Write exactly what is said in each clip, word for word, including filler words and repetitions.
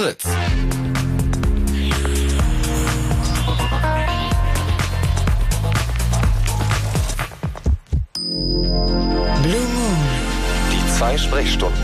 Fritz. Blue Moon. Die zwei Sprechstunden.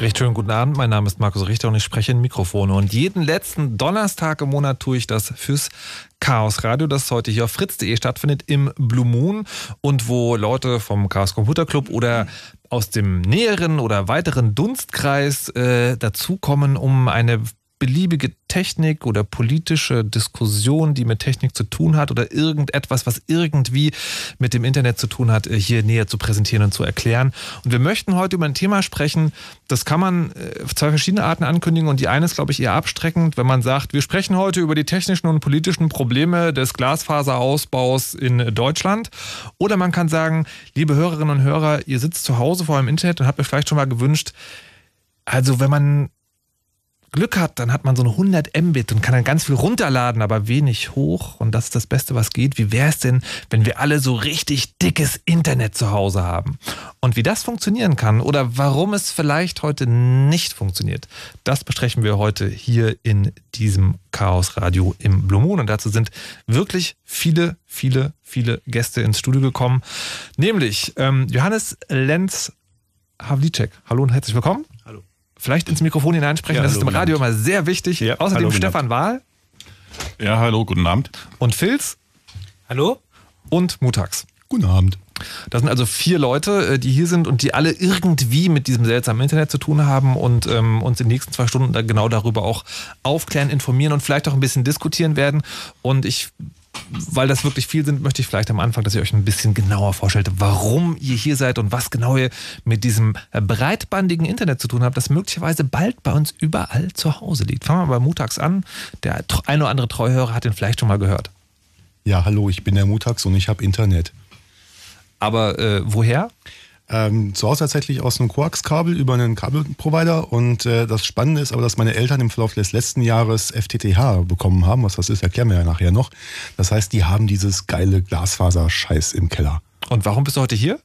Recht schönen guten Abend, mein Name ist Markus Richter und ich spreche in Mikrofone. Und jeden letzten Donnerstag im Monat tue ich das fürs Chaos Radio, das heute hier auf fritz punkt de stattfindet im Blue Moon und wo Leute vom Chaos Computer Club oder aus dem näheren oder weiteren Dunstkreis äh, dazukommen, um eine beliebige Technik oder politische Diskussion, die mit Technik zu tun hat oder irgendetwas, was irgendwie mit dem Internet zu tun hat, hier näher zu präsentieren und zu erklären. Und wir möchten heute über ein Thema sprechen, das kann man auf zwei verschiedene Arten ankündigen und die eine ist, glaube ich, eher abstreckend, wenn man sagt, wir sprechen heute über die technischen und politischen Probleme des Glasfaserausbaus in Deutschland. Oder man kann sagen, liebe Hörerinnen und Hörer, ihr sitzt zu Hause vor eurem Internet und habt euch vielleicht schon mal gewünscht, also wenn man Glück hat, dann hat man so eine hundert Mbit und kann dann ganz viel runterladen, aber wenig hoch. Und das ist das Beste, was geht. Wie wäre es denn, wenn wir alle so richtig dickes Internet zu Hause haben? Und wie das funktionieren kann oder warum es vielleicht heute nicht funktioniert, das besprechen wir heute hier in diesem Chaos Radio im Blue Moon. Und dazu sind wirklich viele, viele, viele Gäste ins Studio gekommen. Nämlich ähm, Johannes Lenz-Havlicek. Hallo und herzlich willkommen. Hallo. Vielleicht ins Mikrofon hineinsprechen, ja, das hallo, ist im Radio Abend. Immer sehr wichtig. Ja, außerdem hallo, Stefan Wahl. Ja, hallo, guten Abend. Und Filz. Hallo. Und Mutax. Guten Abend. Das sind also vier Leute, die hier sind und die alle irgendwie mit diesem seltsamen Internet zu tun haben und ähm, uns in den nächsten zwei Stunden da genau darüber auch aufklären, informieren und vielleicht auch ein bisschen diskutieren werden. Und ich, weil das wirklich viel sind, möchte ich vielleicht am Anfang, dass ihr euch ein bisschen genauer vorstellt, warum ihr hier seid und was genau ihr mit diesem breitbandigen Internet zu tun habt, das möglicherweise bald bei uns überall zu Hause liegt. Fangen wir bei Mutax an. Der ein oder andere Treuhörer hat ihn vielleicht schon mal gehört. Ja, hallo, ich bin der Mutax und ich habe Internet. Aber äh, woher? Ähm, zu Hause tatsächlich aus einem Koaxkabel über einen Kabelprovider. Und äh, das Spannende ist aber, dass meine Eltern im Verlauf des letzten Jahres F T T H bekommen haben. Was das ist, erklären wir ja nachher noch. Das heißt, die haben dieses geile Glasfaser-Scheiß im Keller. Und warum bist du heute hier?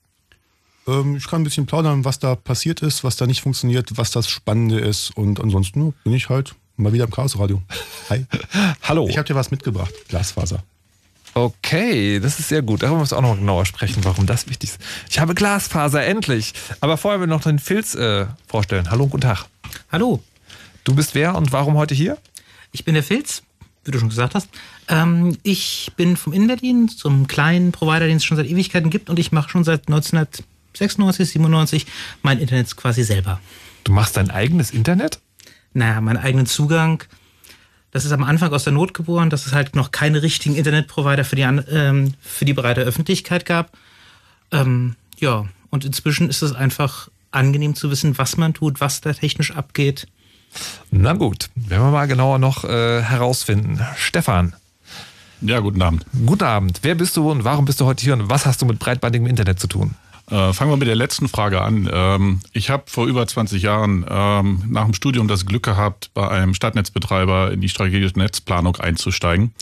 Ähm, ich kann ein bisschen plaudern, was da passiert ist, was da nicht funktioniert, was das Spannende ist. Und ansonsten bin ich halt mal wieder im Chaosradio. Hi. Hallo. Ich habe dir was mitgebracht. Glasfaser. Okay, das ist sehr gut. Darüber müssen wir auch noch genauer sprechen, warum das wichtig ist. Ich habe Glasfaser, endlich. Aber vorher will ich noch den Filz äh, vorstellen. Hallo und guten Tag. Hallo. Du bist wer und warum heute hier? Ich bin der Filz, wie du schon gesagt hast. Ähm, ich bin vom InBerlin, so einem kleinen Provider, den es schon seit Ewigkeiten gibt. Und ich mache schon seit neunzehnhundertsechsundneunzig, siebenundneunzig mein Internet quasi selber. Du machst dein eigenes Internet? Naja, meinen eigenen Zugang. Das ist am Anfang aus der Not geboren, dass es halt noch keine richtigen Internetprovider für die, ähm, für die breite Öffentlichkeit gab. Ähm, ja, und inzwischen ist es einfach angenehm zu wissen, was man tut, was da technisch abgeht. Na gut, werden wir mal genauer noch äh, herausfinden. Stefan. Ja, guten Abend. Guten Abend. Wer bist du und warum bist du heute hier und was hast du mit breitbandigem Internet zu tun? Äh, fangen wir mit der letzten Frage an. Ähm, ich habe vor über zwanzig Jahren ähm, nach dem Studium das Glück gehabt, bei einem Stadtnetzbetreiber in die strategische Netzplanung einzusteigen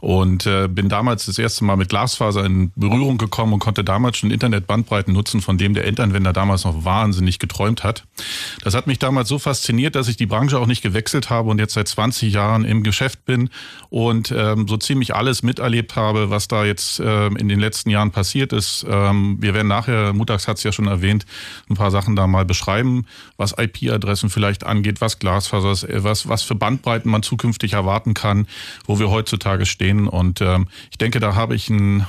und äh, bin damals das erste Mal mit Glasfaser in Berührung gekommen und konnte damals schon Internetbandbreiten nutzen, von dem der Endanwender damals noch wahnsinnig geträumt hat. Das hat mich damals so fasziniert, dass ich die Branche auch nicht gewechselt habe und jetzt seit zwanzig Jahren im Geschäft bin und ähm, so ziemlich alles miterlebt habe, was da jetzt ähm, in den letzten Jahren passiert ist. Ähm, wir werden nachher Mutags hat es ja schon erwähnt, ein paar Sachen da mal beschreiben, was I P-Adressen vielleicht angeht, was Glasfaser ist, was, was für Bandbreiten man zukünftig erwarten kann, wo wir heutzutage stehen. Und ähm, ich denke, da habe ich ein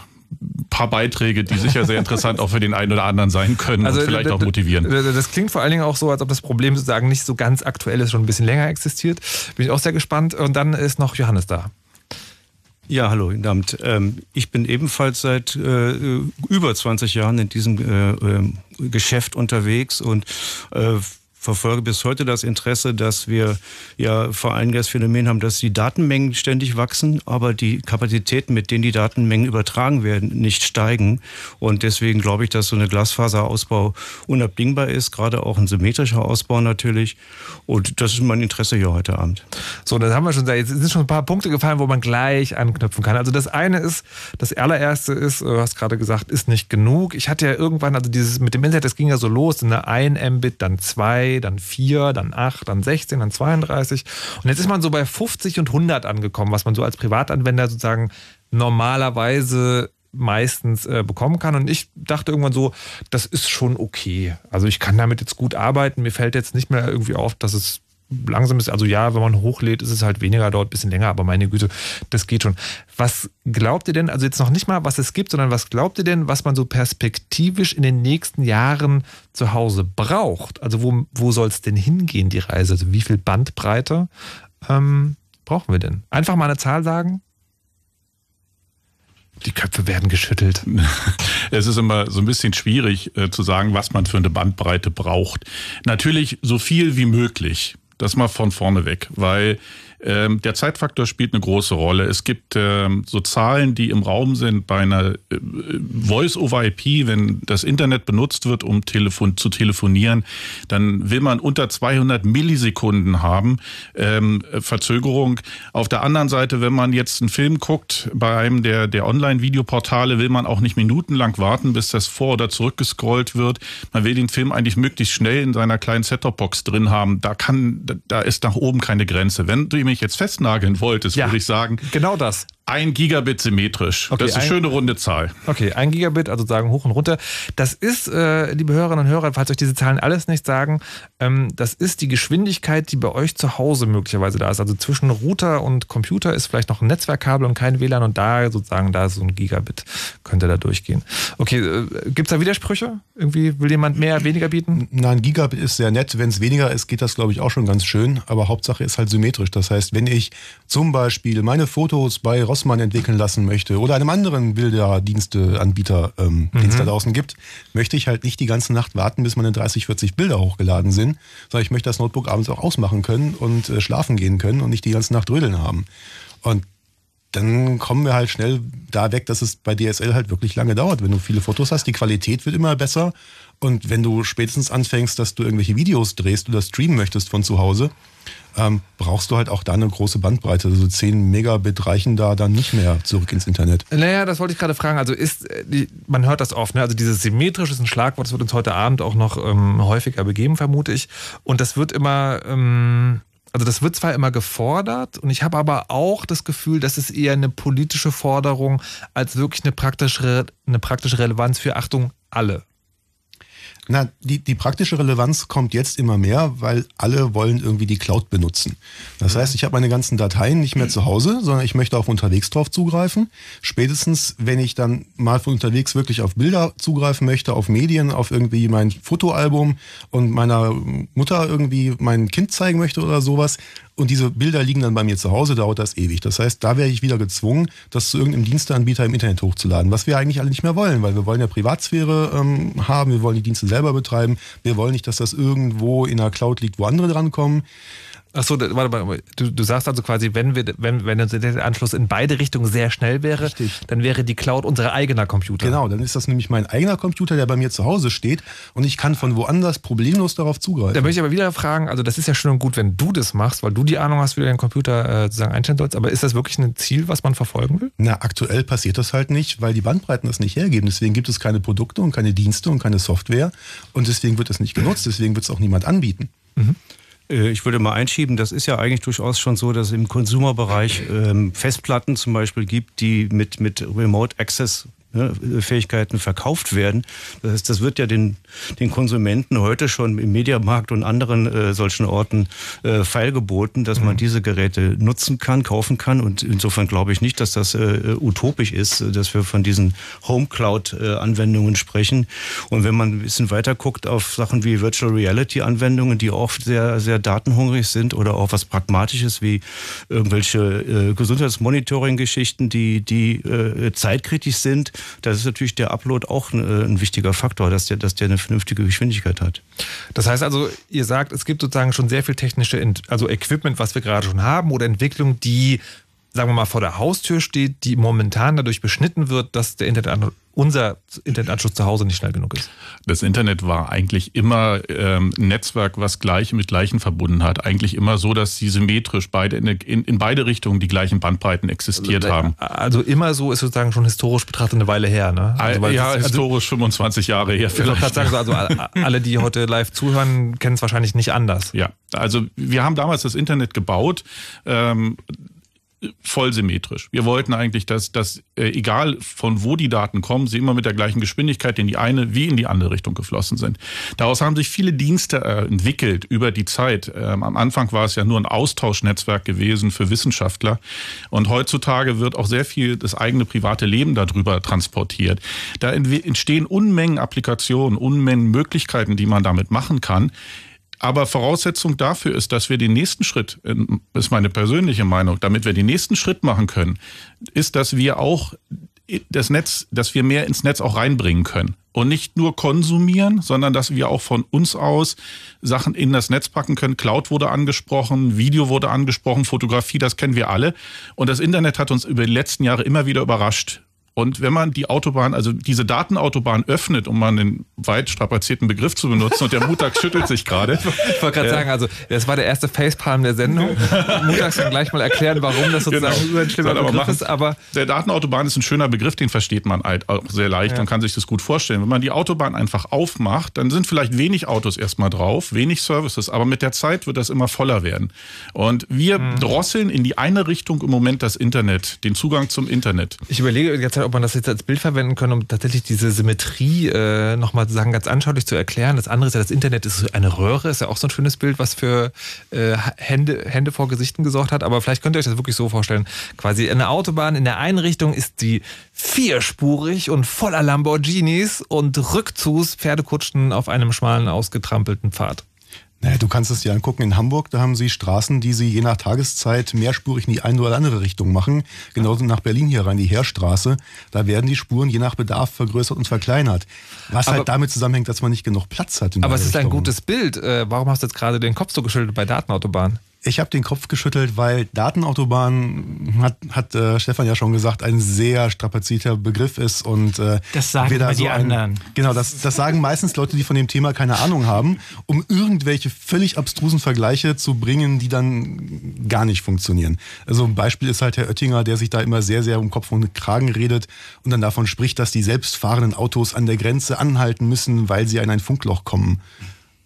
paar Beiträge, die sicher sehr interessant auch für den einen oder anderen sein können, also, und vielleicht auch motivieren. Das klingt vor allen Dingen auch so, als ob das Problem sozusagen nicht so ganz aktuell ist, schon ein bisschen länger existiert. Bin ich auch sehr gespannt. Und dann ist noch Johannes da. Ja, hallo, guten Abend. Ich bin ebenfalls seit äh, über zwanzig Jahren in diesem äh, äh, Geschäft unterwegs und äh, verfolge bis heute das Interesse, dass wir ja vor allem das Phänomen haben, dass die Datenmengen ständig wachsen, aber die Kapazitäten, mit denen die Datenmengen übertragen werden, nicht steigen. Und deswegen glaube ich, dass so eine Glasfaserausbau unabdingbar ist, gerade auch ein symmetrischer Ausbau natürlich. Und das ist mein Interesse hier heute Abend. So, das haben wir schon gesagt. Jetzt sind schon ein paar Punkte gefallen, wo man gleich anknüpfen kann. Also das eine ist, das allererste ist, du hast gerade gesagt, ist nicht genug. Ich hatte ja irgendwann, also dieses mit dem Internet, das ging ja so los, eine ein Mbit, dann zwei, dann vier, dann acht, dann sechzehn, dann zweiunddreißig. Und jetzt ist man so bei fünfzig und hundert angekommen, was man so als Privatanwender sozusagen normalerweise meistens äh, bekommen kann. Und ich dachte irgendwann so, das ist schon okay. Also ich kann damit jetzt gut arbeiten. Mir fällt jetzt nicht mehr irgendwie auf, dass es langsam ist. Also ja, wenn man hochlädt, ist es halt weniger, dauert ein bisschen länger. Aber meine Güte, das geht schon. Was glaubt ihr denn, also jetzt noch nicht mal, was es gibt, sondern was glaubt ihr denn, was man so perspektivisch in den nächsten Jahren zu Hause braucht? Also wo, wo soll es denn hingehen, die Reise? Also wie viel Bandbreite ähm, brauchen wir denn? Einfach mal eine Zahl sagen. Die Köpfe werden geschüttelt. Es ist immer so ein bisschen schwierig äh, zu sagen, was man für eine Bandbreite braucht. Natürlich so viel wie möglich. Das mal von vorne weg, weil Ähm, der Zeitfaktor spielt eine große Rolle. Es gibt ähm, so Zahlen, die im Raum sind bei einer äh, Voice-over-I P, wenn das Internet benutzt wird, um telefon zu telefonieren, dann will man unter zweihundert Millisekunden haben, ähm, Verzögerung. Auf der anderen Seite, wenn man jetzt einen Film guckt, bei einem der, der Online-Videoportale will man auch nicht minutenlang warten, bis das vor- oder zurückgescrollt wird. Man will den Film eigentlich möglichst schnell in seiner kleinen Set-Top-Box drin haben. Da kann, da ist nach oben keine Grenze. Wenn du mich jetzt festnageln wolltest, ja, würde ich sagen, genau das. Ein Gigabit symmetrisch. Okay, das ist eine ein, schöne runde Zahl. Okay, ein Gigabit, also sagen hoch und runter. Das ist, äh, liebe Hörerinnen und Hörer, falls euch diese Zahlen alles nicht sagen, ähm, das ist die Geschwindigkeit, die bei euch zu Hause möglicherweise da ist. Also zwischen Router und Computer ist vielleicht noch ein Netzwerkkabel und kein W L A N und da sozusagen, da ist so ein Gigabit, könnte da durchgehen. Okay, äh, gibt es da Widersprüche? Irgendwie will jemand mehr, weniger bieten? Nein, Gigabit ist sehr nett. Wenn es weniger ist, geht das, glaube ich, auch schon ganz schön. Aber Hauptsache ist halt symmetrisch. Das heißt, wenn ich zum Beispiel meine Fotos bei Ross man entwickeln lassen möchte oder einem anderen Bilderdiensteanbieter, ähm, mhm. den es da draußen gibt, möchte ich halt nicht die ganze Nacht warten, bis meine dreißig, vierzig Bilder hochgeladen sind, sondern ich möchte das Notebook abends auch ausmachen können und äh, schlafen gehen können und nicht die ganze Nacht rödeln haben. Und dann kommen wir halt schnell da weg, dass es bei D S L halt wirklich lange dauert. Wenn du viele Fotos hast, die Qualität wird immer besser und wenn du spätestens anfängst, dass du irgendwelche Videos drehst oder streamen möchtest von zu Hause, Ähm, brauchst du halt auch da eine große Bandbreite. Also zehn Megabit reichen da dann nicht mehr zurück ins Internet. Naja, das wollte ich gerade fragen. Also ist, die, man hört das oft, ne? Also dieses symmetrische ist ein Schlagwort, das wird uns heute Abend auch noch ähm, häufiger begeben, vermute ich. Und das wird immer, ähm, also das wird zwar immer gefordert und ich habe aber auch das Gefühl, das ist eher eine politische Forderung als wirklich eine praktische, eine praktische Relevanz für, Achtung, alle. Na, die, die praktische Relevanz kommt jetzt immer mehr, weil alle wollen irgendwie die Cloud benutzen. Das heißt, ich habe meine ganzen Dateien nicht mehr zu Hause, sondern ich möchte auch unterwegs drauf zugreifen. Spätestens, wenn ich dann mal von unterwegs wirklich auf Bilder zugreifen möchte, auf Medien, auf irgendwie mein Fotoalbum und meiner Mutter irgendwie mein Kind zeigen möchte oder sowas. Und diese Bilder liegen dann bei mir zu Hause, dauert das ewig. Das heißt, da wäre ich wieder gezwungen, das zu irgendeinem Diensteanbieter im Internet hochzuladen, was wir eigentlich alle nicht mehr wollen, weil wir wollen ja Privatsphäre ähm, haben, wir wollen die Dienste selber betreiben, wir wollen nicht, dass das irgendwo in der Cloud liegt, wo andere drankommen. Achso, warte mal, du, du sagst also quasi, wenn, wir, wenn, wenn der Anschluss in beide Richtungen sehr schnell wäre, richtig, dann wäre die Cloud unser eigener Computer. Genau, dann ist das nämlich mein eigener Computer, der bei mir zu Hause steht und ich kann von woanders problemlos darauf zugreifen. Da möchte ich aber wieder fragen, also das ist ja schön und gut, wenn du das machst, weil du die Ahnung hast, wie du deinen Computer äh, sozusagen einstellen sollst, aber ist das wirklich ein Ziel, was man verfolgen will? Na, aktuell passiert das halt nicht, weil die Bandbreiten das nicht hergeben. Deswegen gibt es keine Produkte und keine Dienste und keine Software und deswegen wird das nicht genutzt, deswegen wird es auch niemand anbieten. Mhm. Ich würde mal einschieben, das ist ja eigentlich durchaus schon so, dass es im Consumer-Bereich ähm, Festplatten zum Beispiel gibt, die mit, mit Remote-Access-Fähigkeiten, ne, verkauft werden. Das heißt, das wird ja den, den Konsumenten heute schon im Mediamarkt und anderen äh, solchen Orten äh, feilgeboten, dass man diese Geräte nutzen kann, kaufen kann. Und insofern glaube ich nicht, dass das äh, utopisch ist, dass wir von diesen Home-Cloud-Anwendungen sprechen. Und wenn man ein bisschen weiter guckt auf Sachen wie Virtual Reality-Anwendungen, die oft sehr, sehr datenhungrig sind, oder auch was Pragmatisches wie irgendwelche äh, Gesundheitsmonitoring-Geschichten, die, die äh, zeitkritisch sind, das ist natürlich der Upload auch ein, ein wichtiger Faktor, dass der, dass der eine vernünftige Geschwindigkeit hat. Das heißt also, ihr sagt, es gibt sozusagen schon sehr viel technische, Ent- also Equipment, was wir gerade schon haben, oder Entwicklung, die, sagen wir mal, vor der Haustür steht, die momentan dadurch beschnitten wird, dass der Internet, unser Internetanschluss zu Hause nicht schnell genug ist. Das Internet war eigentlich immer ähm, ein Netzwerk, was Gleiche mit Gleichen verbunden hat. Eigentlich immer so, dass sie symmetrisch beide in, in, in beide Richtungen die gleichen Bandbreiten existiert also, haben. Also immer so ist sozusagen schon historisch betrachtet eine Weile her, ne? Also, weil ja, das, also, historisch fünfundzwanzig Jahre her vielleicht. Sagen, also alle, die heute live zuhören, kennen es wahrscheinlich nicht anders. Ja, also wir haben damals das Internet gebaut, ähm, voll symmetrisch. Wir wollten eigentlich, dass, dass äh, egal von wo die Daten kommen, sie immer mit der gleichen Geschwindigkeit in die eine wie in die andere Richtung geflossen sind. Daraus haben sich viele Dienste äh, entwickelt über die Zeit. Ähm, am Anfang war es ja nur ein Austauschnetzwerk gewesen für Wissenschaftler und heutzutage wird auch sehr viel das eigene private Leben darüber transportiert. Da entstehen Unmengen Applikationen, Unmengen Möglichkeiten, die man damit machen kann. Aber Voraussetzung dafür ist, dass wir den nächsten Schritt, ist meine persönliche Meinung, damit wir den nächsten Schritt machen können, ist, dass wir auch das Netz, dass wir mehr ins Netz auch reinbringen können. Und nicht nur konsumieren, sondern dass wir auch von uns aus Sachen in das Netz packen können. Cloud wurde angesprochen, Video wurde angesprochen, Fotografie, das kennen wir alle. Und das Internet hat uns über die letzten Jahre immer wieder überrascht. Und wenn man die Autobahn, also diese Datenautobahn öffnet, um mal einen weit strapazierten Begriff zu benutzen, und der Mutax schüttelt sich gerade. Ich wollte gerade äh, sagen, also das war der erste Facepalm der Sendung. Mutax kann gleich mal erklären, warum das sozusagen genau. so ein schlimmer Begriff machen, ist. Aber der Datenautobahn ist ein schöner Begriff, den versteht man halt auch sehr leicht ja. und kann sich das gut vorstellen. Wenn man die Autobahn einfach aufmacht, dann sind vielleicht wenig Autos erstmal drauf, wenig Services, aber mit der Zeit wird das immer voller werden. Und wir mhm. drosseln in die eine Richtung im Moment das Internet, den Zugang zum Internet. Ich überlege jetzt, ob man das jetzt als Bild verwenden kann, um tatsächlich diese Symmetrie äh, nochmal sozusagen ganz anschaulich zu erklären. Das andere ist ja, das Internet ist eine Röhre, ist ja auch so ein schönes Bild, was für äh, Hände, Hände vor Gesichten gesorgt hat. Aber vielleicht könnt ihr euch das wirklich so vorstellen. Quasi eine Autobahn in der einen Richtung ist die vierspurig und voller Lamborghinis und rückzugs Pferdekutschen auf einem schmalen, ausgetrampelten Pfad. Naja, du kannst es dir angucken, in Hamburg, da haben sie Straßen, die sie je nach Tageszeit mehrspurig in die eine oder andere Richtung machen. Genauso nach Berlin hier rein, die Heerstraße. Da werden die Spuren je nach Bedarf vergrößert und verkleinert. Was aber halt damit zusammenhängt, dass man nicht genug Platz hat. In aber es ist ein gutes Bild. Warum hast du jetzt gerade den Kopf so geschüttelt bei Datenautobahnen? Ich habe den Kopf geschüttelt, weil Datenautobahn, hat, hat äh, Stefan ja schon gesagt, ein sehr strapazierter Begriff ist. Und, äh, das sagen da so die ein, anderen. Genau, das, das sagen meistens Leute, die von dem Thema keine Ahnung haben, um irgendwelche völlig abstrusen Vergleiche zu bringen, die dann gar nicht funktionieren. Also ein Beispiel ist halt Herr Oettinger, der sich da immer sehr, sehr um Kopf und Kragen redet und dann davon spricht, dass die selbstfahrenden Autos an der Grenze anhalten müssen, weil sie in ein Funkloch kommen.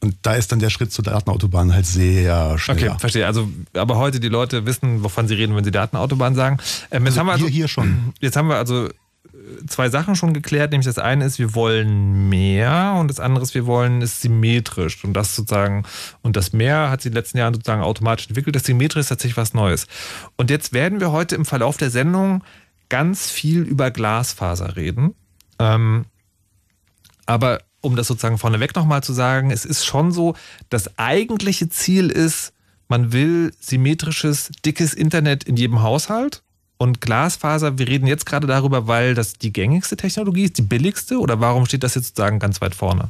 Und da ist dann der Schritt zur Datenautobahn halt sehr schneller. Okay, verstehe. Also, aber heute die Leute wissen, wovon sie reden, wenn sie Datenautobahn sagen. Ähm, jetzt also haben wir also, hier, hier schon. Jetzt haben wir also zwei Sachen schon geklärt. Nämlich das eine ist, wir wollen mehr und das andere ist, wir wollen ist symmetrisch. Und das sozusagen, und das Mehr hat sich in den letzten Jahren sozusagen automatisch entwickelt. Das Symmetrische ist tatsächlich was Neues. Und jetzt werden wir heute im Verlauf der Sendung ganz viel über Glasfaser reden. Ähm, aber um das sozusagen vorneweg nochmal zu sagen, es ist schon so, das eigentliche Ziel ist, man will symmetrisches, dickes Internet in jedem Haushalt und Glasfaser, wir reden jetzt gerade darüber, weil das die gängigste Technologie ist, die billigste, oder warum steht das jetzt sozusagen ganz weit vorne?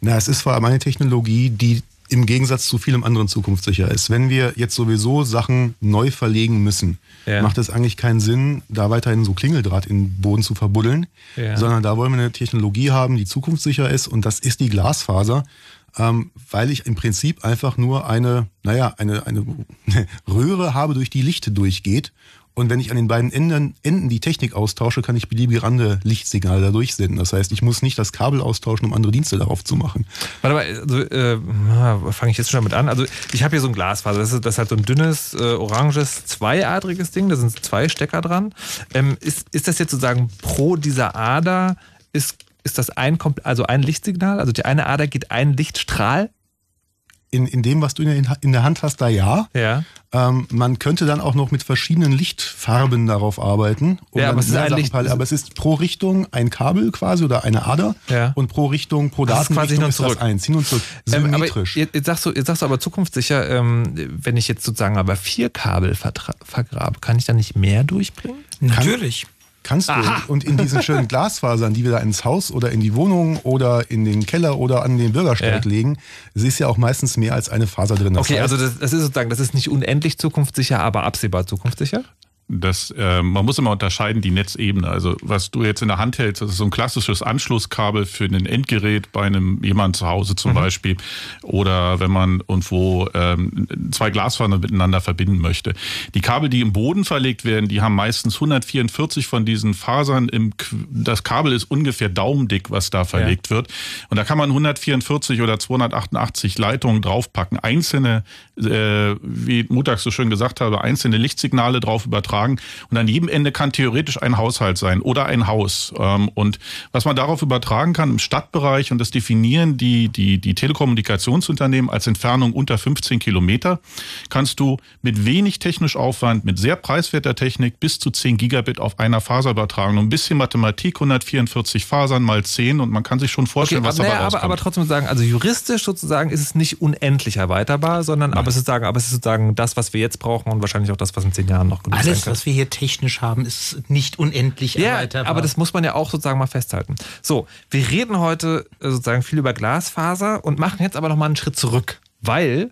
Na, es ist vor allem eine Technologie, die im Gegensatz zu vielem anderen zukunftssicher ist. Wenn wir jetzt sowieso Sachen neu verlegen müssen, ja. macht es eigentlich keinen Sinn, da weiterhin so Klingeldraht in den Boden zu verbuddeln, ja. sondern da wollen wir eine Technologie haben, die zukunftssicher ist, und das ist die Glasfaser, ähm, weil ich im Prinzip einfach nur eine, naja, eine, eine Röhre habe, durch die Licht durchgeht, und wenn ich an den beiden Enden, Enden die Technik austausche, kann ich beliebige andere Lichtsignale dadurch senden. Das heißt, ich muss nicht das Kabel austauschen, um andere Dienste darauf zu machen. Warte mal, also, äh, fange ich jetzt schon damit an. Also ich habe hier so ein Glasfaser. Das ist, das ist halt so ein dünnes, äh, oranges, zweiadriges Ding. Da sind zwei Stecker dran. Ähm, ist, ist das jetzt sozusagen pro dieser Ader, ist, ist das ein, also ein Lichtsignal? Also die eine Ader geht ein Lichtstrahl? In, in dem, was du in der, in der Hand hast, da ja. ja. Ähm, man könnte dann auch noch mit verschiedenen Lichtfarben darauf arbeiten. Um ja, aber, es ist ein Licht, aber es ist pro Richtung ein Kabel quasi oder eine Ader ja. und pro Richtung, pro Datenrichtung ist, ist das eins. Hin und zurück. Symmetrisch. Ähm, aber jetzt, sagst du, jetzt sagst du aber zukunftssicher, ähm, wenn ich jetzt sozusagen aber vier Kabel vergrabe, kann ich da nicht mehr durchbringen? Natürlich. Kann, kannst du. Aha. Und in diesen schönen Glasfasern, die wir da ins Haus oder in die Wohnung oder in den Keller oder an den Bürgersteig ja. legen, ist ja auch meistens mehr als eine Faser drin. Das okay, heißt, also das, das ist sozusagen, das ist nicht unendlich zukunftssicher, aber absehbar zukunftssicher? Das, äh, man muss immer unterscheiden, die Netzebene. Also was du jetzt in der Hand hältst, das ist so ein klassisches Anschlusskabel für ein Endgerät bei einem jemand zu Hause zum mhm. Beispiel. Oder wenn man irgendwo ähm, zwei Glasfasern miteinander verbinden möchte. Die Kabel, die im Boden verlegt werden, die haben meistens hundertvierundvierzig von diesen Fasern. Im Qu das Kabel ist ungefähr daumendick, was da verlegt ja. wird. Und da kann man hundertvierundvierzig oder zweihundertachtundachtzig Leitungen draufpacken. Einzelne, äh, wie Mutags so schön gesagt habe, einzelne Lichtsignale drauf übertragen. Und an jedem Ende kann theoretisch ein Haushalt sein oder ein Haus. Und was man darauf übertragen kann im Stadtbereich, und das definieren die, die, die Telekommunikationsunternehmen als Entfernung unter fünfzehn Kilometer, kannst du mit wenig technisch Aufwand, mit sehr preiswerter Technik bis zu zehn Gigabit auf einer Faser übertragen. Und ein bisschen Mathematik, hundertvierundvierzig Fasern mal zehn, und man kann sich schon vorstellen, okay, was aber, dabei aber, rauskommt. Aber trotzdem sagen, also juristisch sozusagen ist es nicht unendlich erweiterbar, sondern Nein. aber Das ist sozusagen, aber es ist sozusagen das, was wir jetzt brauchen und wahrscheinlich auch das, was in zehn Jahren noch genutzt wird. Alles, was wir hier technisch haben, ist nicht unendlich yeah, erweiterbar. Aber das muss man ja auch sozusagen mal festhalten. So, wir reden heute sozusagen viel über Glasfaser und machen jetzt aber nochmal einen Schritt zurück. Weil,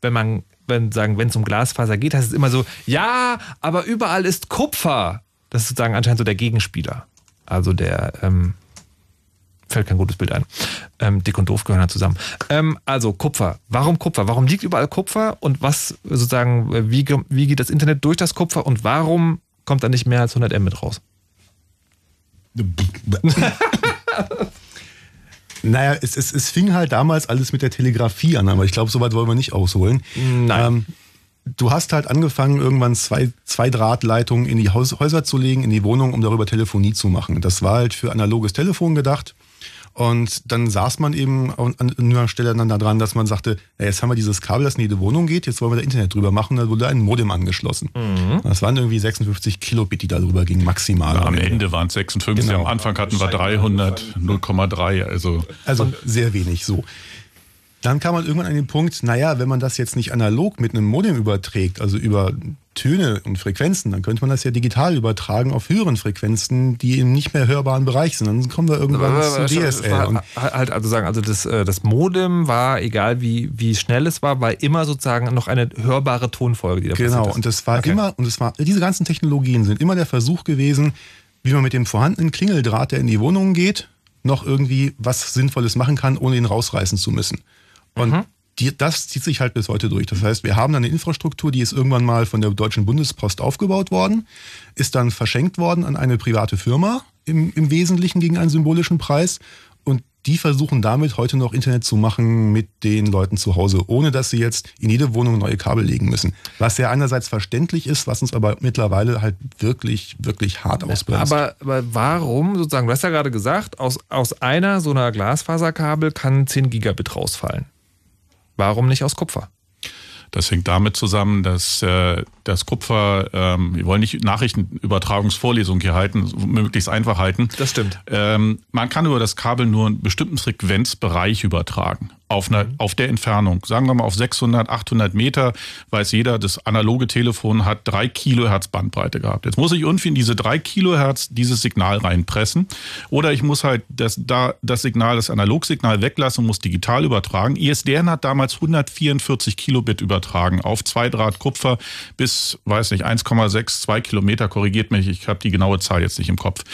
wenn man, wenn sagen, wenn es um Glasfaser geht, heißt es immer so, ja, aber überall ist Kupfer. Das ist sozusagen anscheinend so der Gegenspieler. Also der, ähm, fällt kein gutes Bild ein. Ähm, dick und doof gehören halt zusammen. Ähm, also Kupfer. Warum Kupfer? Warum liegt überall Kupfer? Und was sozusagen, wie, wie geht das Internet durch das Kupfer? Und warum kommt da nicht mehr als hundert Mbit raus? Naja, es, es, es fing halt damals alles mit der Telegrafie an, aber ich glaube, so weit wollen wir nicht ausholen. Nein. Ähm, du hast halt angefangen, irgendwann zwei, zwei Drahtleitungen in die Haus, Häuser zu legen, in die Wohnung, um darüber Telefonie zu machen. Das war halt für analoges Telefon gedacht. Und dann saß man eben an einer Stelle aneinander dran, dass man sagte, na, jetzt haben wir dieses Kabel, das in jede Wohnung geht, jetzt wollen wir da Internet drüber machen. Da wurde ein Modem angeschlossen. Mhm. Das waren irgendwie sechsundfünfzig Kilobit, die da drüber gingen, maximal. Ja, am Ende waren es sechsundfünfzig, genau. Am Anfang hatten wir dreihundert, null Komma drei. Also, also sehr wenig, so. Dann kam man irgendwann an den Punkt, naja, wenn man das jetzt nicht analog mit einem Modem überträgt, also über Töne und Frequenzen, dann könnte man das ja digital übertragen auf höheren Frequenzen, die im nicht mehr hörbaren Bereich sind. Dann kommen wir irgendwann aber, zu D S L. Halt, halt also sagen, also das, das Modem war, egal wie, wie schnell es war, war immer sozusagen noch eine hörbare Tonfolge, die da passiert ist. Genau, und das war okay. immer, und das war, diese ganzen Technologien sind immer der Versuch gewesen, wie man mit dem vorhandenen Klingeldraht, der in die Wohnung geht, noch irgendwie was Sinnvolles machen kann, ohne ihn rausreißen zu müssen. Und mhm. Die, das zieht sich halt bis heute durch. Das heißt, wir haben dann eine Infrastruktur, die ist irgendwann mal von der Deutschen Bundespost aufgebaut worden, ist dann verschenkt worden an eine private Firma, im, im Wesentlichen gegen einen symbolischen Preis. Und die versuchen damit heute noch Internet zu machen mit den Leuten zu Hause, ohne dass sie jetzt in jede Wohnung neue Kabel legen müssen. Was ja einerseits verständlich ist, was uns aber mittlerweile halt wirklich, wirklich hart ausbremst. Aber, aber warum sozusagen, du hast ja gerade gesagt, aus, aus einer so einer Glasfaserkabel kann zehn Gigabit rausfallen. Warum nicht aus Kupfer? Das hängt damit zusammen, dass äh, das Kupfer, ähm, wir wollen nicht Nachrichtenübertragungsvorlesung hier halten, möglichst einfach halten. Das stimmt. Ähm, man kann über das Kabel nur einen bestimmten Frequenzbereich übertragen, auf, einer, mhm. auf der Entfernung. Sagen wir mal auf sechshundert, achthundert Meter, weiß jeder, das analoge Telefon hat drei Kilohertz Bandbreite gehabt. Jetzt muss ich irgendwie in diese drei Kilohertz dieses Signal reinpressen oder ich muss halt das, da, das Signal, das Analogsignal weglassen und muss digital übertragen. I S D N hat damals hundertvierundvierzig Kilobit übertragen. Tragen auf Zweidraht Kupfer bis, weiß nicht, eins Komma sechs, zwei Kilometer, korrigiert mich, ich habe die genaue Zahl jetzt nicht im Kopf.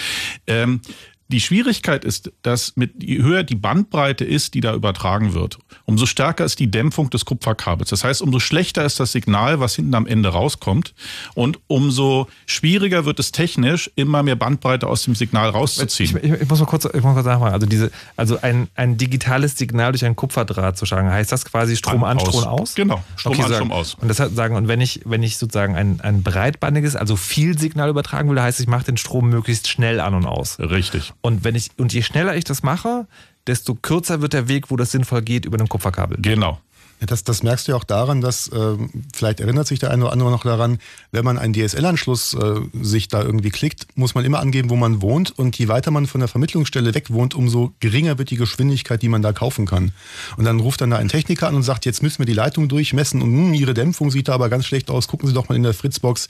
Ähm, die Schwierigkeit ist, dass mit, je höher die Bandbreite ist, die da übertragen wird, umso stärker ist die Dämpfung des Kupferkabels. Das heißt, umso schlechter ist das Signal, was hinten am Ende rauskommt und umso schwieriger wird es technisch, immer mehr Bandbreite aus dem Signal rauszuziehen. Ich, ich, ich muss mal kurz, ich muss kurz nachmachen, also, diese, also ein, ein digitales Signal durch einen Kupferdraht zu schlagen, heißt das quasi Strom an, an Strom aus? aus? Genau, Strom okay, an, sagen, Strom aus. Und, das heißt, sagen, und wenn, ich, wenn ich sozusagen ein, ein breitbandiges, also viel Signal übertragen will, heißt, ich mache den Strom möglichst schnell an und aus. Richtig. Und wenn ich, und je schneller ich das mache, desto kürzer wird der Weg, wo das sinnvoll geht, über einem Kupferkabel. Genau. Das, das merkst du ja auch daran, dass, äh, vielleicht erinnert sich der eine oder andere noch daran, wenn man einen D S L-Anschluss äh, sich da irgendwie klickt, muss man immer angeben, wo man wohnt. Und je weiter man von der Vermittlungsstelle weg wohnt, umso geringer wird die Geschwindigkeit, die man da kaufen kann. Und dann ruft dann da ein Techniker an und sagt, jetzt müssen wir die Leitung durchmessen und mh, Ihre Dämpfung sieht da aber ganz schlecht aus, gucken Sie doch mal in der Fritzbox.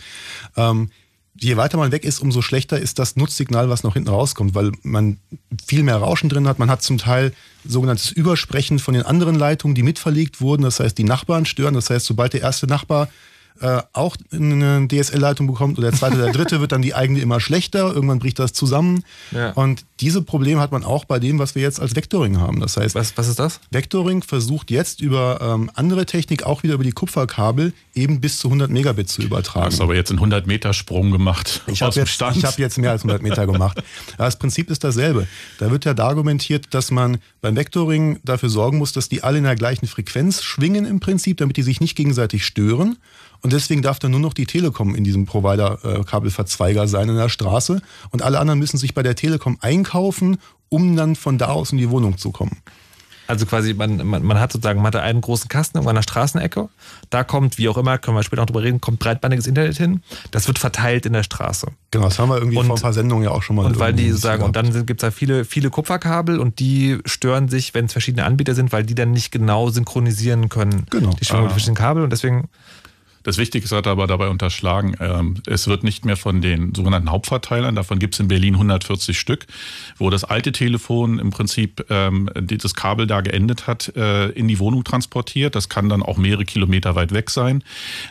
Ähm, Je weiter man weg ist, umso schlechter ist das Nutzsignal, was noch hinten rauskommt, weil man viel mehr Rauschen drin hat. Man hat zum Teil sogenanntes Übersprechen von den anderen Leitungen, die mitverlegt wurden. Das heißt, die Nachbarn stören. Das heißt, sobald der erste Nachbar äh, auch eine D S L-Leitung bekommt oder der zweite oder der dritte, wird dann die eigene immer schlechter. Irgendwann bricht das zusammen. Ja. Und diese Probleme hat man auch bei dem, was wir jetzt als Vectoring haben. Das heißt, was, was ist das? Vectoring versucht jetzt über ähm, andere Technik, auch wieder über die Kupferkabel, eben bis zu hundert Megabit zu übertragen. Du hast aber jetzt einen hundert Meter Sprung gemacht. Ich habe jetzt, hab jetzt mehr als hundert Meter gemacht. Aber das Prinzip ist dasselbe. Da wird ja da argumentiert, dass man beim Vectoring dafür sorgen muss, dass die alle in der gleichen Frequenz schwingen im Prinzip, damit die sich nicht gegenseitig stören. Und deswegen darf dann nur noch die Telekom in diesem Provider-Kabelverzweiger sein in der Straße. Und alle anderen müssen sich bei der Telekom einkaufen, um dann von da aus in die Wohnung zu kommen. Also quasi, man, man, man hat sozusagen, man hatte einen großen Kasten in einer Straßenecke. Da kommt, wie auch immer, können wir später noch drüber reden, kommt breitbandiges Internet hin. Das wird verteilt in der Straße. Genau, das haben wir irgendwie und, vor ein paar Sendungen ja auch schon mal. Und weil die sagen, und dann gibt es da viele, viele Kupferkabel und die stören sich, wenn es verschiedene Anbieter sind, weil die dann nicht genau synchronisieren können. Genau. Die Schwingung ah. mit verschiedenen Kabel und deswegen. Das Wichtigste hat er aber dabei unterschlagen, es wird nicht mehr von den sogenannten Hauptverteilern, davon gibt es in Berlin hundertvierzig Stück, wo das alte Telefon im Prinzip das Kabel da geendet hat, in die Wohnung transportiert. Das kann dann auch mehrere Kilometer weit weg sein,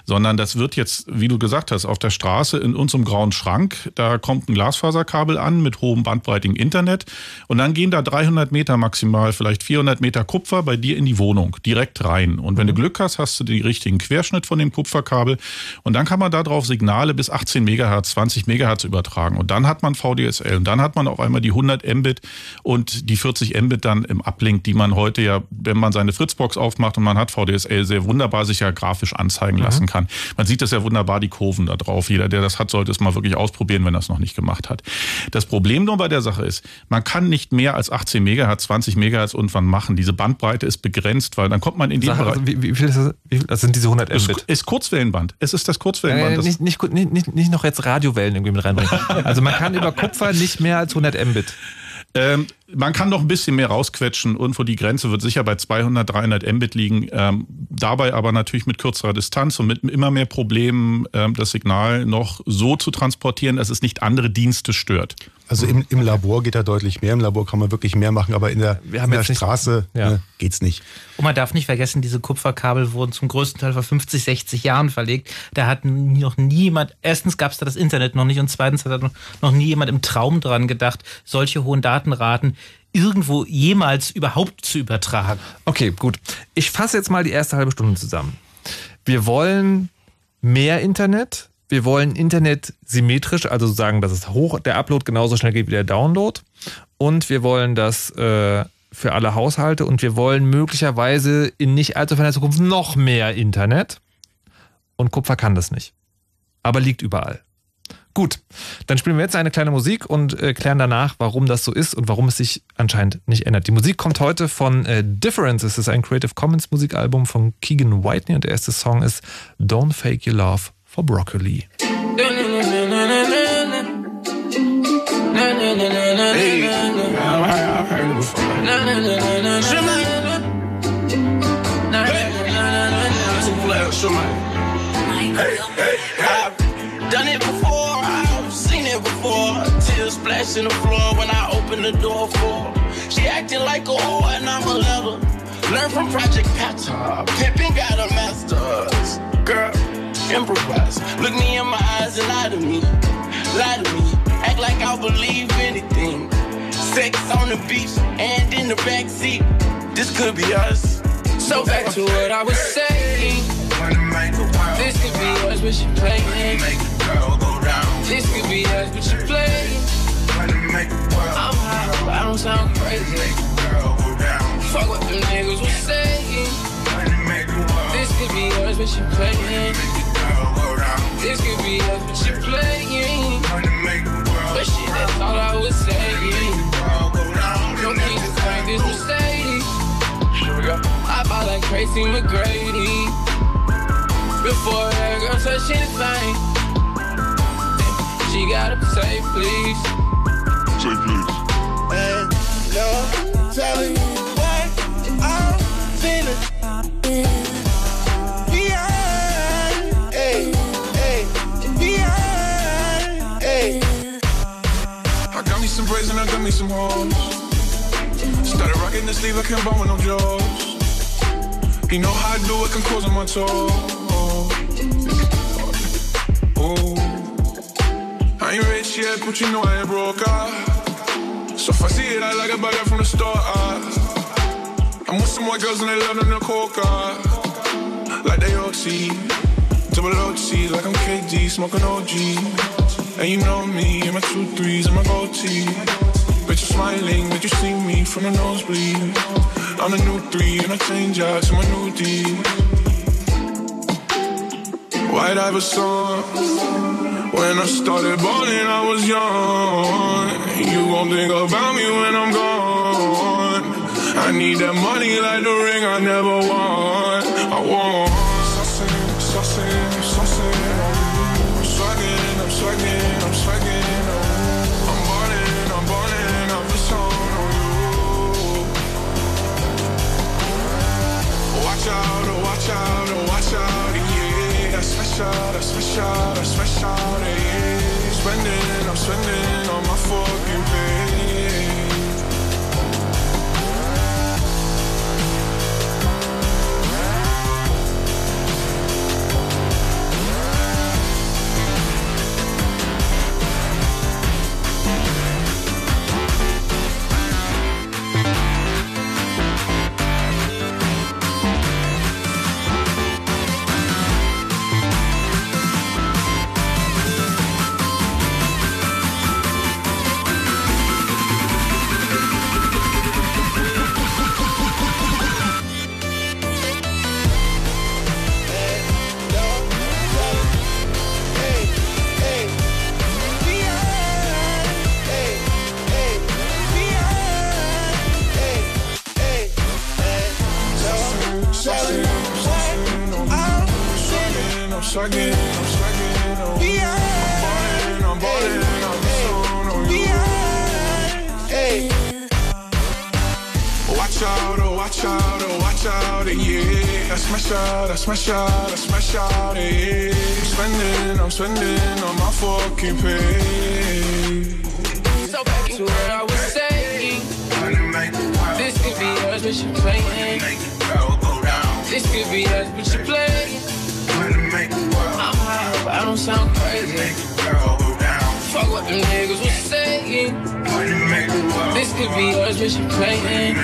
sondern das wird jetzt, wie du gesagt hast, auf der Straße in unserem grauen Schrank, da kommt ein Glasfaserkabel an mit hohem bandbreitigem Internet und dann gehen da dreihundert Meter maximal, vielleicht vierhundert Meter Kupfer bei dir in die Wohnung, direkt rein. Und wenn du Glück hast, hast du den richtigen Querschnitt von dem Kupfer Kabel. Und dann kann man darauf Signale bis achtzehn Megahertz, zwanzig Megahertz übertragen. Und dann hat man V D S L. Und dann hat man auf einmal die hundert Mbit und die vierzig Mbit dann im Uplink, die man heute ja, wenn man seine Fritzbox aufmacht und man hat V D S L, sehr wunderbar sich ja grafisch anzeigen mhm. lassen kann. Man sieht das ja wunderbar, die Kurven da drauf. Jeder, der das hat, sollte es mal wirklich ausprobieren, wenn er es noch nicht gemacht hat. Das Problem nur bei der Sache ist, man kann nicht mehr als achtzehn Megahertz, zwanzig Megahertz irgendwann machen. Diese Bandbreite ist begrenzt, weil dann kommt man in die Bereich. Also wie, wie viel ist das? Wie viel, das sind diese hundert Mbit? Ist, ist kurz Kurzwellenband. Es ist das Kurzwellenband. Äh, nicht, nicht, nicht, nicht noch jetzt Radiowellen irgendwie mit reinbringen. Also man kann über Kupfer nicht mehr als hundert Mbit. Ähm, man kann noch ein bisschen mehr rausquetschen. Irgendwo die Grenze wird sicher bei zweihundert, dreihundert Mbit liegen. Ähm, dabei aber natürlich mit kürzerer Distanz und mit immer mehr Problemen, ähm, das Signal noch so zu transportieren, dass es nicht andere Dienste stört. Also im, im Labor geht da deutlich mehr. Im Labor kann man wirklich mehr machen, aber in der, in der Straße nicht, ja. ne, geht's nicht. Und man darf nicht vergessen, diese Kupferkabel wurden zum größten Teil vor fünfzig, sechzig Jahren verlegt. Da hat noch niemand, erstens gab es da das Internet noch nicht und zweitens hat noch nie jemand im Traum dran gedacht, solche hohen Datenraten irgendwo jemals überhaupt zu übertragen. Okay, gut. Ich fasse jetzt mal die erste halbe Stunde zusammen. Wir wollen mehr Internet. Wir wollen Internet symmetrisch, also sagen, dass es hoch, der Upload genauso schnell geht wie der Download. Und wir wollen das äh, für alle Haushalte und wir wollen möglicherweise in nicht allzu ferner Zukunft noch mehr Internet. Und Kupfer kann das nicht. Aber liegt überall. Gut, dann spielen wir jetzt eine kleine Musik und äh, klären danach, warum das so ist und warum es sich anscheinend nicht ändert. Die Musik kommt heute von äh, Differences. Es ist ein Creative Commons Musikalbum von Keegan Whitney und der erste Song ist Don't Fake Your Love for Broccoli. Hey, I've heard it before. Shimmy. Hey, hey, I've done it before. I've seen it before. Tears splash in the floor when I open the door for her. She acting like a whore and I'm a lover. Learn from Project Pattern. Pippin got a master's. Girl. Improvise. Look me in my eyes and lie to me. Lie to me. Act like I believe anything. Sex on the beach and in the backseat. This could be us. So back to what I was saying. This could be us, but you playing. This could be us, but you playing. I'm high, I don't sound crazy. Fuck what them niggas was saying. This could be us, but you playing. This could be us, but you're playing. But shit, that's all I was saying. Don't need to find this Mercedes. I bought like Tracy McGrady. Before that girl touched anything, she gotta say please. Say please. And no, telling you what I'm feeling. Some braids and I got me some hoes. Started rocking the sleeve, I can't buy with no jaws. You know how I do it, can close on my toes. Oh, I ain't rich yet, but you know I ain't broke. Ah. So if I see it, I like it, buy that from the store. Ah. I'm with some white girls and they love them to coca. Ah. Like they O T, double O T, like I'm K D, smoking O G. And you know me, and my two threes, and my gold teeth. Bitch, you're smiling, but you see me from the nosebleed. I'm a new three, and I change out to my new D. White Iver song. When I started balling, I was young. You gon' think about me when I'm gone. I need that money like the ring I never won. I won. Sussing, sussing, sussing. I'm swagging, I'm swagging, I'm swagging. I'm ballin', I'm ballin', I'm just on you. Watch out, oh, watch out, oh, watch out, yeah. That's special, that's special, that's special, yeah. Spending, I'm spending on my fucking pay. Smash out, I smash out, yeah. I'm spending, I'm spending on my fucking pay. So back to what I was saying. This could be us, but you're playing. This could be us, but you're playing. I'm high, but I don't sound crazy. Fuck what them niggas was saying. This could be us, but you're playing.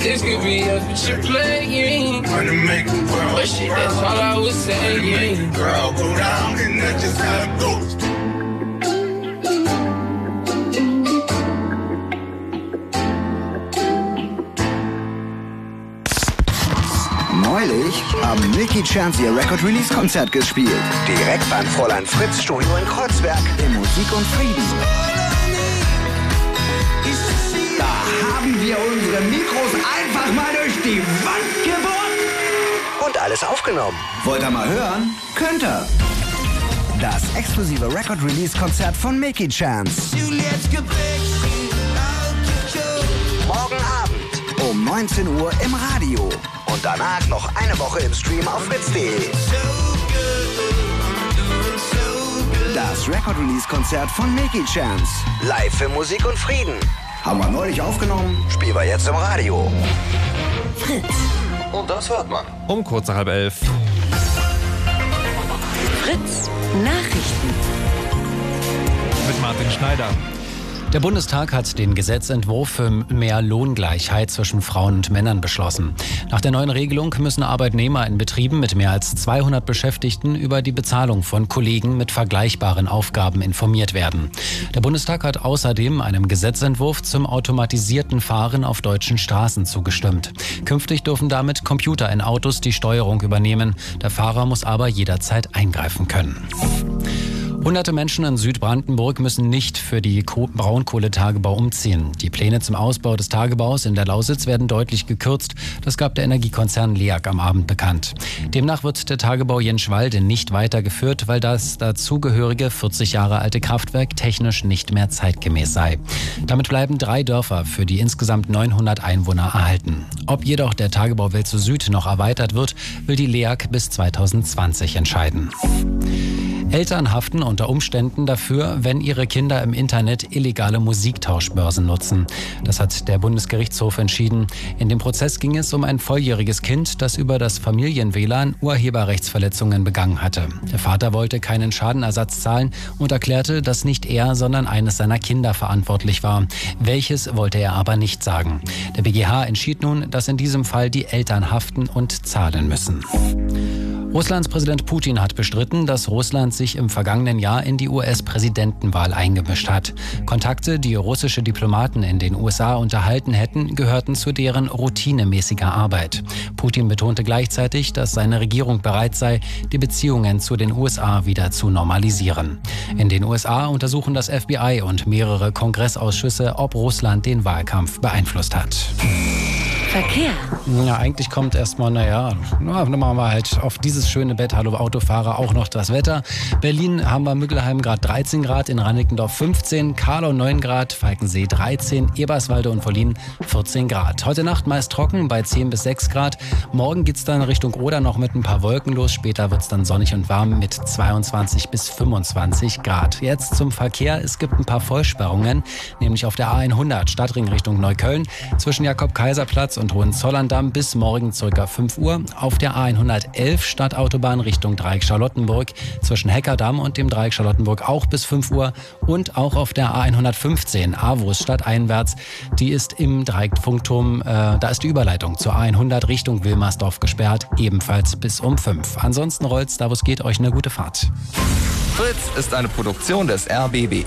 This could be us, but you're playing. But shit, that's all I was saying. Girl, go down, and that's just how it goes. Neulich haben Mickey Chance ihr Record-Release-Konzert gespielt. Direkt beim Fräulein Fritz Studio in Kreuzberg. In Musik und Frieden. Haben wir unsere Mikros einfach mal durch die Wand gebohrt und alles aufgenommen. Wollt ihr mal hören? Könnt ihr. Das exklusive Record-Release-Konzert von Mickey Chance. Morgen Abend um neunzehn Uhr im Radio. Und danach noch eine Woche im Stream auf fritz punkt de. Das Record-Release-Konzert von Mickey Chance. Live für Musik und Frieden. Haben wir neulich aufgenommen, spielen wir jetzt im Radio. Fritz. Und das hört man. Um kurz nach halb elf. Fritz Nachrichten. Mit Martin Schneider. Der Bundestag hat den Gesetzentwurf für mehr Lohngleichheit zwischen Frauen und Männern beschlossen. Nach der neuen Regelung müssen Arbeitnehmer in Betrieben mit mehr als zweihundert Beschäftigten über die Bezahlung von Kollegen mit vergleichbaren Aufgaben informiert werden. Der Bundestag hat außerdem einem Gesetzentwurf zum automatisierten Fahren auf deutschen Straßen zugestimmt. Künftig dürfen damit Computer in Autos die Steuerung übernehmen. Der Fahrer muss aber jederzeit eingreifen können. Hunderte Menschen in Südbrandenburg müssen nicht für die Braunkohletagebau umziehen. Die Pläne zum Ausbau des Tagebaus in der Lausitz werden deutlich gekürzt. Das gab der Energiekonzern LEAG am Abend bekannt. Demnach wird der Tagebau Jenschwalde nicht weitergeführt, weil das dazugehörige vierzig Jahre alte Kraftwerk technisch nicht mehr zeitgemäß sei. Damit bleiben drei Dörfer für die insgesamt neunhundert Einwohner erhalten. Ob jedoch der Tagebau Welzow Süd noch erweitert wird, will die LEAG bis zwanzig zwanzig entscheiden. Eltern haften unter Umständen dafür, wenn ihre Kinder im Internet illegale Musiktauschbörsen nutzen. Das hat der Bundesgerichtshof entschieden. In dem Prozess ging es um ein volljähriges Kind, das über das Familien-W L A N Urheberrechtsverletzungen begangen hatte. Der Vater wollte keinen Schadenersatz zahlen und erklärte, dass nicht er, sondern eines seiner Kinder verantwortlich war. Welches wollte er aber nicht sagen. Der B G H entschied nun, dass in diesem Fall die Eltern haften und zahlen müssen. Russlands Präsident Putin hat bestritten, dass Russland sich im vergangenen Jahr in die U S-Präsidentenwahl eingemischt hat. Kontakte, die russische Diplomaten in den U S A unterhalten hätten, gehörten zu deren routinemäßiger Arbeit. Putin betonte gleichzeitig, dass seine Regierung bereit sei, die Beziehungen zu den U S A wieder zu normalisieren. In den U S A untersuchen das F B I und mehrere Kongressausschüsse, ob Russland den Wahlkampf beeinflusst hat. Verkehr. Ja, eigentlich kommt erstmal, naja, na, machen wir halt auf dieses schöne Bett, hallo Autofahrer, auch noch das Wetter. Berlin, Hamburg-Müggelheim gerade dreizehn Grad, in Reinickendorf fünfzehn, Karlau neun Grad, Falkensee dreizehn, Eberswalde und Volin vierzehn Grad. Heute Nacht meist trocken bei zehn bis sechs Grad. Morgen geht's dann Richtung Oder noch mit ein paar Wolken los. Später wird's dann sonnig und warm mit zweiundzwanzig bis fünfundzwanzig Grad. Jetzt zum Verkehr. Es gibt ein paar Vollsperrungen, nämlich auf der A hundert Stadtring Richtung Neukölln zwischen Jakob-Kaiser-Platz und Und Hohenzollern-Damm bis morgen ca. fünf Uhr. Auf der A hundertelf Stadtautobahn Richtung Dreieck-Charlottenburg zwischen Heckerdamm und dem Dreieck Charlottenburg auch bis fünf Uhr. Und auch auf der A hundertfünfzehn Avus stadteinwärts. Die ist im Dreieckfunkturm, äh, da ist die Überleitung zur A hundert Richtung Wilmersdorf gesperrt, ebenfalls bis um fünf. Ansonsten rollt's da, wo es geht, euch eine gute Fahrt. Fritz ist eine Produktion des R B B.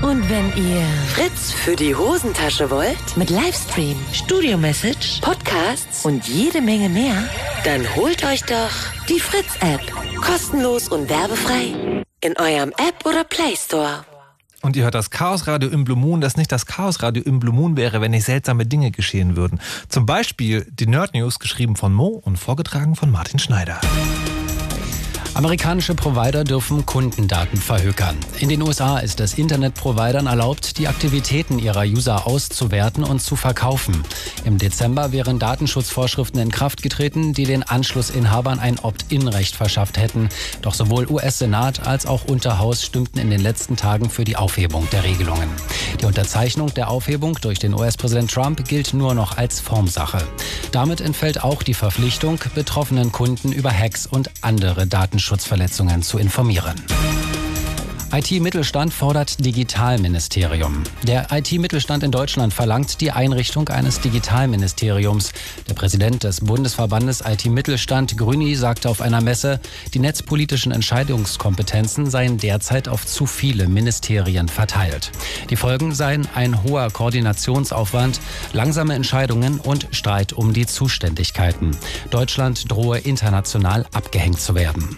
Und wenn ihr Fritz für die Hosentasche wollt, mit Livestream, Studio-Message, Podcasts und jede Menge mehr, dann holt euch doch die Fritz-App. Kostenlos und werbefrei in eurem App- oder Play Store. Und ihr hört das Chaos Radio im Blue Moon, das nicht das Chaos Radio im Blue Moon wäre, wenn nicht seltsame Dinge geschehen würden. Zum Beispiel die Nerd News, geschrieben von Mo und vorgetragen von Martin Schneider. Amerikanische Provider dürfen Kundendaten verhökern. In den U S A ist es Internetprovidern erlaubt, die Aktivitäten ihrer User auszuwerten und zu verkaufen. Im Dezember wären Datenschutzvorschriften in Kraft getreten, die den Anschlussinhabern ein Opt-in-Recht verschafft hätten. Doch sowohl U S-Senat als auch Unterhaus stimmten in den letzten Tagen für die Aufhebung der Regelungen. Die Unterzeichnung der Aufhebung durch den U S-Präsident Trump gilt nur noch als Formsache. Damit entfällt auch die Verpflichtung, betroffenen Kunden über Hacks und andere Datenschutz Schutzverletzungen zu informieren. I T-Mittelstand fordert Digitalministerium. Der I T-Mittelstand in Deutschland verlangt die Einrichtung eines Digitalministeriums. Der Präsident des Bundesverbandes I T-Mittelstand, Grüni, sagte auf einer Messe, die netzpolitischen Entscheidungskompetenzen seien derzeit auf zu viele Ministerien verteilt. Die Folgen seien ein hoher Koordinationsaufwand, langsame Entscheidungen und Streit um die Zuständigkeiten. Deutschland drohe international abgehängt zu werden.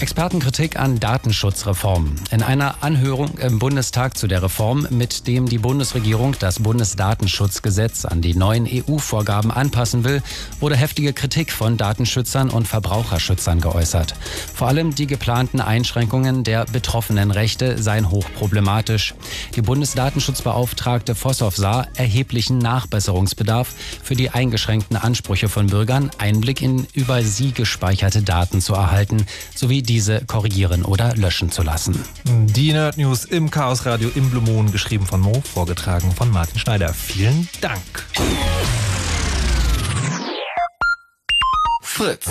Expertenkritik an Datenschutzreformen. In einer Anhörung im Bundestag zu der Reform, mit dem die Bundesregierung das Bundesdatenschutzgesetz an die neuen E U-Vorgaben anpassen will, wurde heftige Kritik von Datenschützern und Verbraucherschützern geäußert. Vor allem die geplanten Einschränkungen der betroffenen Rechte seien hochproblematisch. Die Bundesdatenschutzbeauftragte Vossow sah erheblichen Nachbesserungsbedarf für die eingeschränkten Ansprüche von Bürgern, Einblick in über sie gespeicherte Daten zu erhalten, sowie diese korrigieren oder löschen zu lassen. Die Nerd News im Chaos Radio im Blue Moon, geschrieben von Mo, vorgetragen von Martin Schneider. Vielen Dank. Fritz.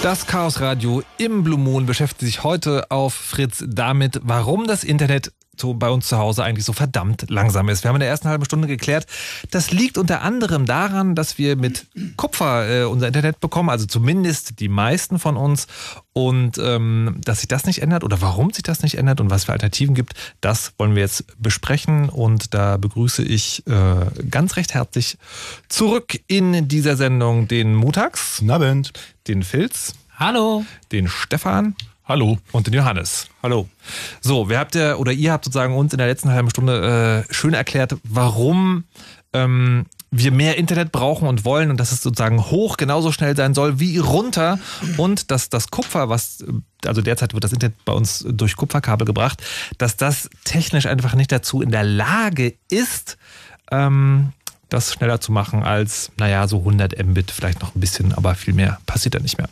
Das Chaos Radio im Blue Moon beschäftigt sich heute auf Fritz damit, warum das Internet so bei uns zu Hause eigentlich so verdammt langsam ist. Wir haben in der ersten halben Stunde geklärt, das liegt unter anderem daran, dass wir mit Kupfer äh, unser Internet bekommen, also zumindest die meisten von uns. Und ähm, dass sich das nicht ändert oder warum sich das nicht ändert und was für Alternativen gibt, das wollen wir jetzt besprechen. Und da begrüße ich äh, ganz recht herzlich zurück in dieser Sendung den Mutax. Guten Abend. Den Filz. Hallo. Den Stefan. Hallo. Und den Johannes. Hallo. So, wir habt ja, oder ihr habt sozusagen uns in der letzten halben Stunde äh, schön erklärt, warum ähm, wir mehr Internet brauchen und wollen und dass es sozusagen hoch genauso schnell sein soll wie runter und dass das Kupfer, was, also derzeit wird das Internet bei uns durch Kupferkabel gebracht, dass das technisch einfach nicht dazu in der Lage ist, ähm, das schneller zu machen als, naja, so hundert Mbit, vielleicht noch ein bisschen, aber viel mehr passiert da nicht mehr.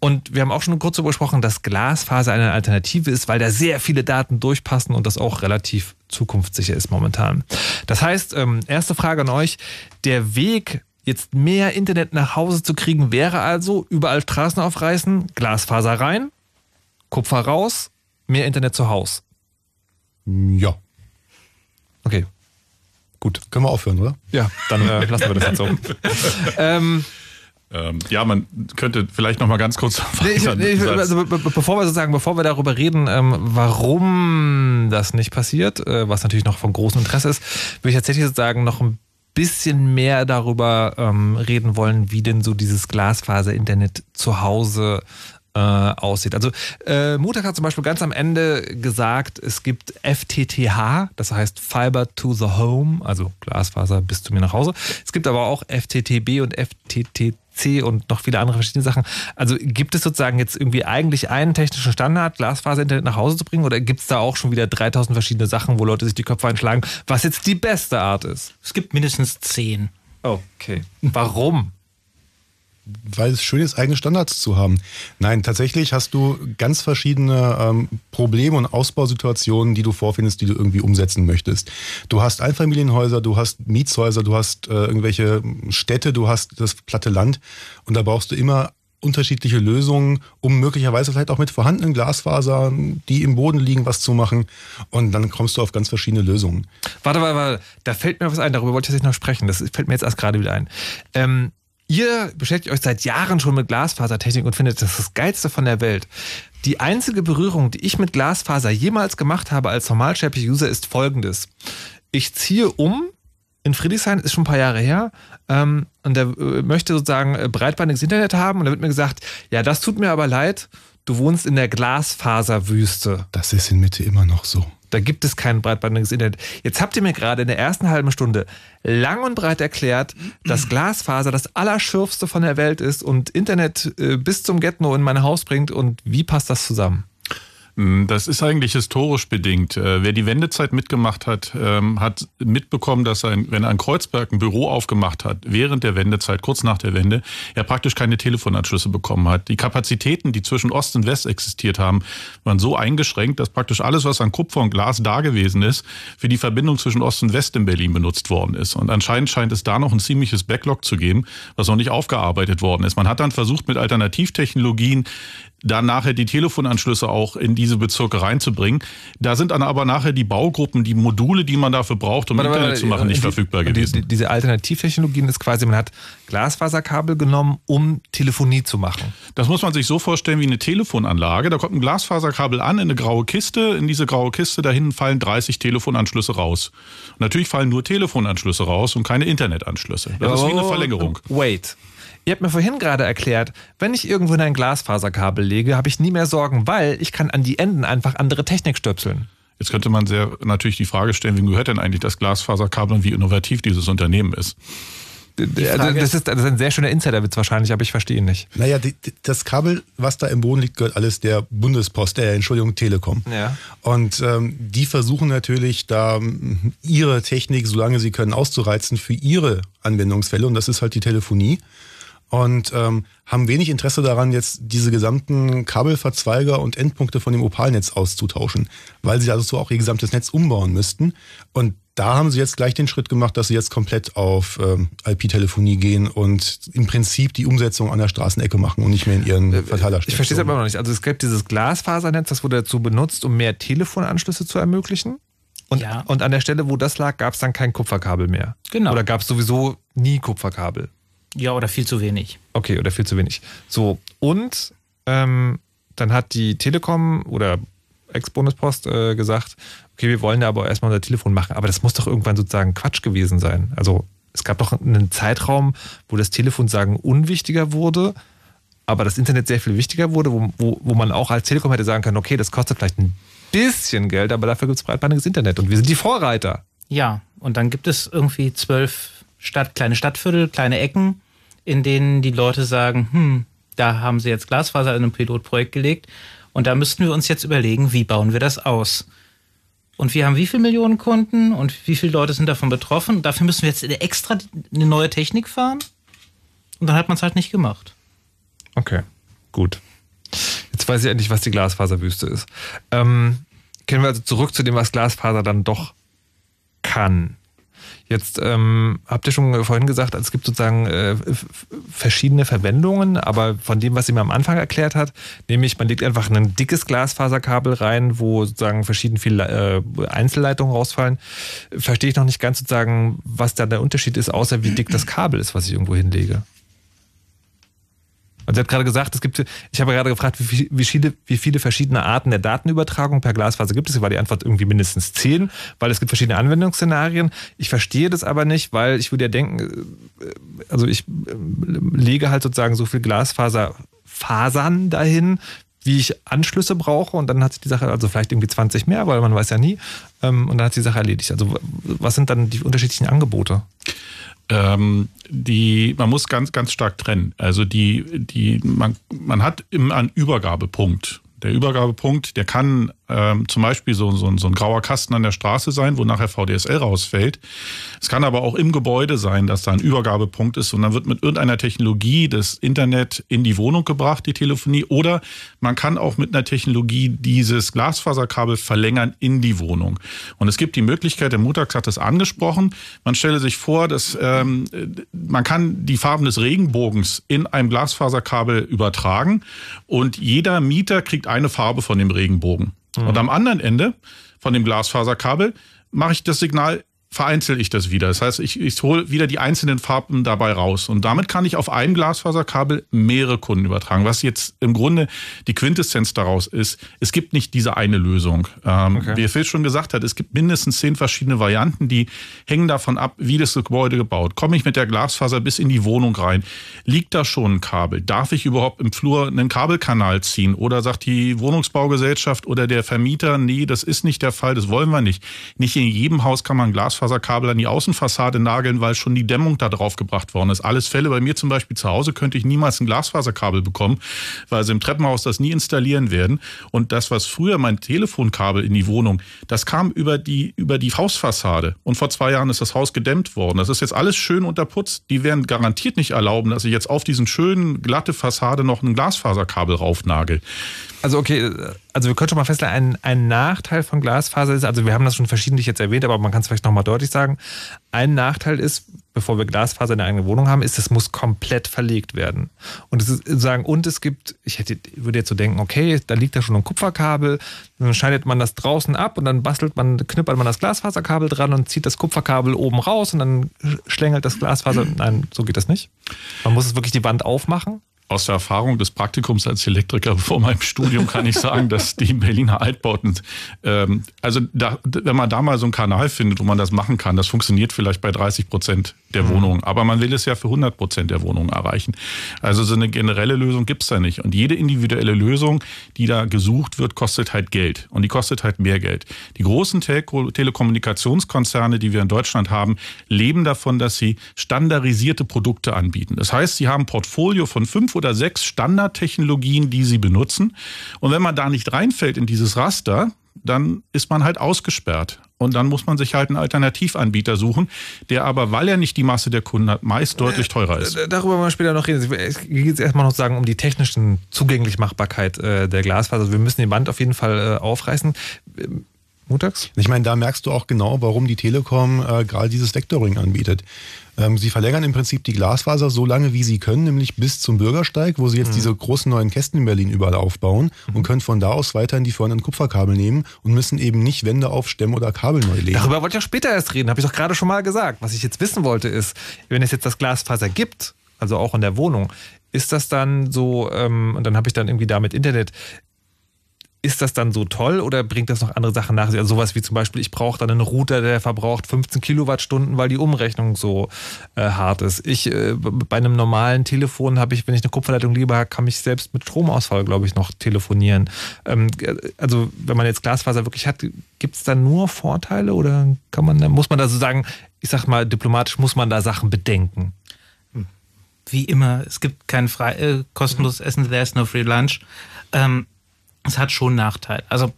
Und wir haben auch schon kurz darüber gesprochen, dass Glasfaser eine Alternative ist, weil da sehr viele Daten durchpassen und das auch relativ zukunftssicher ist momentan. Das heißt, ähm, erste Frage an euch, der Weg, jetzt mehr Internet nach Hause zu kriegen, wäre also überall Straßen aufreißen, Glasfaser rein Kupfer raus, mehr Internet zu Haus. Ja. Okay. Gut. Können wir aufhören, oder? Ja, dann äh, lassen wir das jetzt so. ähm, ähm, ja, man könnte vielleicht noch mal ganz kurz... Nee, ich, nee, ich, also, be bevor wir sozusagen, bevor wir darüber reden, ähm, warum das nicht passiert, äh, was natürlich noch von großem Interesse ist, würde ich tatsächlich sozusagen noch ein bisschen mehr darüber ähm, reden wollen, wie denn so dieses Glasfaser-Internet zu Hause äh, aussieht. Also äh, Mutax hat zum Beispiel ganz am Ende gesagt, es gibt F T T H, das heißt Fiber to the Home, also Glasfaser bis zu mir nach Hause. Es gibt aber auch F T T B und F T T C und noch viele andere verschiedene Sachen. Also gibt es sozusagen jetzt irgendwie eigentlich einen technischen Standard, Glasfaser-Internet nach Hause zu bringen, oder gibt es da auch schon wieder dreitausend verschiedene Sachen, wo Leute sich die Köpfe einschlagen, was jetzt die beste Art ist? Es gibt mindestens zehn. Okay. Warum? Weil es schön ist, eigene Standards zu haben. Nein, tatsächlich hast du ganz verschiedene ähm, Probleme und Ausbausituationen, die du vorfindest, die du irgendwie umsetzen möchtest. Du hast Einfamilienhäuser, du hast Mietshäuser, du hast äh, irgendwelche Städte, du hast das platte Land, und da brauchst du immer unterschiedliche Lösungen, um möglicherweise vielleicht auch mit vorhandenen Glasfasern, die im Boden liegen, was zu machen. Und dann kommst du auf ganz verschiedene Lösungen. Warte, warte, warte. Da fällt mir was ein, darüber wollte ich tatsächlich noch sprechen. Das fällt mir jetzt erst gerade wieder ein. Ähm Ihr beschäftigt euch seit Jahren schon mit Glasfasertechnik und findet das das Geilste von der Welt. Die einzige Berührung, die ich mit Glasfaser jemals gemacht habe als normalsterblicher User, ist folgendes. Ich ziehe um in Friedrichshain, ist schon ein paar Jahre her, ähm, und der äh, möchte sozusagen breitbandiges Internet haben, und da wird mir gesagt, ja, das tut mir aber leid, du wohnst in der Glasfaserwüste. Das ist in Mitte immer noch so. Da gibt es kein breitbandiges Internet. Jetzt habt ihr mir gerade in der ersten halben Stunde lang und breit erklärt, dass Glasfaser das Allerschürfste von der Welt ist und Internet äh, bis zum Get-No in mein Haus bringt. Und wie passt das zusammen? Das ist eigentlich historisch bedingt. Wer die Wendezeit mitgemacht hat, hat mitbekommen, dass er, wenn er in Kreuzberg ein Büro aufgemacht hat, während der Wendezeit, kurz nach der Wende, er praktisch keine Telefonanschlüsse bekommen hat. Die Kapazitäten, die zwischen Ost und West existiert haben, waren so eingeschränkt, dass praktisch alles, was an Kupfer und Glas da gewesen ist, für die Verbindung zwischen Ost und West in Berlin benutzt worden ist. Und anscheinend scheint es da noch ein ziemliches Backlog zu geben, was noch nicht aufgearbeitet worden ist. Man hat dann versucht, mit Alternativtechnologien dann nachher die Telefonanschlüsse auch in diese Bezirke reinzubringen. Da sind dann aber nachher die Baugruppen, die Module, die man dafür braucht, um aber, Internet aber, zu machen, nicht die, verfügbar die, gewesen. Die, diese Alternativtechnologien ist quasi, man hat Glasfaserkabel genommen, um Telefonie zu machen. Das muss man sich so vorstellen wie eine Telefonanlage. Da kommt ein Glasfaserkabel an in eine graue Kiste. In diese graue Kiste dahin fallen dreißig Telefonanschlüsse raus. Und natürlich fallen nur Telefonanschlüsse raus und keine Internetanschlüsse. Das oh, ist wie eine Verlängerung. Wait. Ihr habt mir vorhin gerade erklärt, wenn ich irgendwo in ein Glasfaserkabel lege, habe ich nie mehr Sorgen, weil ich kann an die Enden einfach andere Technik stöpseln. Jetzt könnte man sehr natürlich die Frage stellen, wem gehört denn eigentlich das Glasfaserkabel und wie innovativ dieses Unternehmen ist? Also das, ist, das ist ein sehr schöner Insiderwitz wahrscheinlich, aber ich verstehe ihn nicht. Naja, die, das Kabel, was da im Boden liegt, gehört alles der Bundespost, äh, Entschuldigung, Telekom. Ja. Und ähm, die versuchen natürlich, da ihre Technik, solange sie können, auszureizen für ihre Anwendungsfälle, und das ist halt die Telefonie. Und ähm, haben wenig Interesse daran, jetzt diese gesamten Kabelverzweiger und Endpunkte von dem Opalnetz auszutauschen, weil sie also so auch ihr gesamtes Netz umbauen müssten. Und da haben sie jetzt gleich den Schritt gemacht, dass sie jetzt komplett auf ähm, I P-Telefonie gehen und im Prinzip die Umsetzung an der Straßenecke machen und nicht mehr in ihren äh, Verteilerstationen. Ich verstehe es aber noch nicht. Also es gibt dieses Glasfasernetz, das wurde dazu benutzt, um mehr Telefonanschlüsse zu ermöglichen. Und, ja. und an der Stelle, wo das lag, gab es dann kein Kupferkabel mehr. Genau. Oder gab es sowieso nie Kupferkabel. Ja, oder viel zu wenig. Okay, oder viel zu wenig. So, und ähm, dann hat die Telekom oder Ex-Bundespost äh, gesagt, okay, wir wollen da aber erstmal unser Telefon machen. Aber das muss doch irgendwann sozusagen Quatsch gewesen sein. Also es gab doch einen Zeitraum, wo das Telefon sagen unwichtiger wurde, aber das Internet sehr viel wichtiger wurde, wo, wo, wo man auch als Telekom hätte sagen können, okay, das kostet vielleicht ein bisschen Geld, aber dafür gibt es breitbandiges Internet. Und wir sind die Vorreiter. Ja, und dann gibt es irgendwie zwölf... Stadt, kleine Stadtviertel, kleine Ecken, in denen die Leute sagen, hm, da haben sie jetzt Glasfaser in einem Pilotprojekt gelegt und da müssten wir uns jetzt überlegen, wie bauen wir das aus? Und wir haben wie viele Millionen Kunden und wie viele Leute sind davon betroffen? Und dafür müssen wir jetzt extra eine neue Technik fahren? Und dann hat man es halt nicht gemacht. Okay, gut. Jetzt weiß ich endlich, was die Glasfaserwüste ist. Ähm, kehren wir also zurück zu dem, was Glasfaser dann doch kann. Jetzt ähm, habt ihr schon vorhin gesagt, es gibt sozusagen äh, verschiedene Verwendungen, aber von dem, was ihr mir am Anfang erklärt hat, nämlich man legt einfach ein dickes Glasfaserkabel rein, wo sozusagen verschieden viele äh, Einzelleitungen rausfallen, verstehe ich noch nicht ganz sozusagen, was da der Unterschied ist, außer wie dick das Kabel ist, was ich irgendwo hinlege. Und sie hat gerade gesagt, es gibt, ich habe gerade gefragt, wie, wie, viele, wie viele verschiedene Arten der Datenübertragung per Glasfaser gibt es. Da war die Antwort irgendwie mindestens zehn, weil es gibt verschiedene Anwendungsszenarien. Ich verstehe das aber nicht, weil ich würde ja denken, also ich lege halt sozusagen so viel Glasfaserfasern dahin, wie ich Anschlüsse brauche, und dann hat sich die Sache, also vielleicht irgendwie zwanzig mehr, weil man weiß ja nie, und dann hat sich die Sache erledigt. Also was sind dann die unterschiedlichen Angebote? Ähm, die, man muss ganz, ganz stark trennen. Also die, die, man, man hat immer einen Übergabepunkt. Der Übergabepunkt, der kann ähm, zum Beispiel so, so, so ein grauer Kasten an der Straße sein, wo nachher V D S L rausfällt. Es kann aber auch im Gebäude sein, dass da ein Übergabepunkt ist, und dann wird mit irgendeiner Technologie das Internet in die Wohnung gebracht, die Telefonie. Oder man kann auch mit einer Technologie dieses Glasfaserkabel verlängern in die Wohnung. Und es gibt die Möglichkeit, der Mutax hat das angesprochen, man stelle sich vor, dass ähm, man kann die Farben des Regenbogens in einem Glasfaserkabel übertragen, und jeder Mieter kriegt eine Farbe von dem Regenbogen. Mhm. Und am anderen Ende von dem Glasfaserkabel mache ich das Signal, vereinzel ich das wieder. Das heißt, ich, ich hole wieder die einzelnen Farben dabei raus. Und damit kann ich auf einem Glasfaserkabel mehrere Kunden übertragen. Was jetzt im Grunde die Quintessenz daraus ist, es gibt nicht diese eine Lösung. Ähm, okay. Wie Filz schon gesagt hat, es gibt mindestens zehn verschiedene Varianten, die hängen davon ab, wie das Gebäude gebaut. Komme ich mit der Glasfaser bis in die Wohnung rein? Liegt da schon ein Kabel? Darf ich überhaupt im Flur einen Kabelkanal ziehen? Oder sagt die Wohnungsbaugesellschaft oder der Vermieter, nee, das ist nicht der Fall, das wollen wir nicht. Nicht in jedem Haus kann man Glasfaser Glasfaserkabel an die Außenfassade nageln, weil schon die Dämmung da drauf gebracht worden ist. Alles Fälle, bei mir zum Beispiel zu Hause könnte ich niemals ein Glasfaserkabel bekommen, weil sie im Treppenhaus das nie installieren werden. Und das, was früher mein Telefonkabel in die Wohnung, das kam über die, über die Hausfassade. Und vor zwei Jahren ist das Haus gedämmt worden. Das ist jetzt alles schön unter Putz. Die werden garantiert nicht erlauben, dass ich jetzt auf diesen schönen, glatte Fassade noch ein Glasfaserkabel raufnagel. Also okay, also wir können schon mal feststellen, ein, ein Nachteil von Glasfaser ist, also wir haben das schon verschiedentlich jetzt erwähnt, aber man kann es vielleicht nochmal deutlich sagen, ein Nachteil ist, bevor wir Glasfaser in der eigenen Wohnung haben, ist, es muss komplett verlegt werden. Und es ist sagen, und es gibt, ich hätte, würde jetzt so denken, okay, da liegt da schon ein Kupferkabel, dann schneidet man das draußen ab und dann bastelt man, knippert man das Glasfaserkabel dran und zieht das Kupferkabel oben raus und dann schlängelt das Glasfaser. Nein, so geht das nicht. Man muss es wirklich die Wand aufmachen. Aus der Erfahrung des Praktikums als Elektriker vor meinem Studium kann ich sagen, dass die Berliner Altbauten, ähm, also da, wenn man da mal so einen Kanal findet, wo man das machen kann, das funktioniert vielleicht bei dreißig Prozent der Wohnungen, aber man will es ja für hundert Prozent der Wohnungen erreichen. Also so eine generelle Lösung gibt es da nicht. Und jede individuelle Lösung, die da gesucht wird, kostet halt Geld. Und die kostet halt mehr Geld. Die großen Tele- Telekommunikationskonzerne, die wir in Deutschland haben, leben davon, dass sie standardisierte Produkte anbieten. Das heißt, sie haben ein Portfolio von fünf oder sechs Standardtechnologien, die sie benutzen. Und wenn man da nicht reinfällt in dieses Raster, dann ist man halt ausgesperrt. Und dann muss man sich halt einen Alternativanbieter suchen, der aber, weil er nicht die Masse der Kunden hat, meist deutlich teurer ist. Darüber wollen wir später noch reden. Es geht jetzt erstmal noch sagen um die technischen Zugänglichmachbarkeit der Glasfaser. Also wir müssen die Wand auf jeden Fall aufreißen. Mutax? Ich meine, da merkst du auch genau, warum die Telekom äh, gerade dieses Vectoring anbietet. Ähm, sie verlängern im Prinzip die Glasfaser so lange, wie sie können, nämlich bis zum Bürgersteig, wo sie jetzt mhm. diese großen neuen Kästen in Berlin überall aufbauen mhm. und können von da aus weiterhin die vorhandenen Kupferkabel nehmen und müssen eben nicht Wände aufstemmen oder Kabel neu legen. Darüber wollte ich ja später erst reden, habe ich doch gerade schon mal gesagt. Was ich jetzt wissen wollte ist, wenn es jetzt das Glasfaser gibt, also auch in der Wohnung, ist das dann so, ähm, und dann habe ich dann irgendwie damit Internet. Ist das dann so toll oder bringt das noch andere Sachen nach sich? Also sowas wie zum Beispiel, ich brauche dann einen Router, der verbraucht fünfzehn Kilowattstunden, weil die Umrechnung so äh, hart ist. Ich äh, bei einem normalen Telefon habe ich, wenn ich eine Kupferleitung lieber habe, kann ich selbst mit Stromausfall, glaube ich, noch telefonieren. Ähm, also wenn man jetzt Glasfaser wirklich hat, gibt es da nur Vorteile oder kann man, muss man da so sagen, ich sag mal diplomatisch, muss man da Sachen bedenken? Wie immer, es gibt kein frei, äh, kostenloses Essen, there's no free lunch. Ähm, Es hat schon Nachteil. Also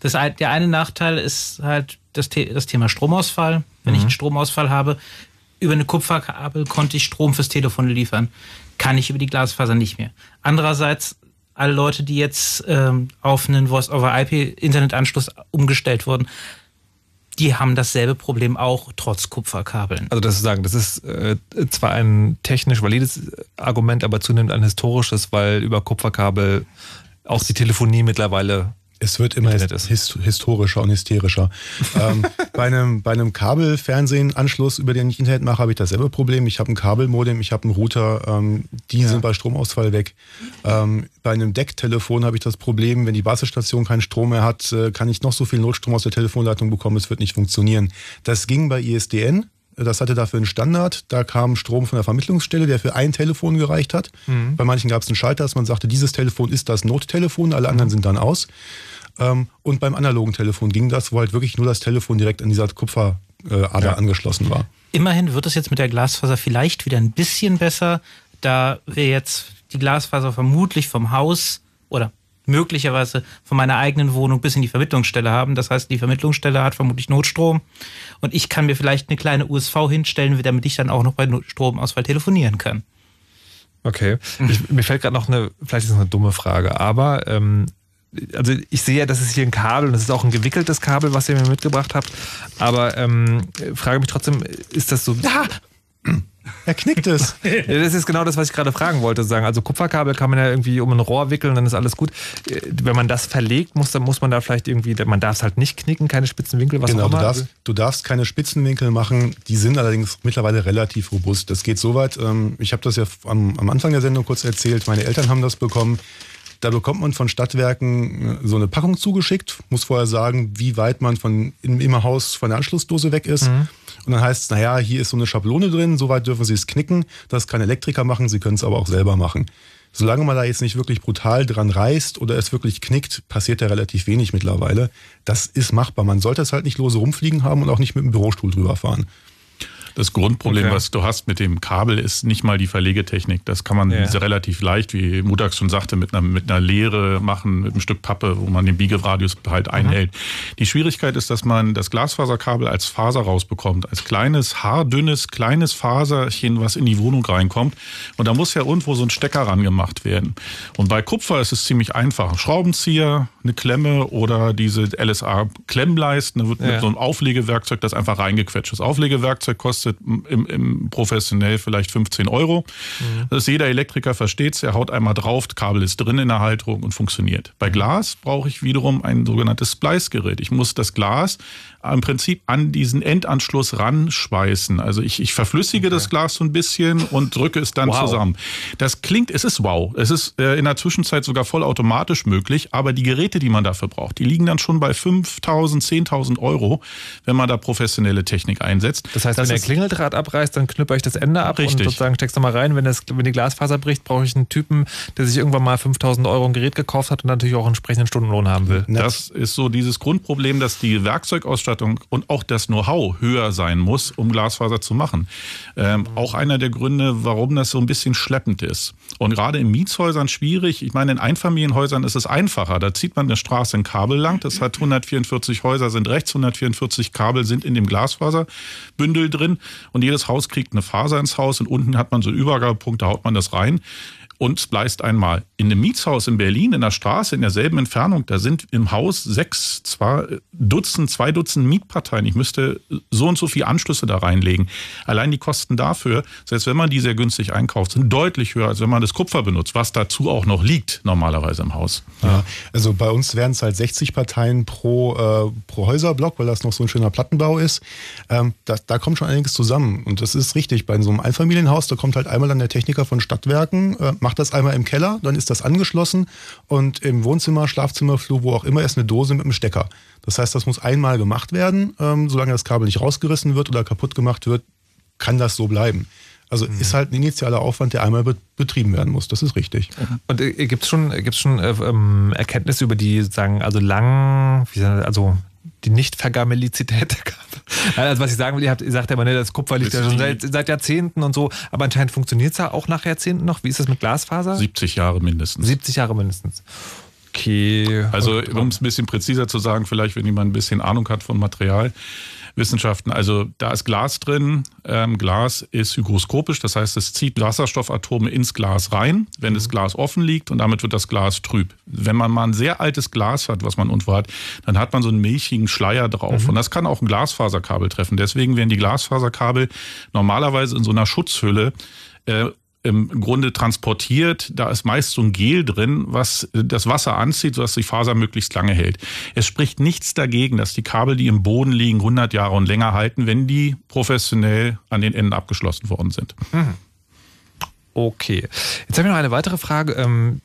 das, der eine Nachteil ist halt das, The- das Thema Stromausfall. Wenn mhm. ich einen Stromausfall habe, über eine Kupferkabel konnte ich Strom fürs Telefon liefern. Kann ich über die Glasfaser nicht mehr. Andererseits, alle Leute, die jetzt ähm, auf einen Voice-over-I P-Internetanschluss umgestellt wurden, die haben dasselbe Problem auch trotz Kupferkabeln. Also das zu sagen, das ist äh, zwar ein technisch valides Argument, aber zunehmend ein historisches, weil über Kupferkabel auch die Telefonie mittlerweile... Es wird immer his historischer und hysterischer. ähm, bei einem, bei einem Kabelfernsehenanschluss, über den ich Internet mache, habe ich dasselbe Problem. Ich habe ein Kabelmodem, ich habe einen Router, ähm, die ja. sind bei Stromausfall weg. Ähm, bei einem Decktelefon habe ich das Problem, wenn die Basisstation keinen Strom mehr hat, äh, kann ich noch so viel Notstrom aus der Telefonleitung bekommen, es wird nicht funktionieren. Das ging bei I S D N. Das hatte dafür einen Standard. Da kam Strom von der Vermittlungsstelle, der für ein Telefon gereicht hat. Mhm. Bei manchen gab es einen Schalter, dass man sagte, dieses Telefon ist das Nottelefon, alle anderen mhm. sind dann aus. Und beim analogen Telefon ging das, wo halt wirklich nur das Telefon direkt an dieser Kupferader ja. angeschlossen war. Immerhin wird es jetzt mit der Glasfaser vielleicht wieder ein bisschen besser, da wir jetzt die Glasfaser vermutlich vom Haus oder möglicherweise von meiner eigenen Wohnung bis in die Vermittlungsstelle haben. Das heißt, die Vermittlungsstelle hat vermutlich Notstrom und ich kann mir vielleicht eine kleine U S V hinstellen, damit ich dann auch noch bei Stromausfall telefonieren kann. Okay. Ich, mir fällt gerade noch eine, vielleicht ist es eine dumme Frage, aber ähm, also ich sehe ja, das ist hier ein Kabel und das ist auch ein gewickeltes Kabel, was ihr mir mitgebracht habt, aber ähm, frage mich trotzdem, ist das so... Ah! Er knickt es. Das ist genau das, was ich gerade fragen wollte. Sagen. Also Kupferkabel kann man ja irgendwie um ein Rohr wickeln, dann ist alles gut. Wenn man das verlegt, muss, dann muss man da vielleicht irgendwie, man darf es halt nicht knicken, keine Spitzenwinkel, was genau, auch immer. Du darfst, du darfst keine Spitzenwinkel machen, die sind allerdings mittlerweile relativ robust. Das geht so weit, ich habe das ja am, am Anfang der Sendung kurz erzählt, meine Eltern haben das bekommen. Da bekommt man von Stadtwerken so eine Packung zugeschickt, muss vorher sagen, wie weit man von im, im Haus von der Anschlussdose weg ist. Mhm. Und dann heißt es, naja, hier ist so eine Schablone drin, soweit dürfen Sie es knicken. Das kann Elektriker machen, Sie können es aber auch selber machen. Solange man da jetzt nicht wirklich brutal dran reißt oder es wirklich knickt, passiert ja relativ wenig mittlerweile. Das ist machbar. Man sollte es halt nicht lose rumfliegen haben und auch nicht mit dem Bürostuhl drüber fahren. Das Grundproblem, okay. was du hast mit dem Kabel, ist nicht mal die Verlegetechnik. Das kann man ja. relativ leicht, wie Mutax schon sagte, mit einer, mit einer Leere machen, mit einem Stück Pappe, wo man den Biegeradius halt einhält. Mhm. Die Schwierigkeit ist, dass man das Glasfaserkabel als Faser rausbekommt, als kleines, haardünnes, kleines Faserchen, was in die Wohnung reinkommt. Und da muss ja irgendwo so ein Stecker rangemacht werden. Und bei Kupfer ist es ziemlich einfach. Ein Schraubenzieher, eine Klemme oder diese L S A-Klemmleisten. Da wird ja. mit so einem Auflegewerkzeug das einfach reingequetscht. Das Auflegewerkzeug kostet Im, im professionell vielleicht fünfzehn Euro. Mhm. Das ist, jeder Elektriker versteht es, er haut einmal drauf, das Kabel ist drin in der Halterung und funktioniert. Bei Glas brauche ich wiederum ein sogenanntes Splice-Gerät. Ich muss das Glas im Prinzip an diesen Endanschluss ranschweißen. Also ich, ich verflüssige okay. das Glas so ein bisschen und drücke es dann wow. zusammen. Das klingt, es ist wow. Es ist äh, in der Zwischenzeit sogar vollautomatisch möglich, aber die Geräte, die man dafür braucht, die liegen dann schon bei fünftausend, zehntausend Euro, wenn man da professionelle Technik einsetzt. Das heißt, das wenn der Klingeldraht abreißt, dann knüpper ich das Ende ab Richtig. und sozusagen steckst du mal rein. Wenn, das, wenn die Glasfaser bricht, brauche ich einen Typen, der sich irgendwann mal fünftausend Euro ein Gerät gekauft hat und natürlich auch einen entsprechenden Stundenlohn haben will. Das ist so dieses Grundproblem, dass die Werkzeugausstattung und auch das Know-how höher sein muss, um Glasfaser zu machen. Ähm, auch einer der Gründe, warum das so ein bisschen schleppend ist. Und gerade in Mietshäusern schwierig. Ich meine, in Einfamilienhäusern ist es einfacher. Da zieht man eine Straße in Kabel lang. Das hat hundertvierundvierzig Häuser sind rechts, hundertvierundvierzig Kabel sind in dem Glasfaserbündel drin. Und jedes Haus kriegt eine Faser ins Haus und unten hat man so Übergabepunkte, da haut man das rein. Und spliced einmal. In einem Mietshaus in Berlin, in der Straße, in derselben Entfernung, da sind im Haus sechs, zwei Dutzend, zwei Dutzend Mietparteien. Ich müsste so und so viele Anschlüsse da reinlegen. Allein die Kosten dafür, selbst wenn man die sehr günstig einkauft, sind deutlich höher, als wenn man das Kupfer benutzt, was dazu auch noch liegt, normalerweise im Haus. Ja, also bei uns wären es halt sechzig Parteien pro, äh, pro Häuserblock, weil das noch so ein schöner Plattenbau ist. Ähm, da, da kommt schon einiges zusammen. Und das ist richtig. Bei so einem Einfamilienhaus, da kommt halt einmal dann der Techniker von Stadtwerken, äh, macht das einmal im Keller, dann ist das angeschlossen und im Wohnzimmer, Schlafzimmer, Flur, wo auch immer, ist eine Dose mit einem Stecker. Das heißt, das muss einmal gemacht werden. Ähm, solange das Kabel nicht rausgerissen wird oder kaputt gemacht wird, kann das so bleiben. Also mhm. ist halt ein initialer Aufwand, der einmal betrieben werden muss. Das ist richtig. Mhm. Und äh, gibt es schon, gibt's schon äh, ähm, Erkenntnisse über die, sagen, also lang, wie sagen, also die Nicht-Vergamelizität. Also was ich sagen will, ihr, habt, ihr sagt ja immer, ne, das Kupfer liegt ja schon seit, seit Jahrzehnten und so, aber anscheinend funktioniert es ja auch nach Jahrzehnten noch. Wie ist das mit Glasfaser? siebzig Jahre mindestens. siebzig Jahre mindestens. Okay. Also um es ein bisschen präziser zu sagen, vielleicht wenn jemand ein bisschen Ahnung hat von Material, Wissenschaften. Also da ist Glas drin. Ähm, Glas ist hygroskopisch, das heißt, es zieht Wasserstoffatome ins Glas rein, wenn das Glas offen liegt, und damit wird das Glas trüb. Wenn man mal ein sehr altes Glas hat, was man unten hat, dann hat man so einen milchigen Schleier drauf. Mhm. Und das kann auch ein Glasfaserkabel treffen. Deswegen werden die Glasfaserkabel normalerweise in so einer Schutzhülle äh, im Grunde transportiert. Da ist meist so ein Gel drin, was das Wasser anzieht, sodass die Faser möglichst lange hält. Es spricht nichts dagegen, dass die Kabel, die im Boden liegen, hundert Jahre und länger halten, wenn die professionell an den Enden abgeschlossen worden sind. Mhm. Okay. Jetzt habe ich noch eine weitere Frage. Ähm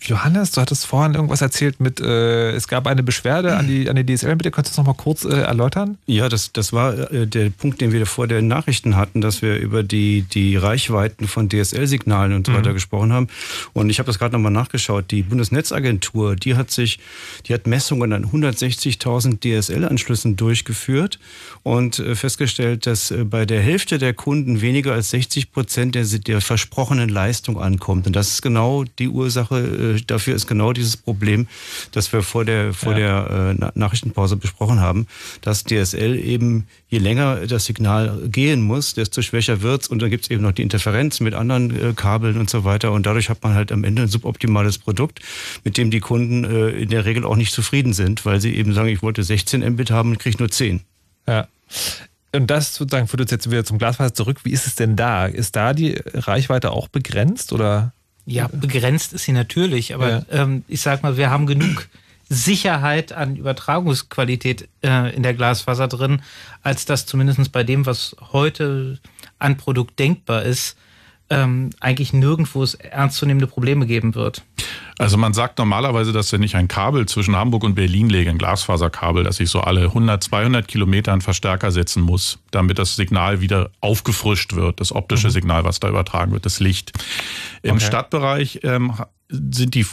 Johannes, du hattest vorhin irgendwas erzählt mit, äh, es gab eine Beschwerde an die, an die D S L. Bitte könntest du das nochmal kurz äh, erläutern? Ja, das, das war äh, der Punkt, den wir vor den Nachrichten hatten, dass wir über die, die Reichweiten von D S L-Signalen und so weiter mhm. gesprochen haben. Und ich habe das gerade nochmal nachgeschaut. Die Bundesnetzagentur, die hat sich, die hat Messungen an hundertsechzigtausend D S L-Anschlüssen durchgeführt und äh, festgestellt, dass äh, bei der Hälfte der Kunden weniger als sechzig Prozent der, der versprochenen Leistung ankommt. Und das ist genau die Ursache. Dafür ist genau dieses Problem, das wir vor der, vor ja. der äh, Nachrichtenpause besprochen haben, dass D S L eben, je länger das Signal gehen muss, desto schwächer wird es. Und dann gibt es eben noch die Interferenz mit anderen äh, Kabeln und so weiter. Und dadurch hat man halt am Ende ein suboptimales Produkt, mit dem die Kunden äh, in der Regel auch nicht zufrieden sind, weil sie eben sagen, ich wollte sechzehn Mbit haben und kriege nur zehn. Ja. Und das sozusagen führt uns jetzt wieder zum Glasfaser zurück. Wie ist es denn da? Ist da die Reichweite auch begrenzt oder... Ja, begrenzt ist sie natürlich, aber ja. ähm, ich sag mal, wir haben genug Sicherheit an Übertragungsqualität äh, in der Glasfaser drin, als dass zumindest bei dem, was heute an Produkt denkbar ist, ähm, eigentlich nirgendwo es ernstzunehmende Probleme geben wird. Also man sagt normalerweise, dass wenn ich ein Kabel zwischen Hamburg und Berlin lege, ein Glasfaserkabel, dass ich so alle hundert, zweihundert Kilometer einen Verstärker setzen muss, damit das Signal wieder aufgefrischt wird, das optische mhm. Signal, was da übertragen wird, das Licht. Im okay. Stadtbereich ähm, sind die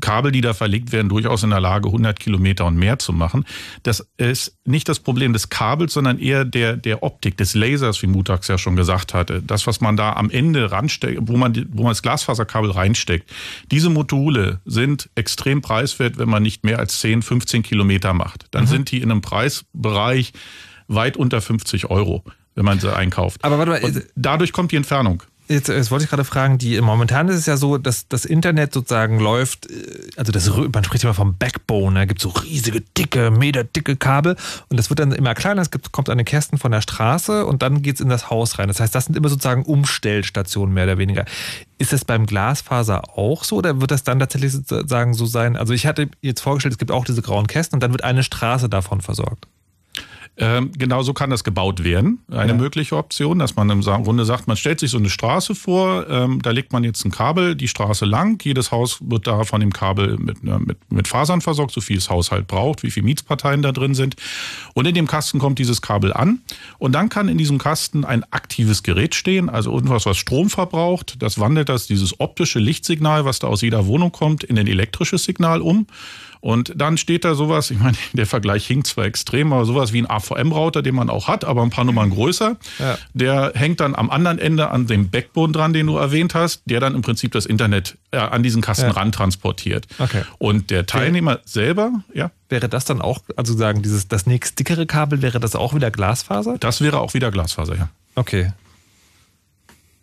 Kabel, die da verlegt werden, durchaus in der Lage, hundert Kilometer und mehr zu machen. Das ist nicht das Problem des Kabels, sondern eher der, der Optik, des Lasers, wie Mutax ja schon gesagt hatte. Das, was man da am Ende ransteckt, wo man, wo man das Glasfaserkabel reinsteckt. Diese Module sind extrem preiswert, wenn man nicht mehr als zehn, fünfzehn Kilometer macht. Dann mhm. sind die in einem Preisbereich weit unter fünfzig Euro, wenn man sie einkauft. Aber warte mal, und dadurch kommt die Entfernung. Jetzt, jetzt wollte ich gerade fragen, die, momentan ist es ja so, dass das Internet sozusagen läuft, also das, man spricht immer vom Backbone, da gibt es so riesige, dicke, meterdicke Kabel und das wird dann immer kleiner, es gibt, kommt an den Kästen von der Straße und dann geht es in das Haus rein. Das heißt, das sind immer sozusagen Umstellstationen mehr oder weniger. Ist das beim Glasfaser auch so oder wird das dann tatsächlich sozusagen so sein? Also ich hatte jetzt vorgestellt, es gibt auch diese grauen Kästen und dann wird eine Straße davon versorgt. Ähm, genau so kann das gebaut werden. Eine ja. mögliche Option, dass man im Grunde sagt, man stellt sich so eine Straße vor, ähm, da legt man jetzt ein Kabel die Straße lang, jedes Haus wird da von dem Kabel mit, mit, mit Fasern versorgt, so viel das Haushalt braucht, wie viele Mietsparteien da drin sind. Und in dem Kasten kommt dieses Kabel an und dann kann in diesem Kasten ein aktives Gerät stehen, also irgendwas, was Strom verbraucht. Das wandelt das, dieses optische Lichtsignal, was da aus jeder Wohnung kommt, in ein elektrisches Signal um. Und dann steht da sowas, ich meine, der Vergleich hinkt zwar extrem, aber sowas wie ein A V M-Router, den man auch hat, aber ein paar Nummern größer. Ja. Der hängt dann am anderen Ende an dem Backbone dran, den du erwähnt hast, der dann im Prinzip das Internet äh, an diesen Kasten ja. ran transportiert. Okay. Und der Teilnehmer der, selber, ja. Wäre das dann auch, also sagen, dieses, das nächst dickere Kabel, wäre das auch wieder Glasfaser? Das wäre auch wieder Glasfaser, ja. Okay.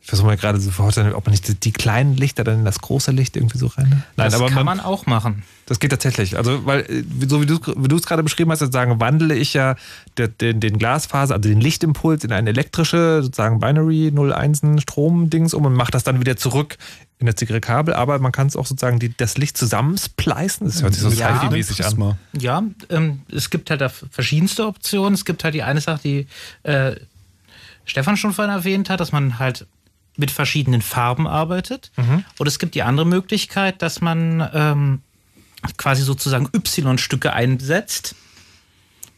Ich versuche mal gerade so vorzustellen, ob man nicht die kleinen Lichter dann in das große Licht irgendwie so rein... Nein, das aber kann man, man auch machen. Das geht tatsächlich. Also, weil, so wie du es gerade beschrieben hast, sozusagen wandle ich ja den, den, den Glasfaser, also den Lichtimpuls in eine elektrische, sozusagen Binary null eins Strom-Dings um und mache das dann wieder zurück in das dickere Kabel. Aber man kann es auch sozusagen die, das Licht zusammenspleißen. Das hört sich so ja, sci-fi-mäßig an. Ja, ähm, es gibt halt da verschiedenste Optionen. Es gibt halt die eine Sache, die äh, Stefan schon vorhin erwähnt hat, dass man halt mit verschiedenen Farben arbeitet. Mhm. Oder es gibt die andere Möglichkeit, dass man ähm, quasi sozusagen Y-Stücke einsetzt.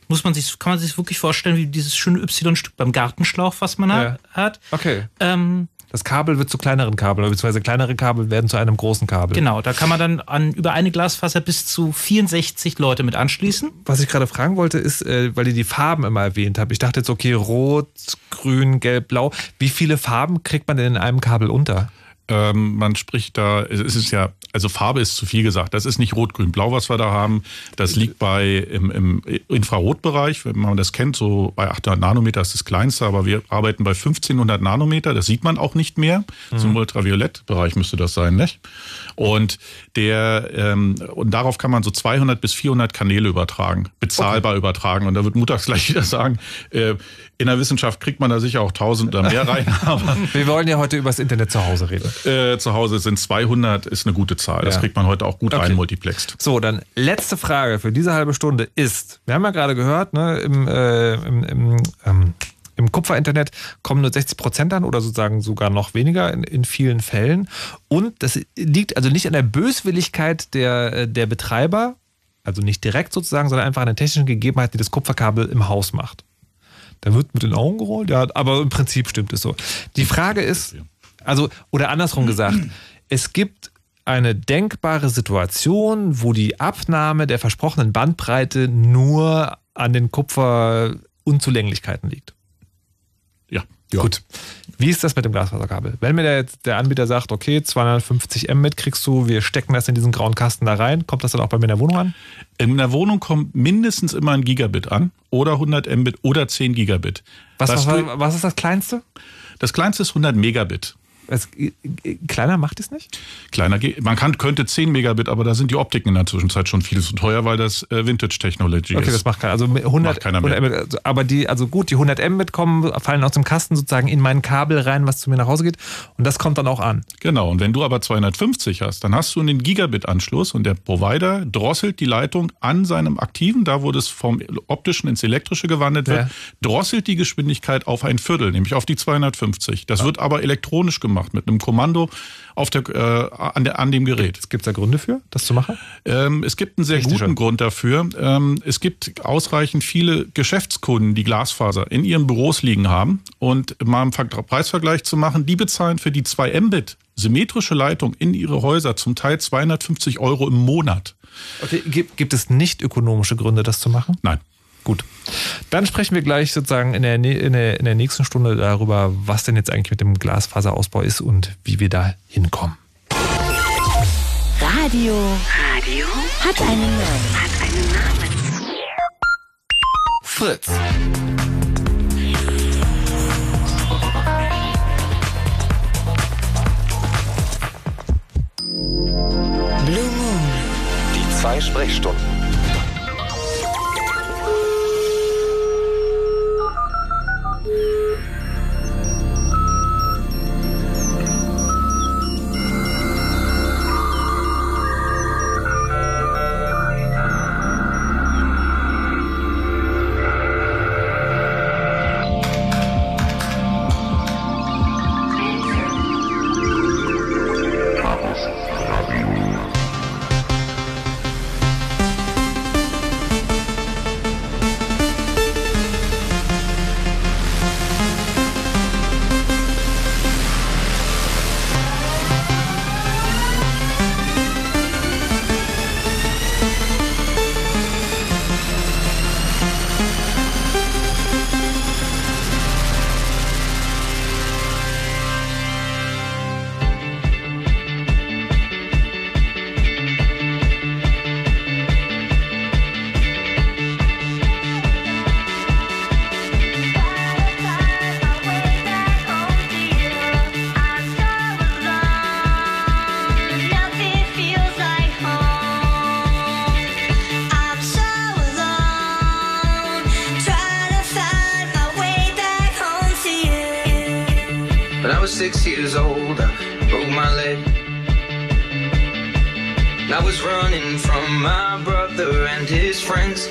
Muss man sich, kann man sich wirklich vorstellen, wie dieses schöne Y-Stück beim Gartenschlauch, was man ja. hat. Okay. Ähm, das Kabel wird zu kleineren Kabeln, beziehungsweise kleinere Kabel werden zu einem großen Kabel. Genau, da kann man dann an, über eine Glasfaser bis zu vierundsechzig Leute mit anschließen. Was ich gerade fragen wollte, ist, äh, weil ihr die Farben immer erwähnt habt. Ich dachte jetzt, okay, rot, grün, gelb, blau. Wie viele Farben kriegt man denn in einem Kabel unter? Ähm, man spricht da, es ist ja, also Farbe ist zu viel gesagt. Das ist nicht rot, grün, blau, was wir da haben. Das liegt bei im, im Infrarotbereich, wenn man das kennt, so bei achthundert Nanometer ist das kleinste, aber wir arbeiten bei fünfzehnhundert Nanometer, das sieht man auch nicht mehr. Mhm. So im Ultraviolettbereich müsste das sein, nicht? Und der ähm, und darauf kann man so zweihundert bis vierhundert Kanäle übertragen, bezahlbar okay. übertragen. Und da wird Mutax gleich wieder sagen, äh, in der Wissenschaft kriegt man da sicher auch tausend oder mehr rein. Aber wir wollen ja heute über das Internet zu Hause reden. Äh, zu Hause sind zweihundert, ist eine gute Zahl. Ja. Das kriegt man heute auch gut okay. rein, multiplext. So, dann letzte Frage für diese halbe Stunde ist, wir haben ja gerade gehört, ne, im, äh, im, im, ähm, im Kupfer-Internet kommen nur sechzig Prozent an oder sozusagen sogar noch weniger in, in vielen Fällen. Und das liegt also nicht an der Böswilligkeit der, der Betreiber, also nicht direkt sozusagen, sondern einfach an der technischen Gegebenheit, die das Kupferkabel im Haus macht. Da wird mit den Augen gerollt, ja, aber im Prinzip stimmt es so. Die Frage ist, also, oder andersrum gesagt, es gibt eine denkbare Situation, wo die Abnahme der versprochenen Bandbreite nur an den Kupferunzulänglichkeiten liegt. Ja. Ja. Gut. Wie ist das mit dem Glasfaserkabel? Wenn mir der, jetzt der Anbieter sagt, okay, zweihundertfünfzig Mbit kriegst du, wir stecken das in diesen grauen Kasten da rein, kommt das dann auch bei mir in der Wohnung an? In der Wohnung kommt mindestens immer ein Gigabit an oder hundert Mbit oder zehn Gigabit. Was, was, was, was ist das Kleinste? Das Kleinste ist hundert Megabit. Es, kleiner macht es nicht? Kleiner, man kann, könnte zehn Megabit, aber da sind die Optiken in der Zwischenzeit schon viel zu teuer, weil das Vintage-Technology okay, ist. Okay, das macht keiner. Also hundert, macht keiner mehr. hundert Mbit, aber die, also gut, die hundert Mbit kommen, fallen aus dem Kasten sozusagen in mein Kabel rein, was zu mir nach Hause geht, und das kommt dann auch an. Genau, und wenn du aber zweihundertfünfzig hast, dann hast du einen Gigabit-Anschluss und der Provider drosselt die Leitung an seinem Aktiven, da wo das vom Optischen ins Elektrische gewandelt wird, ja. drosselt die Geschwindigkeit auf ein Viertel, nämlich auf die zweihundertfünfzig. Das ja. wird aber elektronisch gemacht. Mit einem Kommando auf der, äh, an, der, an dem Gerät. Gibt es da Gründe für, das zu machen? Ähm, es gibt einen sehr Richtig guten schön. Grund dafür. Ähm, es gibt ausreichend viele Geschäftskunden, die Glasfaser in ihren Büros liegen haben. Und mal einen Preisvergleich zu machen, die bezahlen für die zwei Mbit symmetrische Leitung in ihre Häuser zum Teil zweihundertfünfzig Euro im Monat. Okay, gibt, gibt es nicht ökonomische Gründe, das zu machen? Nein. Gut, dann sprechen wir gleich sozusagen in der, in, der, in der nächsten Stunde darüber, was denn jetzt eigentlich mit dem Glasfaserausbau ist und wie wir da hinkommen. Radio, Radio hat einen Namen. Hat einen Namen. Fritz. Blue Moon. Die zwei Sprechstunden. Six years old, I broke my leg. I was running from my brother and his friends,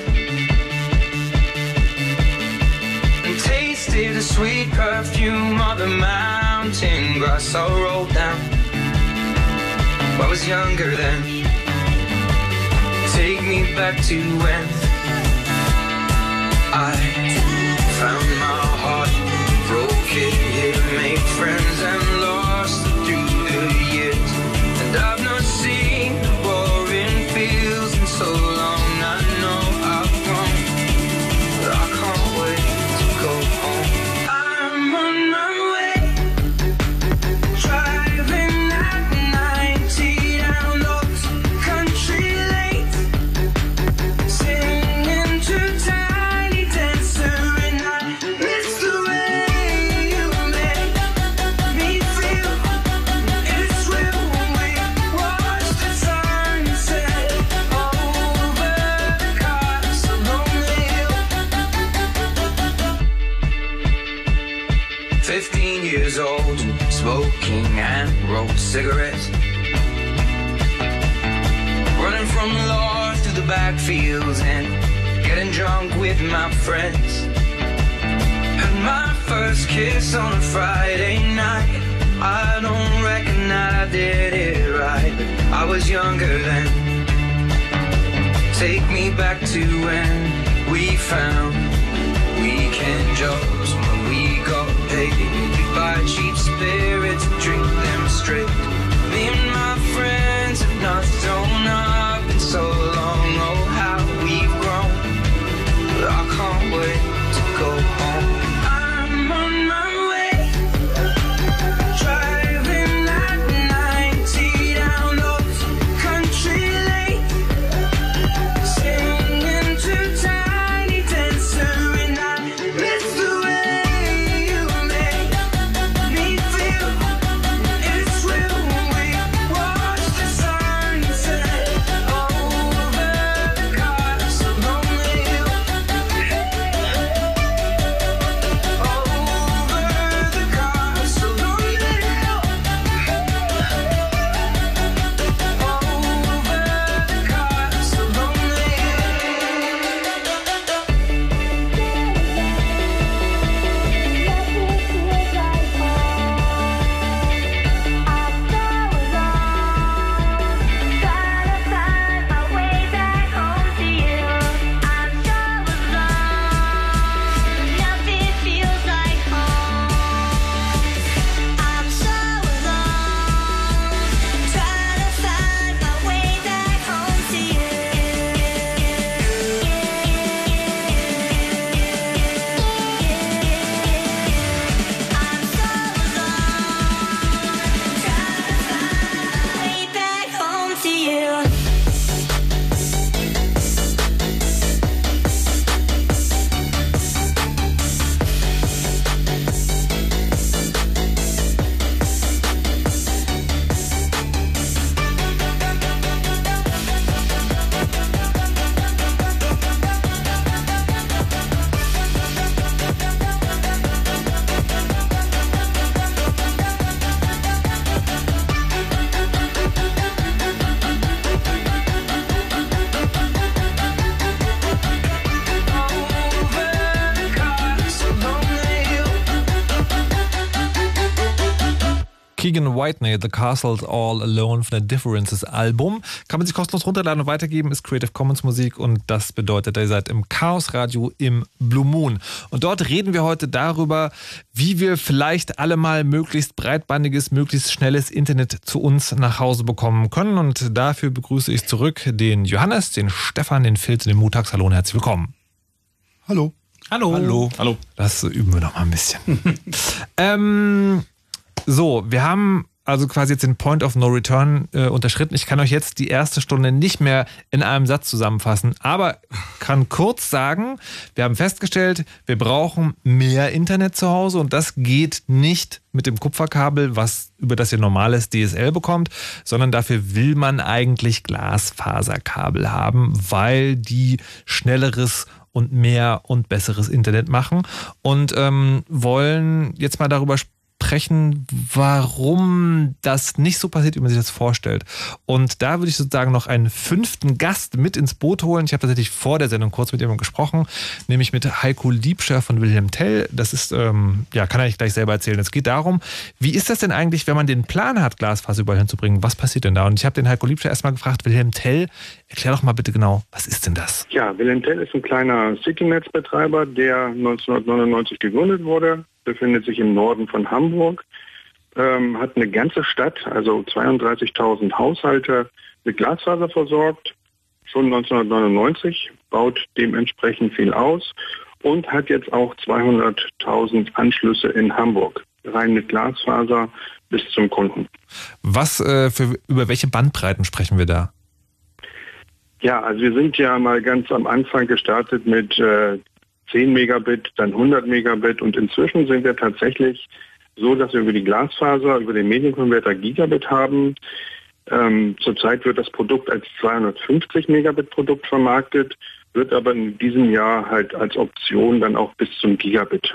and tasted the sweet perfume of the mountain grass I rolled down. I was younger then. Take me back to when I found my heart, broke it here, made friends and lost it through the years. And I've not seen the boring fields in so long. I know I've grown, but I can't wait to go home. I'm on my way, driving fifteen years old, smoking and rolled cigarettes. Running from the law through the backfields and getting drunk with my friends. Had my first kiss on a Friday night. I don't reckon I did it right, but I was younger then. Take me back to when we found weekend jobs, when we got paid. We buy cheap spirits, drink them straight. Me and my friends have not thrown up in so long. Oh, how we've grown, but I can't wait to go home. I'm on my Whiteney, The Castles All Alone von der Differences Album. Kann man sich kostenlos runterladen und weitergeben, ist Creative Commons Musik und das bedeutet, ihr seid im Chaos Radio im Blue Moon. Und dort reden wir heute darüber, wie wir vielleicht alle mal möglichst breitbandiges, möglichst schnelles Internet zu uns nach Hause bekommen können. Und dafür begrüße ich zurück den Johannes, den Stefan, den Filz und den Mutax. Hallo und herzlich willkommen. Hallo. Hallo. Hallo. Hallo. Das üben wir noch mal ein bisschen. ähm... So, wir haben also quasi jetzt den Point of No Return äh, unterschritten. Ich kann euch jetzt die erste Stunde nicht mehr in einem Satz zusammenfassen, aber kann kurz sagen, wir haben festgestellt, wir brauchen mehr Internet zu Hause und das geht nicht mit dem Kupferkabel, was über das ihr normales D S L bekommt, sondern dafür will man eigentlich Glasfaserkabel haben, weil die schnelleres und mehr und besseres Internet machen und ähm, wollen jetzt mal darüber sprechen, sprechen, warum das nicht so passiert, wie man sich das vorstellt. Und da würde ich sozusagen noch einen fünften Gast mit ins Boot holen. Ich habe tatsächlich vor der Sendung kurz mit jemandem gesprochen, nämlich mit Heiko Liebscher von wilhelm punkt tel. Das ist, ähm, ja, kann ich gleich selber erzählen. Es geht darum, wie ist das denn eigentlich, wenn man den Plan hat, Glasfaser überall hinzubringen? Was passiert denn da? Und ich habe den Heiko Liebscher erstmal gefragt, wilhelm punkt tel, erklär doch mal bitte genau, was ist denn das? Ja, wilhelm punkt tel ist ein kleiner Citynetzbetreiber, der neunzehnhundertneunundneunzig gegründet wurde. Befindet sich im Norden von Hamburg, ähm, hat eine ganze Stadt, also zweiunddreißigtausend Haushalte mit Glasfaser versorgt, schon neunzehnhundertneunundneunzig, baut dementsprechend viel aus und hat jetzt auch zweihunderttausend Anschlüsse in Hamburg, rein mit Glasfaser bis zum Kunden. Was äh, für, über welche Bandbreiten sprechen wir da? Ja, also wir sind ja mal ganz am Anfang gestartet mit äh, zehn Megabit, dann hundert Megabit und inzwischen sind wir tatsächlich so, dass wir über die Glasfaser, über den Medienkonverter Gigabit haben. Ähm, zurzeit wird das Produkt als zweihundertfünfzig Megabit Produkt vermarktet, wird aber in diesem Jahr halt als Option dann auch bis zum Gigabit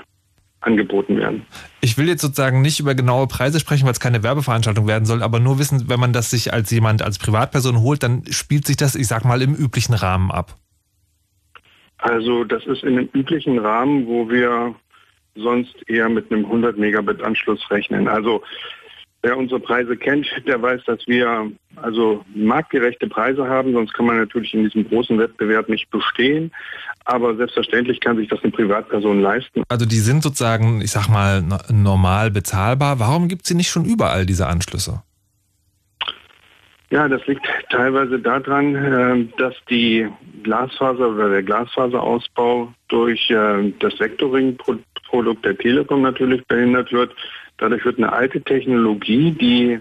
angeboten werden. Ich will jetzt sozusagen nicht über genaue Preise sprechen, weil es keine Werbeveranstaltung werden soll, aber nur wissen, wenn man das sich als jemand, als Privatperson holt, dann spielt sich das, ich sag mal, im üblichen Rahmen ab. Also das ist in dem üblichen Rahmen, wo wir sonst eher mit einem hundert Megabit Anschluss rechnen. Also wer unsere Preise kennt, der weiß, dass wir also marktgerechte Preise haben, sonst kann man natürlich in diesem großen Wettbewerb nicht bestehen. Aber selbstverständlich kann sich das eine Privatperson leisten. Also die sind sozusagen, ich sag mal, normal bezahlbar. Warum gibt es sie nicht schon überall, diese Anschlüsse? Ja, das liegt teilweise daran, dass die Glasfaser oder der Glasfaserausbau durch das Vectoring-Produkt der Telekom natürlich behindert wird. Dadurch wird eine alte Technologie, die,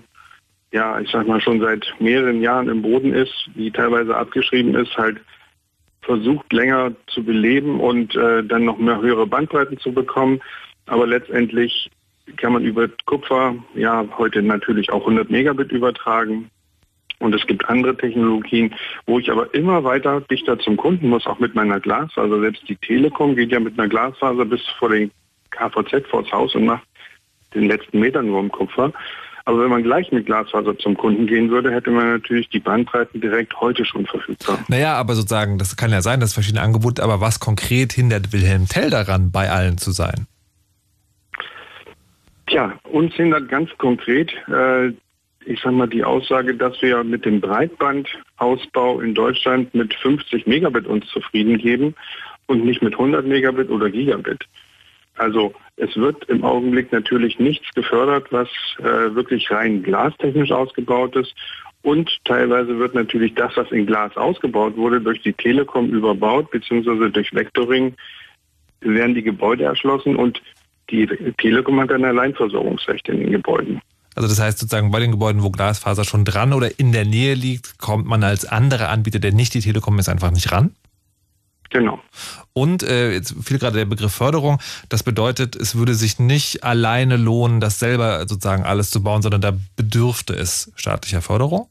ja, ich sag mal, schon seit mehreren Jahren im Boden ist, die teilweise abgeschrieben ist, halt versucht, länger zu beleben und äh, dann noch mehr höhere Bandbreiten zu bekommen. Aber letztendlich kann man über Kupfer, ja, heute natürlich auch hundert Megabit übertragen. Und es gibt andere Technologien, wo ich aber immer weiter dichter zum Kunden muss, auch mit meiner Glasfaser. Also selbst die Telekom geht ja mit einer Glasfaser bis vor den K V Z vors Haus und macht den letzten Meter nur im Kupfer. Aber wenn man gleich mit Glasfaser zum Kunden gehen würde, hätte man natürlich die Bandbreiten direkt heute schon verfügbar. Naja, aber sozusagen, das kann ja sein, dass verschiedene Angebote, aber was konkret hindert wilhelm punkt tel daran, bei allen zu sein? Tja, uns hindert ganz konkret, äh, ich sag mal, die Aussage, dass wir mit dem Breitbandausbau in Deutschland mit fünfzig Megabit uns zufrieden geben und nicht mit hundert Megabit oder Gigabit. Also es wird im Augenblick natürlich nichts gefördert, was äh, wirklich rein glastechnisch ausgebaut ist. Und teilweise wird natürlich das, was in Glas ausgebaut wurde, durch die Telekom überbaut, beziehungsweise durch Vectoring werden die Gebäude erschlossen und die Telekom hat dann Alleinversorgungsrecht in den Gebäuden. Also das heißt sozusagen, bei den Gebäuden, wo Glasfaser schon dran oder in der Nähe liegt, kommt man als anderer Anbieter, der nicht die Telekom ist, einfach nicht ran? Genau. Und äh, jetzt fiel gerade der Begriff Förderung. Das bedeutet, es würde sich nicht alleine lohnen, das selber sozusagen alles zu bauen, sondern da bedürfte es staatlicher Förderung?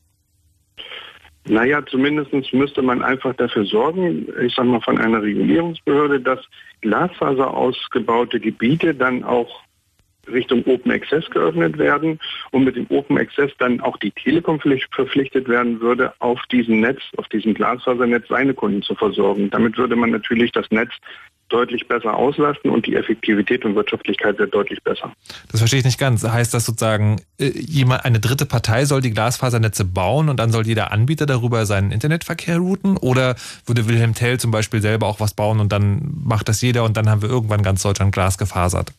Naja, zumindest müsste man einfach dafür sorgen, ich sage mal von einer Regulierungsbehörde, dass Glasfaser ausgebaute Gebiete dann auch Richtung Open Access geöffnet werden und mit dem Open Access dann auch die Telekom verpflichtet werden würde, auf diesem Netz, auf diesem Glasfasernetz seine Kunden zu versorgen. Damit würde man natürlich das Netz deutlich besser auslasten und die Effektivität und Wirtschaftlichkeit wird deutlich besser. Das verstehe ich nicht ganz. Heißt das sozusagen, jemand, eine dritte Partei soll die Glasfasernetze bauen und dann soll jeder Anbieter darüber seinen Internetverkehr routen? Oder würde wilhelm punkt tel zum Beispiel selber auch was bauen und dann macht das jeder und dann haben wir irgendwann ganz Deutschland glasgefasert?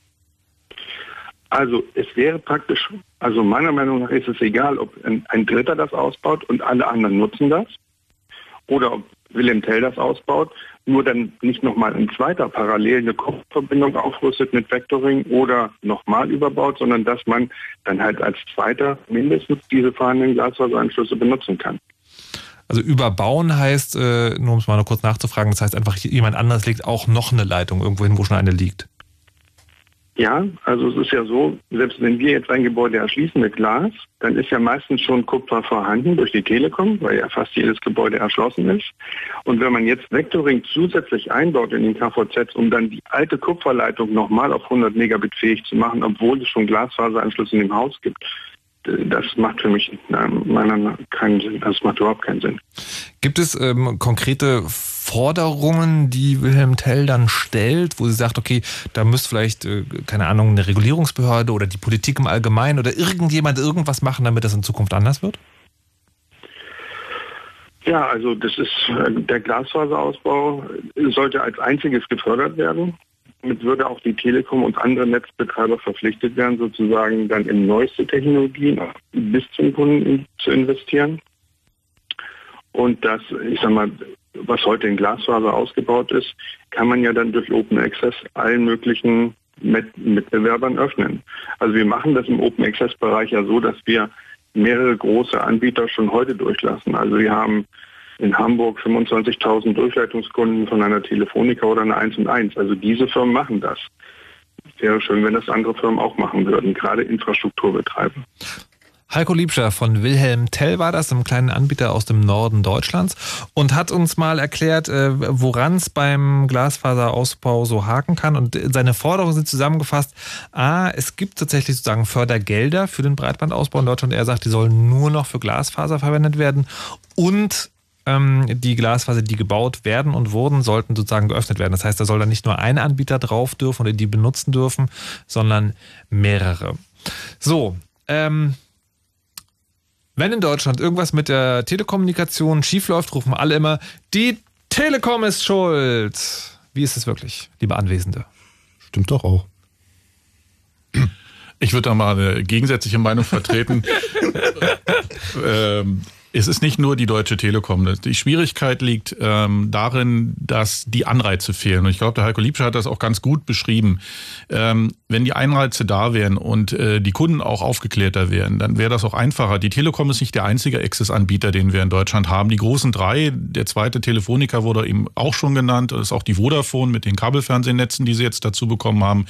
Also es wäre praktisch, also meiner Meinung nach ist es egal, ob ein Dritter das ausbaut und alle anderen nutzen das oder ob wilhelm punkt tel das ausbaut, nur dann nicht nochmal ein zweiter parallel eine Kopfverbindung aufrüstet mit Vectoring oder nochmal überbaut, sondern dass man dann halt als Zweiter mindestens diese vorhandenen Glasfaseranschlüsse benutzen kann. Also überbauen heißt, nur um es mal noch kurz nachzufragen, das heißt einfach jemand anderes legt auch noch eine Leitung irgendwo hin, wo schon eine liegt. Ja, also es ist ja so, selbst wenn wir jetzt ein Gebäude erschließen mit Glas, dann ist ja meistens schon Kupfer vorhanden durch die Telekom, weil ja fast jedes Gebäude erschlossen ist. Und wenn man jetzt Vectoring zusätzlich einbaut in den K V Z, um dann die alte Kupferleitung nochmal auf hundert Megabit fähig zu machen, obwohl es schon Glasfaseranschlüsse in dem Haus gibt, das macht für mich meiner Meinung nach keinen Sinn. Das macht überhaupt keinen Sinn. Gibt es ähm, konkrete Forderungen, die wilhelm punkt tel dann stellt, wo sie sagt, okay, da müsste vielleicht, äh, keine Ahnung, eine Regulierungsbehörde oder die Politik im Allgemeinen oder irgendjemand irgendwas machen, damit das in Zukunft anders wird? Ja, also das ist, äh, der Glasfaserausbau sollte als einziges gefördert werden. Damit würde auch die Telekom und andere Netzbetreiber verpflichtet werden, sozusagen dann in neueste Technologien bis zum Kunden zu investieren. Und das, ich sag mal, was heute in Glasfaser ausgebaut ist, kann man ja dann durch Open Access allen möglichen Met- Mitbewerbern öffnen. Also wir machen das im Open Access Bereich ja so, dass wir mehrere große Anbieter schon heute durchlassen. Also wir haben in Hamburg fünfundzwanzigtausend Durchleitungskunden von einer Telefonica oder einer eins und eins. Also diese Firmen machen das. Wäre schön, wenn das andere Firmen auch machen würden, gerade Infrastrukturbetreiber. Heiko Liebscher von wilhelm punkt tel war das, einem kleinen Anbieter aus dem Norden Deutschlands, und hat uns mal erklärt, woran es beim Glasfaserausbau so haken kann. Und seine Forderungen sind zusammengefasst: A, es gibt tatsächlich sozusagen Fördergelder für den Breitbandausbau in Deutschland. Er sagt, die sollen nur noch für Glasfaser verwendet werden, und die Glasfaser, die gebaut werden und wurden, sollten sozusagen geöffnet werden. Das heißt, da soll dann nicht nur ein Anbieter drauf dürfen oder die benutzen dürfen, sondern mehrere. So, ähm, wenn in Deutschland irgendwas mit der Telekommunikation schiefläuft, rufen alle immer, die Telekom ist schuld. Wie ist es wirklich, liebe Anwesende? Stimmt doch auch. Ich würde da mal eine gegensätzliche Meinung vertreten. ähm, Es ist nicht nur die Deutsche Telekom. Die Schwierigkeit liegt ähm, darin, dass die Anreize fehlen. Und ich glaube, der Heiko Liebscher hat das auch ganz gut beschrieben. Ähm, wenn die Anreize da wären und äh, die Kunden auch aufgeklärter wären, dann wäre das auch einfacher. Die Telekom ist nicht der einzige Access-Anbieter, den wir in Deutschland haben. Die großen drei, der zweite Telefonica wurde eben auch schon genannt, das ist auch die Vodafone mit den Kabelfernsehnetzen, die sie jetzt dazu bekommen haben.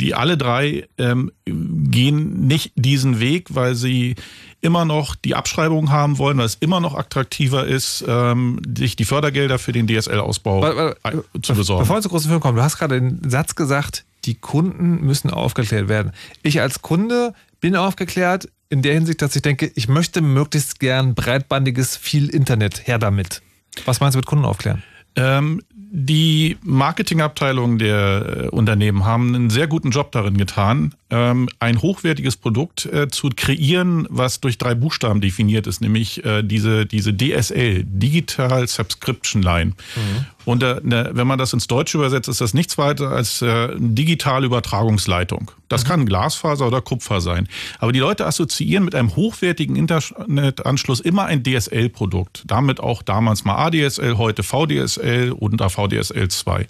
Die alle drei ähm, gehen nicht diesen Weg, weil sie immer noch die Abschreibung haben wollen, weil es immer noch attraktiver ist, ähm, sich die Fördergelder für den D S L-Ausbau be be zu besorgen. Bevor wir zu großen Firmen kommen, du hast gerade den Satz gesagt, die Kunden müssen aufgeklärt werden. Ich als Kunde bin aufgeklärt in der Hinsicht, dass ich denke, ich möchte möglichst gern breitbandiges, viel Internet, her damit. Was meinst du mit Kunden aufklären? Ähm, Die Marketingabteilungen der Unternehmen haben einen sehr guten Job darin getan, ein hochwertiges Produkt zu kreieren, was durch drei Buchstaben definiert ist, nämlich diese, diese D S L, Digital Subscription Line. Mhm. Und wenn man das ins Deutsche übersetzt, ist das nichts weiter als eine digitale Übertragungsleitung. Das kann Glasfaser oder Kupfer sein. Aber die Leute assoziieren mit einem hochwertigen Internetanschluss immer ein D S L-Produkt. Damit auch damals mal A D S L, heute V D S L und V D S L zwei.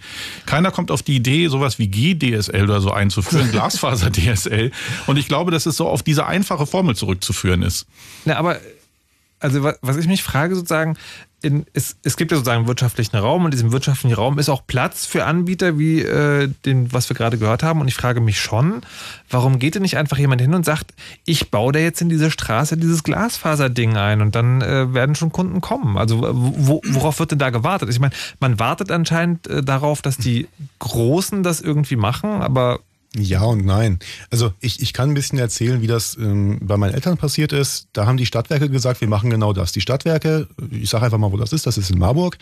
Keiner kommt auf die Idee, sowas wie G D S L oder so einzuführen, Glasfaser-D S L. Und ich glaube, dass es so auf diese einfache Formel zurückzuführen ist. Na, aber also was ich mich frage sozusagen, In, es, es gibt ja sozusagen einen wirtschaftlichen Raum, und in diesem wirtschaftlichen Raum ist auch Platz für Anbieter wie äh, den, was wir gerade gehört haben. Und ich frage mich schon, warum geht denn nicht einfach jemand hin und sagt, ich baue da jetzt in diese Straße dieses Glasfaserding ein, und dann äh, werden schon Kunden kommen. Also wo, worauf wird denn da gewartet? Ich meine, man wartet anscheinend äh, darauf, dass die Großen das irgendwie machen, aber... Ja und nein. Also ich, ich kann ein bisschen erzählen, wie das ähm, bei meinen Eltern passiert ist. Da haben die Stadtwerke gesagt, wir machen genau das. Die Stadtwerke, ich sage einfach mal, wo das ist, das ist in Marburg,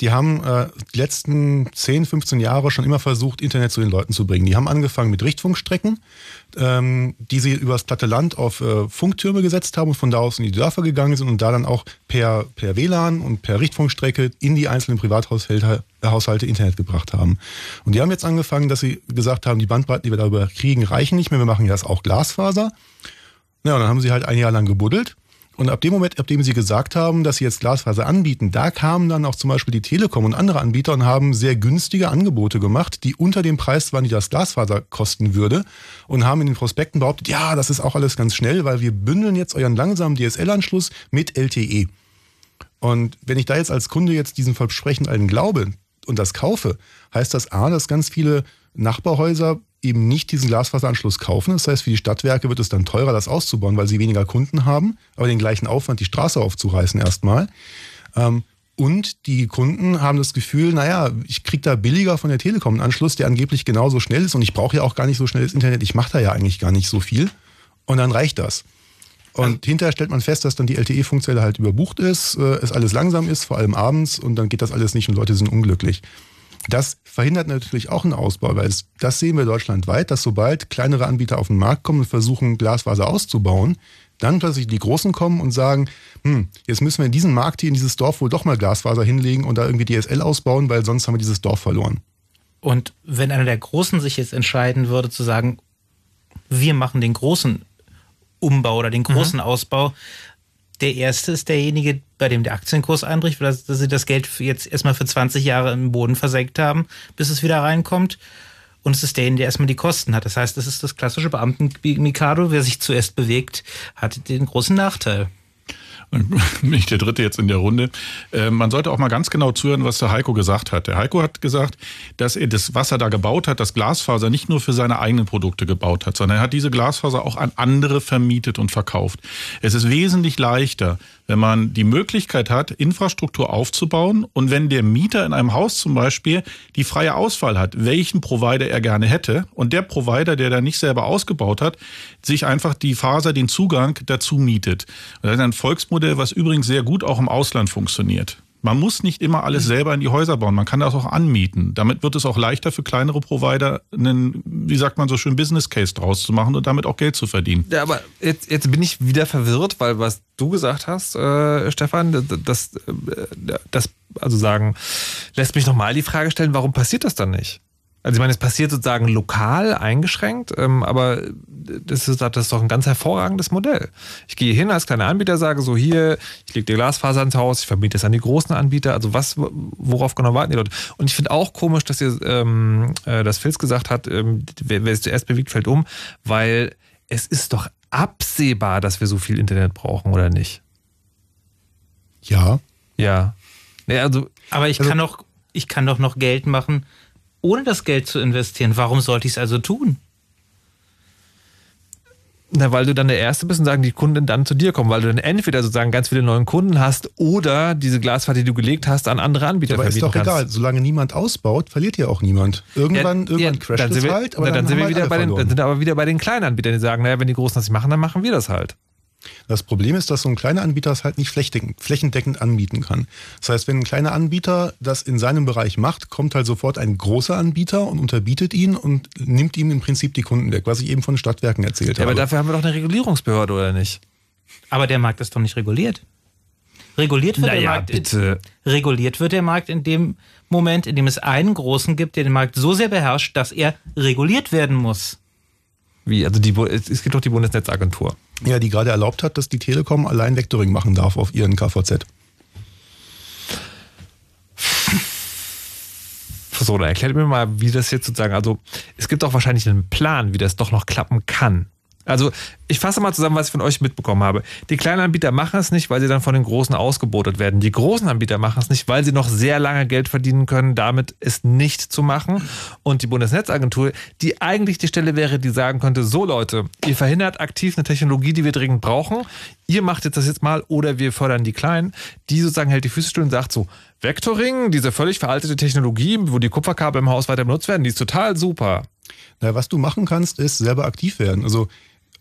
die haben äh, die letzten zehn, fünfzehn Jahre schon immer versucht, Internet zu den Leuten zu bringen. Die haben angefangen mit Richtfunkstrecken, ähm, die sie übers platte Land auf äh, Funktürme gesetzt haben und von da aus in die Dörfer gegangen sind und da dann auch per, per W L A N und per Richtfunkstrecke in die einzelnen Privathaushalte Haushalte Internet gebracht haben. Und die haben jetzt angefangen, dass sie gesagt haben, die Bandbreiten, die wir darüber kriegen, reichen nicht mehr, wir machen jetzt auch Glasfaser. Ja, und dann haben sie halt ein Jahr lang gebuddelt. Und ab dem Moment, ab dem sie gesagt haben, dass sie jetzt Glasfaser anbieten, da kamen dann auch zum Beispiel die Telekom und andere Anbieter und haben sehr günstige Angebote gemacht, die unter dem Preis waren, die das Glasfaser kosten würde, und haben in den Prospekten behauptet, ja, das ist auch alles ganz schnell, weil wir bündeln jetzt euren langsamen D S L-Anschluss mit L T E. Und wenn ich da jetzt als Kunde jetzt diesem Versprechen allen glaube und das kaufe, heißt das A, dass ganz viele Nachbarhäuser eben nicht diesen Glasfaseranschluss kaufen. Das heißt, für die Stadtwerke wird es dann teurer, das auszubauen, weil sie weniger Kunden haben, aber den gleichen Aufwand, die Straße aufzureißen erstmal. Und die Kunden haben das Gefühl, naja, ich kriege da billiger von der Telekom einen Anschluss, der angeblich genauso schnell ist, und ich brauche ja auch gar nicht so schnelles Internet, ich mache da ja eigentlich gar nicht so viel, und dann reicht das. Und hinterher stellt man fest, dass dann die L T E-Funkzelle halt überbucht ist, es alles langsam ist, vor allem abends, und dann geht das alles nicht und Leute sind unglücklich. Das verhindert natürlich auch einen Ausbau, weil es, das sehen wir deutschlandweit, dass sobald kleinere Anbieter auf den Markt kommen und versuchen, Glasfaser auszubauen, dann plötzlich die Großen kommen und sagen, hm, jetzt müssen wir in diesen Markt hier, in dieses Dorf wohl doch mal Glasfaser hinlegen und da irgendwie D S L ausbauen, weil sonst haben wir dieses Dorf verloren. Und wenn einer der Großen sich jetzt entscheiden würde zu sagen, wir machen den großen Umbau oder den großen mhm. Ausbau. Der erste ist derjenige, bei dem der Aktienkurs einbricht, weil dass sie das Geld jetzt erstmal für zwanzig Jahre im Boden versenkt haben, bis es wieder reinkommt. Und es ist derjenige, der erstmal die Kosten hat. Das heißt, das ist das klassische Beamten-Mikado. Wer sich zuerst bewegt, hat den großen Nachteil. bin ich der Dritte jetzt in der Runde. Äh, man sollte auch mal ganz genau zuhören, was der Heiko gesagt hat. Der Heiko hat gesagt, dass er das, was er da gebaut hat, das Glasfaser nicht nur für seine eigenen Produkte gebaut hat, sondern er hat diese Glasfaser auch an andere vermietet und verkauft. Es ist wesentlich leichter, wenn man die Möglichkeit hat, Infrastruktur aufzubauen und wenn der Mieter in einem Haus zum Beispiel die freie Auswahl hat, welchen Provider er gerne hätte und der Provider, der da nicht selber ausgebaut hat, sich einfach die Faser, den Zugang dazu mietet. Das ist ein Volksmodell, was übrigens sehr gut auch im Ausland funktioniert. Man muss nicht immer alles selber in die Häuser bauen, man kann das auch anmieten. Damit wird es auch leichter für kleinere Provider einen, wie sagt man so schön, Business Case draus zu machen und damit auch Geld zu verdienen. Ja, aber jetzt, jetzt bin ich wieder verwirrt, weil was du gesagt hast, äh, Stefan, das, das also sagen, lässt mich nochmal die Frage stellen, warum passiert das dann nicht? Also ich meine, es passiert sozusagen lokal eingeschränkt, ähm, aber das ist, das ist doch ein ganz hervorragendes Modell. Ich gehe hin als kleiner Anbieter, sage so hier, ich lege dir Glasfaser ins Haus, ich vermiete es an die großen Anbieter. Also was, worauf genau warten die Leute? Und ich finde auch komisch, dass ihr ähm, das Filz gesagt hat, ähm, wer, wer es zuerst bewegt, fällt um, weil es ist doch absehbar, dass wir so viel Internet brauchen, oder nicht? Ja. Ja. Naja, also, aber ich, also, kann doch, ich kann doch noch Geld machen, ohne das Geld zu investieren. Warum sollte ich es also tun? Na, weil du dann der Erste bist und sagen, die Kunden dann zu dir kommen, weil du dann entweder sozusagen ganz viele neuen Kunden hast oder diese Glasfaser, die du gelegt hast, an andere Anbieter ja, aber vermieten kannst. Aber ist doch kannst. egal, solange niemand ausbaut, verliert ja auch niemand. Irgendwann, ja, irgendwann ja, crasht es halt, aber na, dann, dann, sind wir wieder bei den, dann sind wir aber wieder bei den kleinen Anbietern, die sagen, naja, wenn die Großen das nicht machen, dann machen wir das halt. Das Problem ist, dass so ein kleiner Anbieter es halt nicht flächendeckend anbieten kann. Das heißt, wenn ein kleiner Anbieter das in seinem Bereich macht, kommt halt sofort ein großer Anbieter und unterbietet ihn und nimmt ihm im Prinzip die Kunden weg, was ich eben von Stadtwerken erzählt ja, habe. Aber dafür haben wir doch eine Regulierungsbehörde, oder nicht? Aber der Markt ist doch nicht reguliert. Reguliert wird, naja, der Markt, bitte. Reguliert wird der Markt in dem Moment, in dem es einen Großen gibt, der den Markt so sehr beherrscht, dass er reguliert werden muss. Wie? Also die, es gibt doch die Bundesnetzagentur. Ja, die gerade erlaubt hat, dass die Telekom allein Vectoring machen darf auf ihren K V Z. So, dann erklärt mir mal, wie das jetzt sozusagen, also es gibt doch wahrscheinlich einen Plan, wie das doch noch klappen kann. Also ich fasse mal zusammen, was ich von euch mitbekommen habe. Die kleinen Anbieter machen es nicht, weil sie dann von den Großen ausgebotet werden. Die großen Anbieter machen es nicht, weil sie noch sehr lange Geld verdienen können, damit es nicht zu machen. Und die Bundesnetzagentur, die eigentlich die Stelle wäre, die sagen könnte, so Leute, ihr verhindert aktiv eine Technologie, die wir dringend brauchen. Ihr macht jetzt das jetzt mal oder wir fördern die Kleinen. Die sozusagen hält die Füße still und sagt so, Vectoring, diese völlig veraltete Technologie, wo die Kupferkabel im Haus weiter benutzt werden, die ist total super. Na, was du machen kannst, ist selber aktiv werden. Also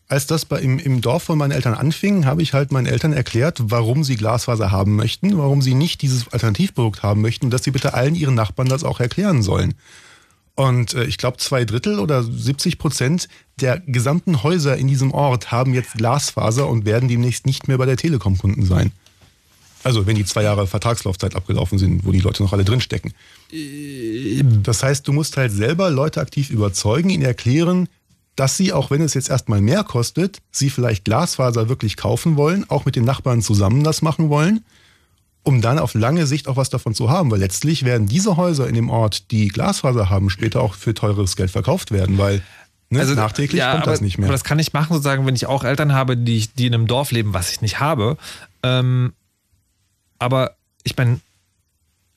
als das bei, im, im Dorf von meinen Eltern anfing, habe ich halt meinen Eltern erklärt, warum sie Glasfaser haben möchten, warum sie nicht dieses Alternativprodukt haben möchten und dass sie bitte allen ihren Nachbarn das auch erklären sollen. Und äh, ich glaube, zwei Drittel oder siebzig Prozent der gesamten Häuser in diesem Ort haben jetzt Glasfaser und werden demnächst nicht mehr bei der Telekom Kunden sein. Also wenn die zwei Jahre Vertragslaufzeit abgelaufen sind, wo die Leute noch alle drinstecken. Das heißt, du musst halt selber Leute aktiv überzeugen, ihnen erklären, dass sie, auch wenn es jetzt erstmal mehr kostet, sie vielleicht Glasfaser wirklich kaufen wollen, auch mit den Nachbarn zusammen das machen wollen, um dann auf lange Sicht auch was davon zu haben. Weil letztlich werden diese Häuser in dem Ort, die Glasfaser haben, später auch für teures Geld verkauft werden, weil ne, also, nachträglich ja, kommt aber, das nicht mehr. Aber das kann ich machen, sozusagen, wenn ich auch Eltern habe, die, die in einem Dorf leben, was ich nicht habe. Ähm, aber ich meine,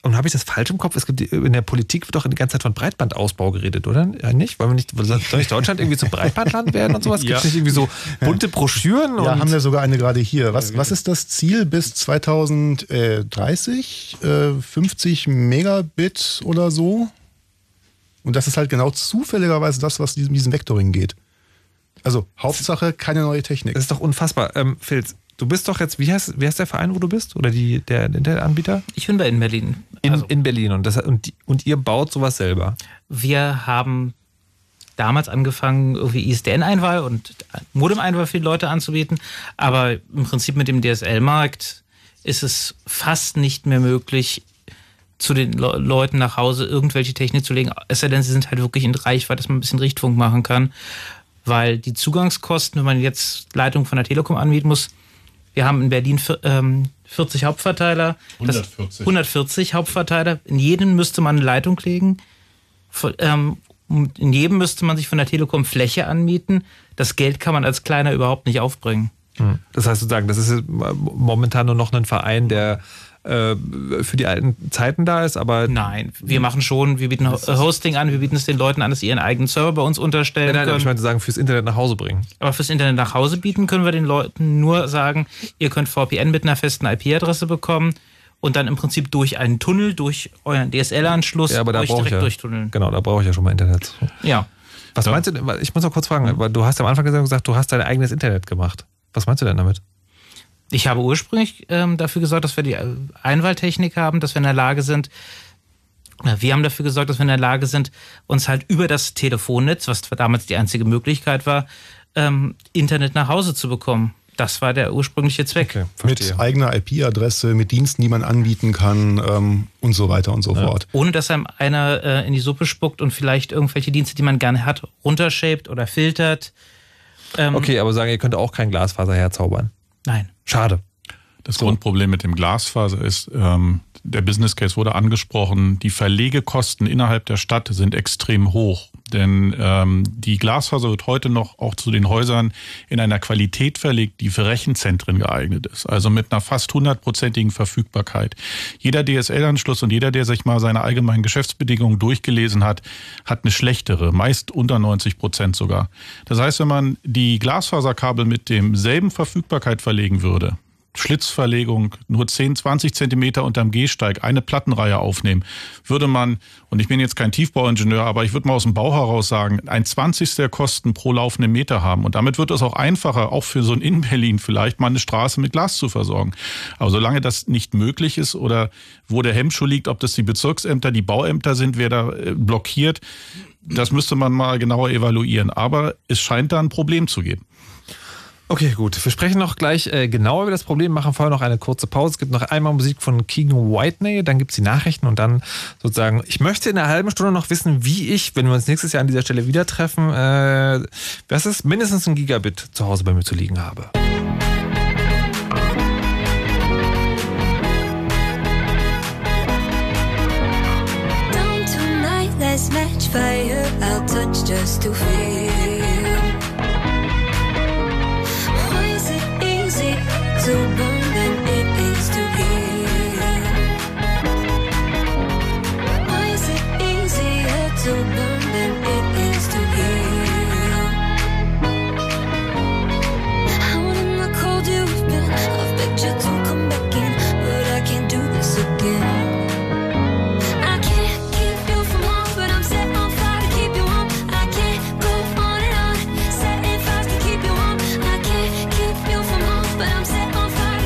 und habe ich das falsch im Kopf? Es gibt, in der Politik wird doch die ganze Zeit von Breitbandausbau geredet, oder? Ja, nicht? Wollen wir nicht, soll nicht Deutschland irgendwie zum Breitbandland werden und sowas? Gibt es ja. nicht irgendwie so bunte Broschüren? Ja, und haben wir sogar eine gerade hier. Was, was ist das Ziel bis zwanzig dreißig? fünfzig Megabit oder so? Und das ist halt genau zufälligerweise das, was in diesem Vectoring geht. Also Hauptsache keine neue Technik. Das ist doch unfassbar. Ähm, Filz, du bist doch jetzt, wie heißt, wie heißt der Verein, wo du bist? Oder die, der, der Anbieter? Ich bin bei in Berlin. In, also. in Berlin. Und, das, und, und ihr baut sowas selber? Wir haben damals angefangen, irgendwie I S D N-Einwahl und Modem-Einwahl für die Leute anzubieten. Aber im Prinzip mit dem D S L-Markt ist es fast nicht mehr möglich, zu den Le- Leuten nach Hause irgendwelche Technik zu legen. Es sei denn, sie sind halt wirklich in Reichweite, dass man ein bisschen Richtfunk machen kann. Weil die Zugangskosten, wenn man jetzt Leitung von der Telekom anbieten muss, wir haben in Berlin vierzig Hauptverteiler. hundertvierzig. hundertvierzig Hauptverteiler. In jedem müsste man eine Leitung legen. In jedem müsste man sich von der Telekom Fläche anmieten. Das Geld kann man als Kleiner überhaupt nicht aufbringen. Mhm. Das heißt sozusagen, das ist momentan nur noch ein Verein, der äh, für die alten Zeiten da ist, aber... Nein, wir machen schon, wir bieten Hosting an, wir bieten es den Leuten an, dass sie ihren eigenen Server bei uns unterstellen. Nein, nein, können. Aber ich meine sagen, fürs Internet nach Hause bringen. Aber fürs Internet nach Hause bieten können wir den Leuten nur sagen, ihr könnt V P N mit einer festen I P-Adresse bekommen. Und dann im Prinzip durch einen Tunnel, durch euren D S L-Anschluss, ja, aber da euch direkt ich ja, durchtunneln. Genau, da brauche ich ja schon mal Internet. Ja. Was ja. meinst du, ich muss noch kurz fragen, weil du hast am Anfang gesagt, du hast dein eigenes Internet gemacht. Was meinst du denn damit? Ich habe ursprünglich ähm, dafür gesorgt, dass wir die Einwahltechnik haben, dass wir in der Lage sind, wir haben dafür gesorgt, dass wir in der Lage sind, uns halt über das Telefonnetz, was damals die einzige Möglichkeit war, ähm, Internet nach Hause zu bekommen. Das war der ursprüngliche Zweck. Okay, mit eigener I P-Adresse, mit Diensten, die man anbieten kann ähm, und so weiter und so ja. fort. Ohne, dass einem einer äh, in die Suppe spuckt und vielleicht irgendwelche Dienste, die man gerne hat, runterschäbt oder filtert. Ähm, okay, aber sagen, ihr könnt auch kein Glasfaser herzaubern. Nein. Schade. Das Grundproblem mit dem Glasfaser ist, ähm, der Business Case wurde angesprochen, die Verlegekosten innerhalb der Stadt sind extrem hoch. Denn ähm, die Glasfaser wird heute noch auch zu den Häusern in einer Qualität verlegt, die für Rechenzentren geeignet ist. Also mit einer fast hundertprozentigen Verfügbarkeit. Jeder D S L-Anschluss und jeder, der sich mal seine allgemeinen Geschäftsbedingungen durchgelesen hat, hat eine schlechtere, meist unter neunzig Prozent sogar. Das heißt, wenn man die Glasfaserkabel mit demselben Verfügbarkeit verlegen würde, Schlitzverlegung, nur zehn, zwanzig Zentimeter unterm Gehsteig, eine Plattenreihe aufnehmen, würde man, und ich bin jetzt kein Tiefbauingenieur, aber ich würde mal aus dem Bau heraus sagen, ein Zwanzigstel Kosten pro laufenden Meter haben. Und damit wird es auch einfacher, auch für so ein In-Berlin vielleicht, mal eine Straße mit Glas zu versorgen. Aber solange das nicht möglich ist oder wo der Hemmschuh liegt, ob das die Bezirksämter, die Bauämter sind, wer da blockiert, das müsste man mal genauer evaluieren. Aber es scheint da ein Problem zu geben. Okay, gut. Wir sprechen noch gleich äh, genauer über das Problem, machen vorher noch eine kurze Pause. Es gibt noch einmal Musik von Keegan Whitney, dann gibt es die Nachrichten und dann sozusagen, ich möchte in einer halben Stunde noch wissen, wie ich, wenn wir uns nächstes Jahr an dieser Stelle wieder treffen, äh, dass es mindestens ein Gigabit zu Hause bei mir zu liegen habe. Down tonight, let's match fire, I'll touch just to feel. So burn than it is to heal. Why is it easier to burn than it is to heal? Out in the cold you've been, I've pictured to come back in, but I can't do this again. But I'm set on fire.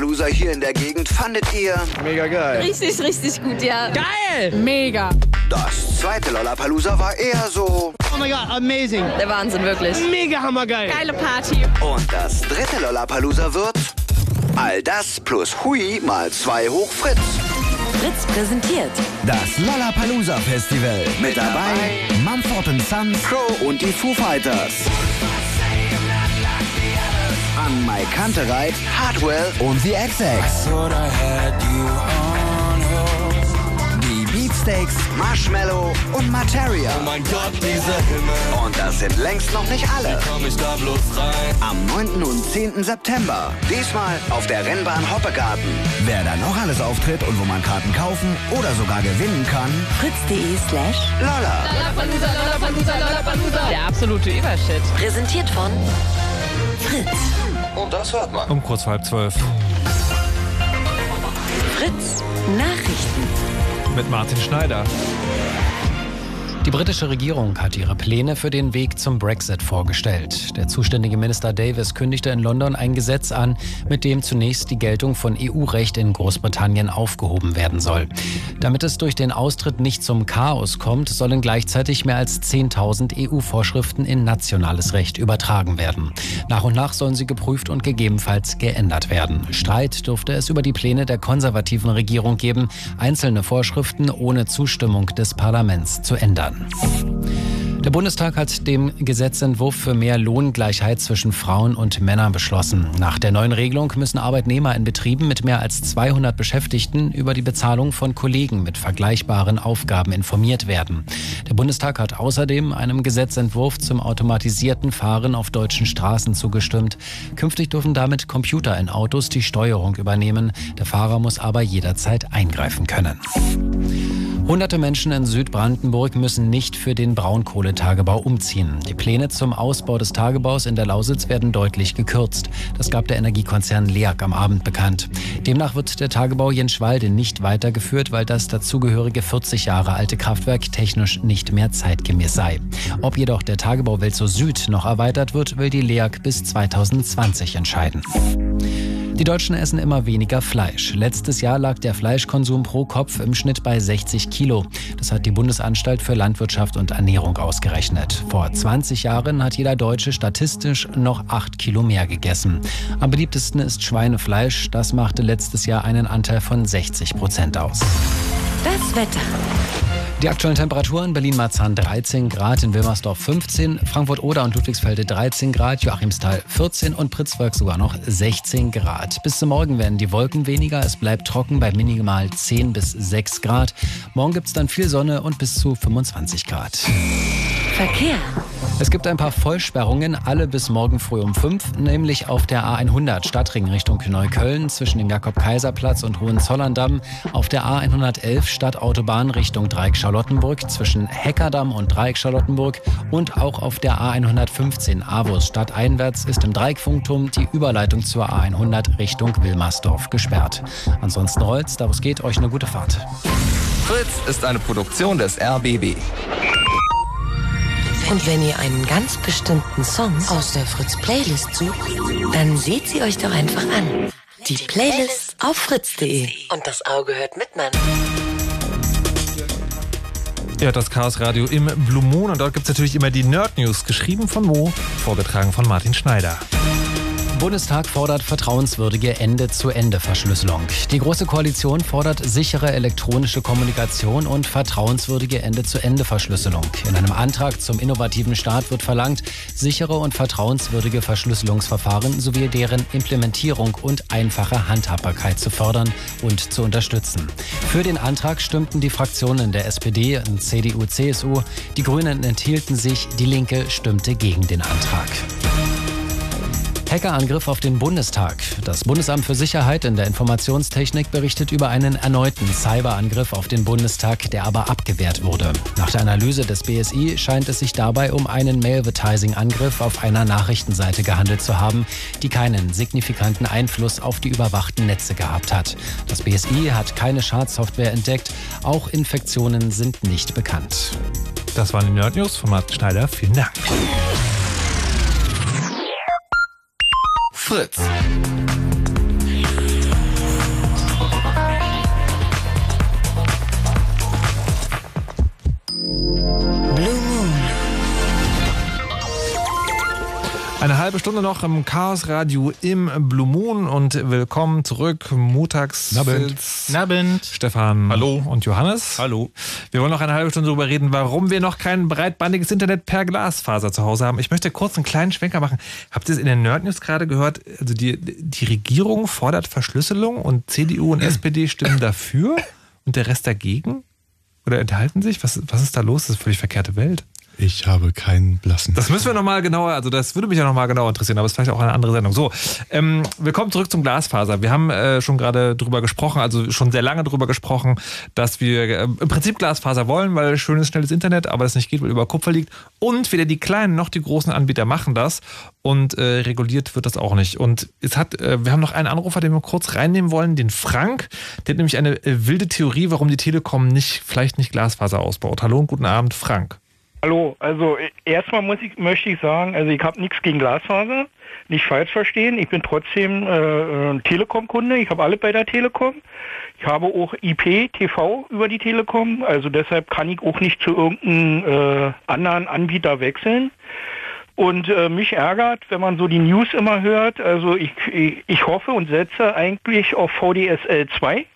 Lollapalooza hier in der Gegend fandet ihr? Mega geil. Richtig, richtig gut, ja. Geil! Mega. Das zweite Lollapalooza war eher so... Oh mein Gott, amazing. Der Wahnsinn, wirklich. Mega hammergeil. Geile Party. Und das dritte Lollapalooza wird... All das plus Hui mal zwei hoch Fritz. Fritz präsentiert das Lollapalooza Festival. Mit dabei Mumford and Sons, Crow und die Foo Fighters. An My Kantereit, Hardwell und The X X. Die Beatsteaks, Marshmallow und Materia. Oh mein Gott, dieser Himmel. Und das sind längst noch nicht alle. Wie komm ich da bloß rein? Am neunten und zehnten September. Diesmal auf der Rennbahn Hoppegarten. Wer da noch alles auftritt und wo man Karten kaufen oder sogar gewinnen kann. fritz.de slash Lolla. Lollapalooza, Lollapalooza, Lollapalooza. Der absolute Übershit. Präsentiert von Fritz. Und das hört man. Um kurz vor halb zwölf. Fritz Nachrichten. Mit Martin Schneider. Die britische Regierung hat ihre Pläne für den Weg zum Brexit vorgestellt. Der zuständige Minister Davis kündigte in London ein Gesetz an, mit dem zunächst die Geltung von E U-Recht in Großbritannien aufgehoben werden soll. Damit es durch den Austritt nicht zum Chaos kommt, sollen gleichzeitig mehr als zehntausend E U-Vorschriften in nationales Recht übertragen werden. Nach und nach sollen sie geprüft und gegebenenfalls geändert werden. Streit dürfte es über die Pläne der konservativen Regierung geben, einzelne Vorschriften ohne Zustimmung des Parlaments zu ändern. Der Bundestag hat den Gesetzentwurf für mehr Lohngleichheit zwischen Frauen und Männern beschlossen. Nach der neuen Regelung müssen Arbeitnehmer in Betrieben mit mehr als zweihundert Beschäftigten über die Bezahlung von Kollegen mit vergleichbaren Aufgaben informiert werden. Der Bundestag hat außerdem einem Gesetzentwurf zum automatisierten Fahren auf deutschen Straßen zugestimmt. Künftig dürfen damit Computer in Autos die Steuerung übernehmen. Der Fahrer muss aber jederzeit eingreifen können. Hunderte Menschen in Südbrandenburg müssen nicht für den Braunkohletagebau umziehen. Die Pläne zum Ausbau des Tagebaus in der Lausitz werden deutlich gekürzt. Das gab der Energiekonzern LEAG am Abend bekannt. Demnach wird der Tagebau Jenschwalde nicht weitergeführt, weil das dazugehörige vierzig Jahre alte Kraftwerk technisch nicht mehr zeitgemäß sei. Ob jedoch der Tagebau Welzow Süd noch erweitert wird, will die LEAG bis zweitausendzwanzig entscheiden. Die Deutschen essen immer weniger Fleisch. Letztes Jahr lag der Fleischkonsum pro Kopf im Schnitt bei sechzig Kilo. Das hat die Bundesanstalt für Landwirtschaft und Ernährung ausgerechnet. Vor zwanzig Jahren hat jeder Deutsche statistisch noch acht Kilo mehr gegessen. Am beliebtesten ist Schweinefleisch. Das machte letztes Jahr einen Anteil von sechzig Prozent aus. Das Wetter. Die aktuellen Temperaturen: Berlin-Marzahn dreizehn Grad, in Wilmersdorf fünfzehn, Frankfurt-Oder und Ludwigsfelde dreizehn Grad, Joachimsthal vierzehn und Pritzwalk sogar noch sechzehn Grad. Bis zum Morgen werden die Wolken weniger, es bleibt trocken bei minimal zehn bis sechs Grad. Morgen gibt es dann viel Sonne und bis zu fünfundzwanzig Grad. Verkehr. Es gibt ein paar Vollsperrungen, alle bis morgen früh um fünf, nämlich auf der A hundert Stadtring Richtung Neukölln zwischen dem Jakob-Kaiser-Platz und Hohenzollerndamm, auf der A hundertelf Stadtautobahn Richtung Dreieck-Charlottenburg zwischen Heckerdamm und Dreieck-Charlottenburg und auch auf der A hundertfünfzehn Avus stadteinwärts ist im Dreieckfunkturm die Überleitung zur A hundert Richtung Wilmersdorf gesperrt. Ansonsten rollt's, da wo's geht, euch eine gute Fahrt. Fritz ist eine Produktion des R B B. Und wenn ihr einen ganz bestimmten Song aus der Fritz-Playlist sucht, dann seht sie euch doch einfach an. Die Playlist auf fritz punkt de. Und das Auge hört mit, Mann. Ja, das Chaos Radio im Blue Moon. Und dort gibt es natürlich immer die Nerd News, geschrieben von Mo, vorgetragen von Martin Schneider. Bundestag fordert vertrauenswürdige Ende-zu-Ende-Verschlüsselung. Die Große Koalition fordert sichere elektronische Kommunikation und vertrauenswürdige Ende-zu-Ende-Verschlüsselung. In einem Antrag zum innovativen Staat wird verlangt, sichere und vertrauenswürdige Verschlüsselungsverfahren sowie deren Implementierung und einfache Handhabbarkeit zu fördern und zu unterstützen. Für den Antrag stimmten die Fraktionen der S P D, C D U, C S U, die Grünen enthielten sich, die Linke stimmte gegen den Antrag. Hackerangriff auf den Bundestag. Das Bundesamt für Sicherheit in der Informationstechnik berichtet über einen erneuten Cyberangriff auf den Bundestag, der aber abgewehrt wurde. Nach der Analyse des B S I scheint es sich dabei um einen Malvertising-Angriff auf einer Nachrichtenseite gehandelt zu haben, die keinen signifikanten Einfluss auf die überwachten Netze gehabt hat. Das B S I hat keine Schadsoftware entdeckt, auch Infektionen sind nicht bekannt. Das waren die Nerd News von Martin Schneider, vielen Dank. Fritz. Eine halbe Stunde noch im Chaos Radio im Blue Moon und willkommen zurück. Mutax, Filz, Stefan, hallo, und Johannes. Hallo. Wir wollen noch eine halbe Stunde darüber reden, warum wir noch kein breitbandiges Internet per Glasfaser zu Hause haben. Ich möchte kurz einen kleinen Schwenker machen. Habt ihr es in den Nerd News gerade gehört? Also die, die Regierung fordert Verschlüsselung und C D U und S P D stimmen dafür und der Rest dagegen? Oder enthalten sich? Was, was ist da los? Das ist eine völlig verkehrte Welt. Ich habe keinen blassen. Das müssen wir nochmal genauer, also das würde mich ja nochmal genauer interessieren, aber es ist vielleicht auch eine andere Sendung. So, ähm, willkommen zurück zum Glasfaser. Wir haben äh, schon gerade drüber gesprochen, also schon sehr lange drüber gesprochen, dass wir äh, im Prinzip Glasfaser wollen, weil schönes, schnelles Internet, aber das nicht geht, weil über Kupfer liegt. Und weder die kleinen noch die großen Anbieter machen das und äh, reguliert wird das auch nicht. Und es hat, äh, wir haben noch einen Anrufer, den wir kurz reinnehmen wollen, den Frank. Der hat nämlich eine äh, wilde Theorie, warum die Telekom nicht, vielleicht nicht Glasfaser ausbaut. Hallo und guten Abend, Frank. Hallo, also erstmal muss ich, möchte ich sagen, also ich habe nichts gegen Glasfaser, nicht falsch verstehen, ich bin trotzdem äh, Telekom-Kunde, ich habe alle bei der Telekom, ich habe auch I P T V über die Telekom, also deshalb kann ich auch nicht zu irgendeinem äh, anderen Anbieter wechseln. Und äh, mich ärgert, wenn man so die News immer hört, also ich, ich, ich hoffe und setze eigentlich auf V D S L zwei.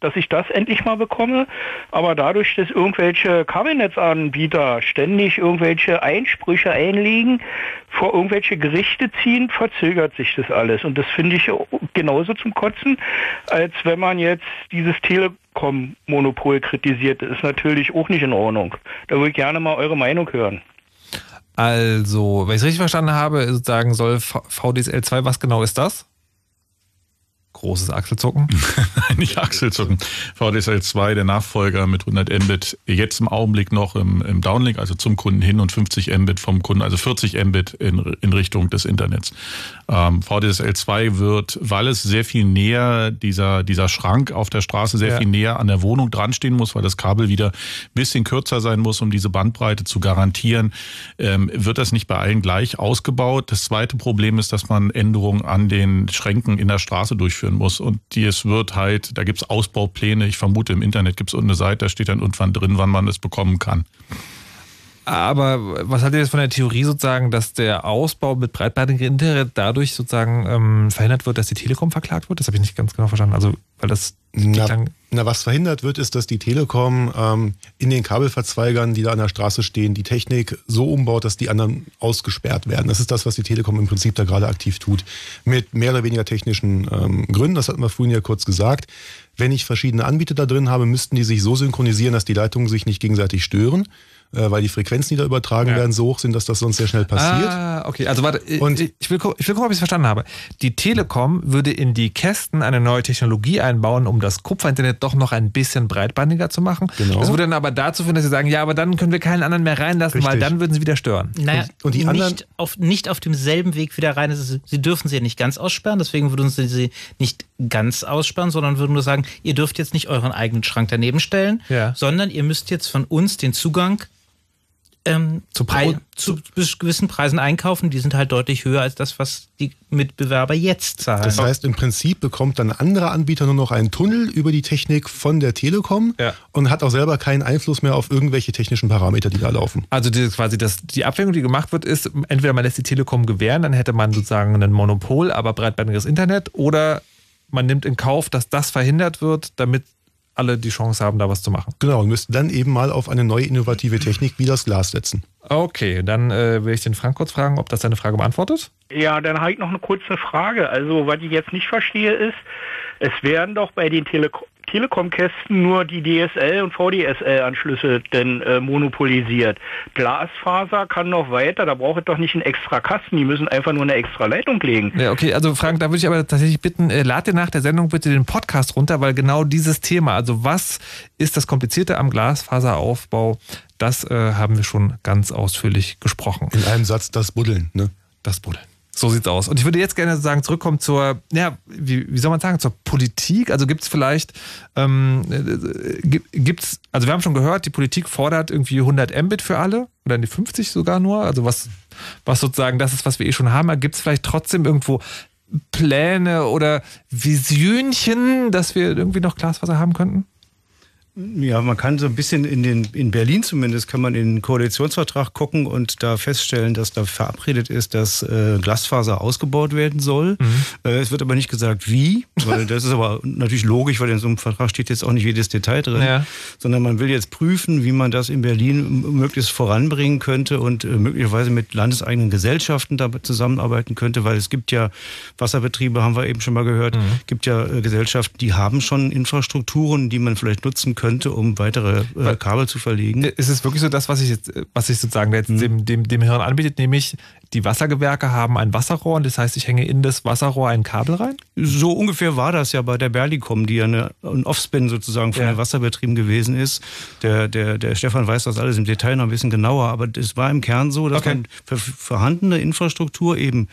Dass ich das endlich mal bekomme, aber dadurch, dass irgendwelche Kabelnetzanbieter ständig irgendwelche Einsprüche einlegen, vor irgendwelche Gerichte ziehen, verzögert sich das alles. Und das finde ich genauso zum Kotzen, als wenn man jetzt dieses Telekom-Monopol kritisiert. Das ist natürlich auch nicht in Ordnung. Da würde ich gerne mal eure Meinung hören. Also, wenn ich es richtig verstanden habe, sozusagen soll V D S L zwei, was genau ist das? Großes Achselzucken? Nein, nicht Achselzucken. V D S L zwei, der Nachfolger mit hundert Mbit, jetzt im Augenblick noch im, im Downlink, also zum Kunden hin und fünfzig Mbit vom Kunden, also vierzig Mbit in, in Richtung des Internets. Ähm, V D S L zwei wird, weil es sehr viel näher, dieser, dieser Schrank auf der Straße sehr ja. viel näher an der Wohnung dran stehen muss, weil das Kabel wieder ein bisschen kürzer sein muss, um diese Bandbreite zu garantieren, ähm, wird das nicht bei allen gleich ausgebaut. Das zweite Problem ist, dass man Änderungen an den Schränken in der Straße durchführt. muss. Und die, es wird halt, da gibt es Ausbaupläne. Ich vermute, im Internet gibt es eine Seite, da steht dann irgendwann drin, wann man es bekommen kann. Aber was haltet ihr jetzt von der Theorie sozusagen, dass der Ausbau mit breitbandigem Internet dadurch sozusagen ähm, verhindert wird, dass die Telekom verklagt wird? Das habe ich nicht ganz genau verstanden. Also, weil das na, na, was verhindert wird, ist, dass die Telekom ähm, in den Kabelverzweigern, die da an der Straße stehen, die Technik so umbaut, dass die anderen ausgesperrt werden. Das ist das, was die Telekom im Prinzip da gerade aktiv tut. Mit mehr oder weniger technischen ähm, Gründen, das hatten wir vorhin ja kurz gesagt. Wenn ich verschiedene Anbieter da drin habe, müssten die sich so synchronisieren, dass die Leitungen sich nicht gegenseitig stören, weil die Frequenzen, die da übertragen ja. werden, so hoch sind, dass das sonst sehr schnell passiert. Ah, okay, also warte, und ich will gucken, ich will gucken, ob ich es verstanden habe. Die Telekom würde in die Kästen eine neue Technologie einbauen, um das Kupferinternet doch noch ein bisschen breitbandiger zu machen. Genau. Das würde dann aber dazu führen, dass sie sagen, ja, aber dann können wir keinen anderen mehr reinlassen, Richtig. Weil dann würden sie wieder stören. Naja, und, und die anderen nicht auf, nicht auf demselben Weg wieder rein. Also sie dürfen sie ja nicht ganz aussperren, deswegen würden sie sie nicht ganz aussperren, sondern würden nur sagen, ihr dürft jetzt nicht euren eigenen Schrank daneben stellen, ja. sondern ihr müsst jetzt von uns den Zugang Ähm, zu, Pre- zu gewissen Preisen einkaufen, die sind halt deutlich höher als das, was die Mitbewerber jetzt zahlen. Das heißt, im Prinzip bekommt dann ein anderer Anbieter nur noch einen Tunnel über die Technik von der Telekom ja. und hat auch selber keinen Einfluss mehr auf irgendwelche technischen Parameter, die da laufen. Also die, quasi das, die Abwägung, die gemacht wird, ist, entweder man lässt die Telekom gewähren, dann hätte man sozusagen ein Monopol, aber breitbandiges Internet, oder man nimmt in Kauf, dass das verhindert wird, damit alle die Chance haben, da was zu machen. Genau, und müssten dann eben mal auf eine neue innovative Technik wie das Glas setzen. Okay, dann äh, will ich den Frank kurz fragen, ob das deine Frage beantwortet? Ja, dann habe ich noch eine kurze Frage. Also, was ich jetzt nicht verstehe ist, es werden doch bei den Tele- Telekom-Kästen nur die D S L- und V D S L-Anschlüsse denn äh, monopolisiert. Glasfaser kann noch weiter, da braucht es doch nicht einen extra Kasten, die müssen einfach nur eine extra Leitung legen. Ja, okay, also Frank, da würde ich aber tatsächlich bitten, äh, lad dir nach der Sendung bitte den Podcast runter, weil genau dieses Thema, also was ist das Komplizierte am Glasfaseraufbau, das äh, haben wir schon ganz ausführlich gesprochen. In einem Satz, das Buddeln, ne? Das Buddeln. So sieht's aus. Und ich würde jetzt gerne sozusagen zurückkommen zur, ja, wie, wie soll man sagen, zur Politik. Also gibt's vielleicht, ähm, gibt's, also wir haben schon gehört, die Politik fordert irgendwie hundert Mbit für alle oder die fünfzig sogar nur. Also was, was sozusagen das ist, was wir eh schon haben. Gibt's vielleicht trotzdem irgendwo Pläne oder Visionchen, dass wir irgendwie noch Glasfaser haben könnten? Ja, man kann so ein bisschen in den, in Berlin zumindest, kann man in den Koalitionsvertrag gucken und da feststellen, dass da verabredet ist, dass äh, Glasfaser ausgebaut werden soll. Mhm. Äh, es wird aber nicht gesagt, wie, weil das ist aber natürlich logisch, weil in so einem Vertrag steht jetzt auch nicht jedes Detail drin, ja. sondern man will jetzt prüfen, wie man das in Berlin möglichst voranbringen könnte und äh, möglicherweise mit landeseigenen Gesellschaften da zusammenarbeiten könnte, weil es gibt ja Wasserbetriebe, haben wir eben schon mal gehört, mhm. gibt ja äh, Gesellschaften, die haben schon Infrastrukturen, die man vielleicht nutzen kann. könnte, um weitere äh, Kabel zu verlegen. Ist es wirklich so das, was ich jetzt, was ich sozusagen jetzt dem, dem, dem Hirn anbietet, nämlich die Wassergewerke haben ein Wasserrohr und das heißt, ich hänge in das Wasserrohr ein Kabel rein? So ungefähr war das ja bei der Berlicom, die ja eine, ein Offspin sozusagen von ja. den Wasserbetrieben gewesen ist. Der, der, der Stefan weiß das alles im Detail noch ein bisschen genauer, aber es war im Kern so, dass okay. man für vorhandene Infrastruktur eben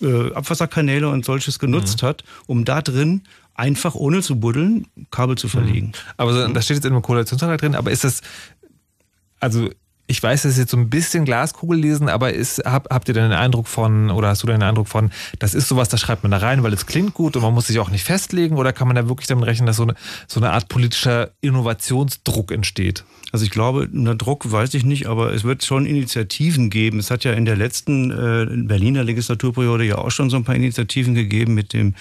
äh, Abwasserkanäle und solches genutzt mhm. hat, um da drin einfach ohne zu buddeln, Kabel zu verlegen. Mhm. Aber so, da steht jetzt in einem Koalitionsvertrag drin, aber ist das, also ich weiß, das ist jetzt so ein bisschen Glaskugel lesen, aber ist, hab, habt ihr denn den Eindruck von, oder hast du denn den Eindruck von, das ist sowas, das schreibt man da rein, weil es klingt gut und man muss sich auch nicht festlegen, oder kann man da wirklich damit rechnen, dass so eine, so eine Art politischer Innovationsdruck entsteht? Also ich glaube, unter Druck weiß ich nicht, aber es wird schon Initiativen geben. Es hat ja in der letzten äh, Berliner Legislaturperiode ja auch schon so ein paar Initiativen gegeben mit dem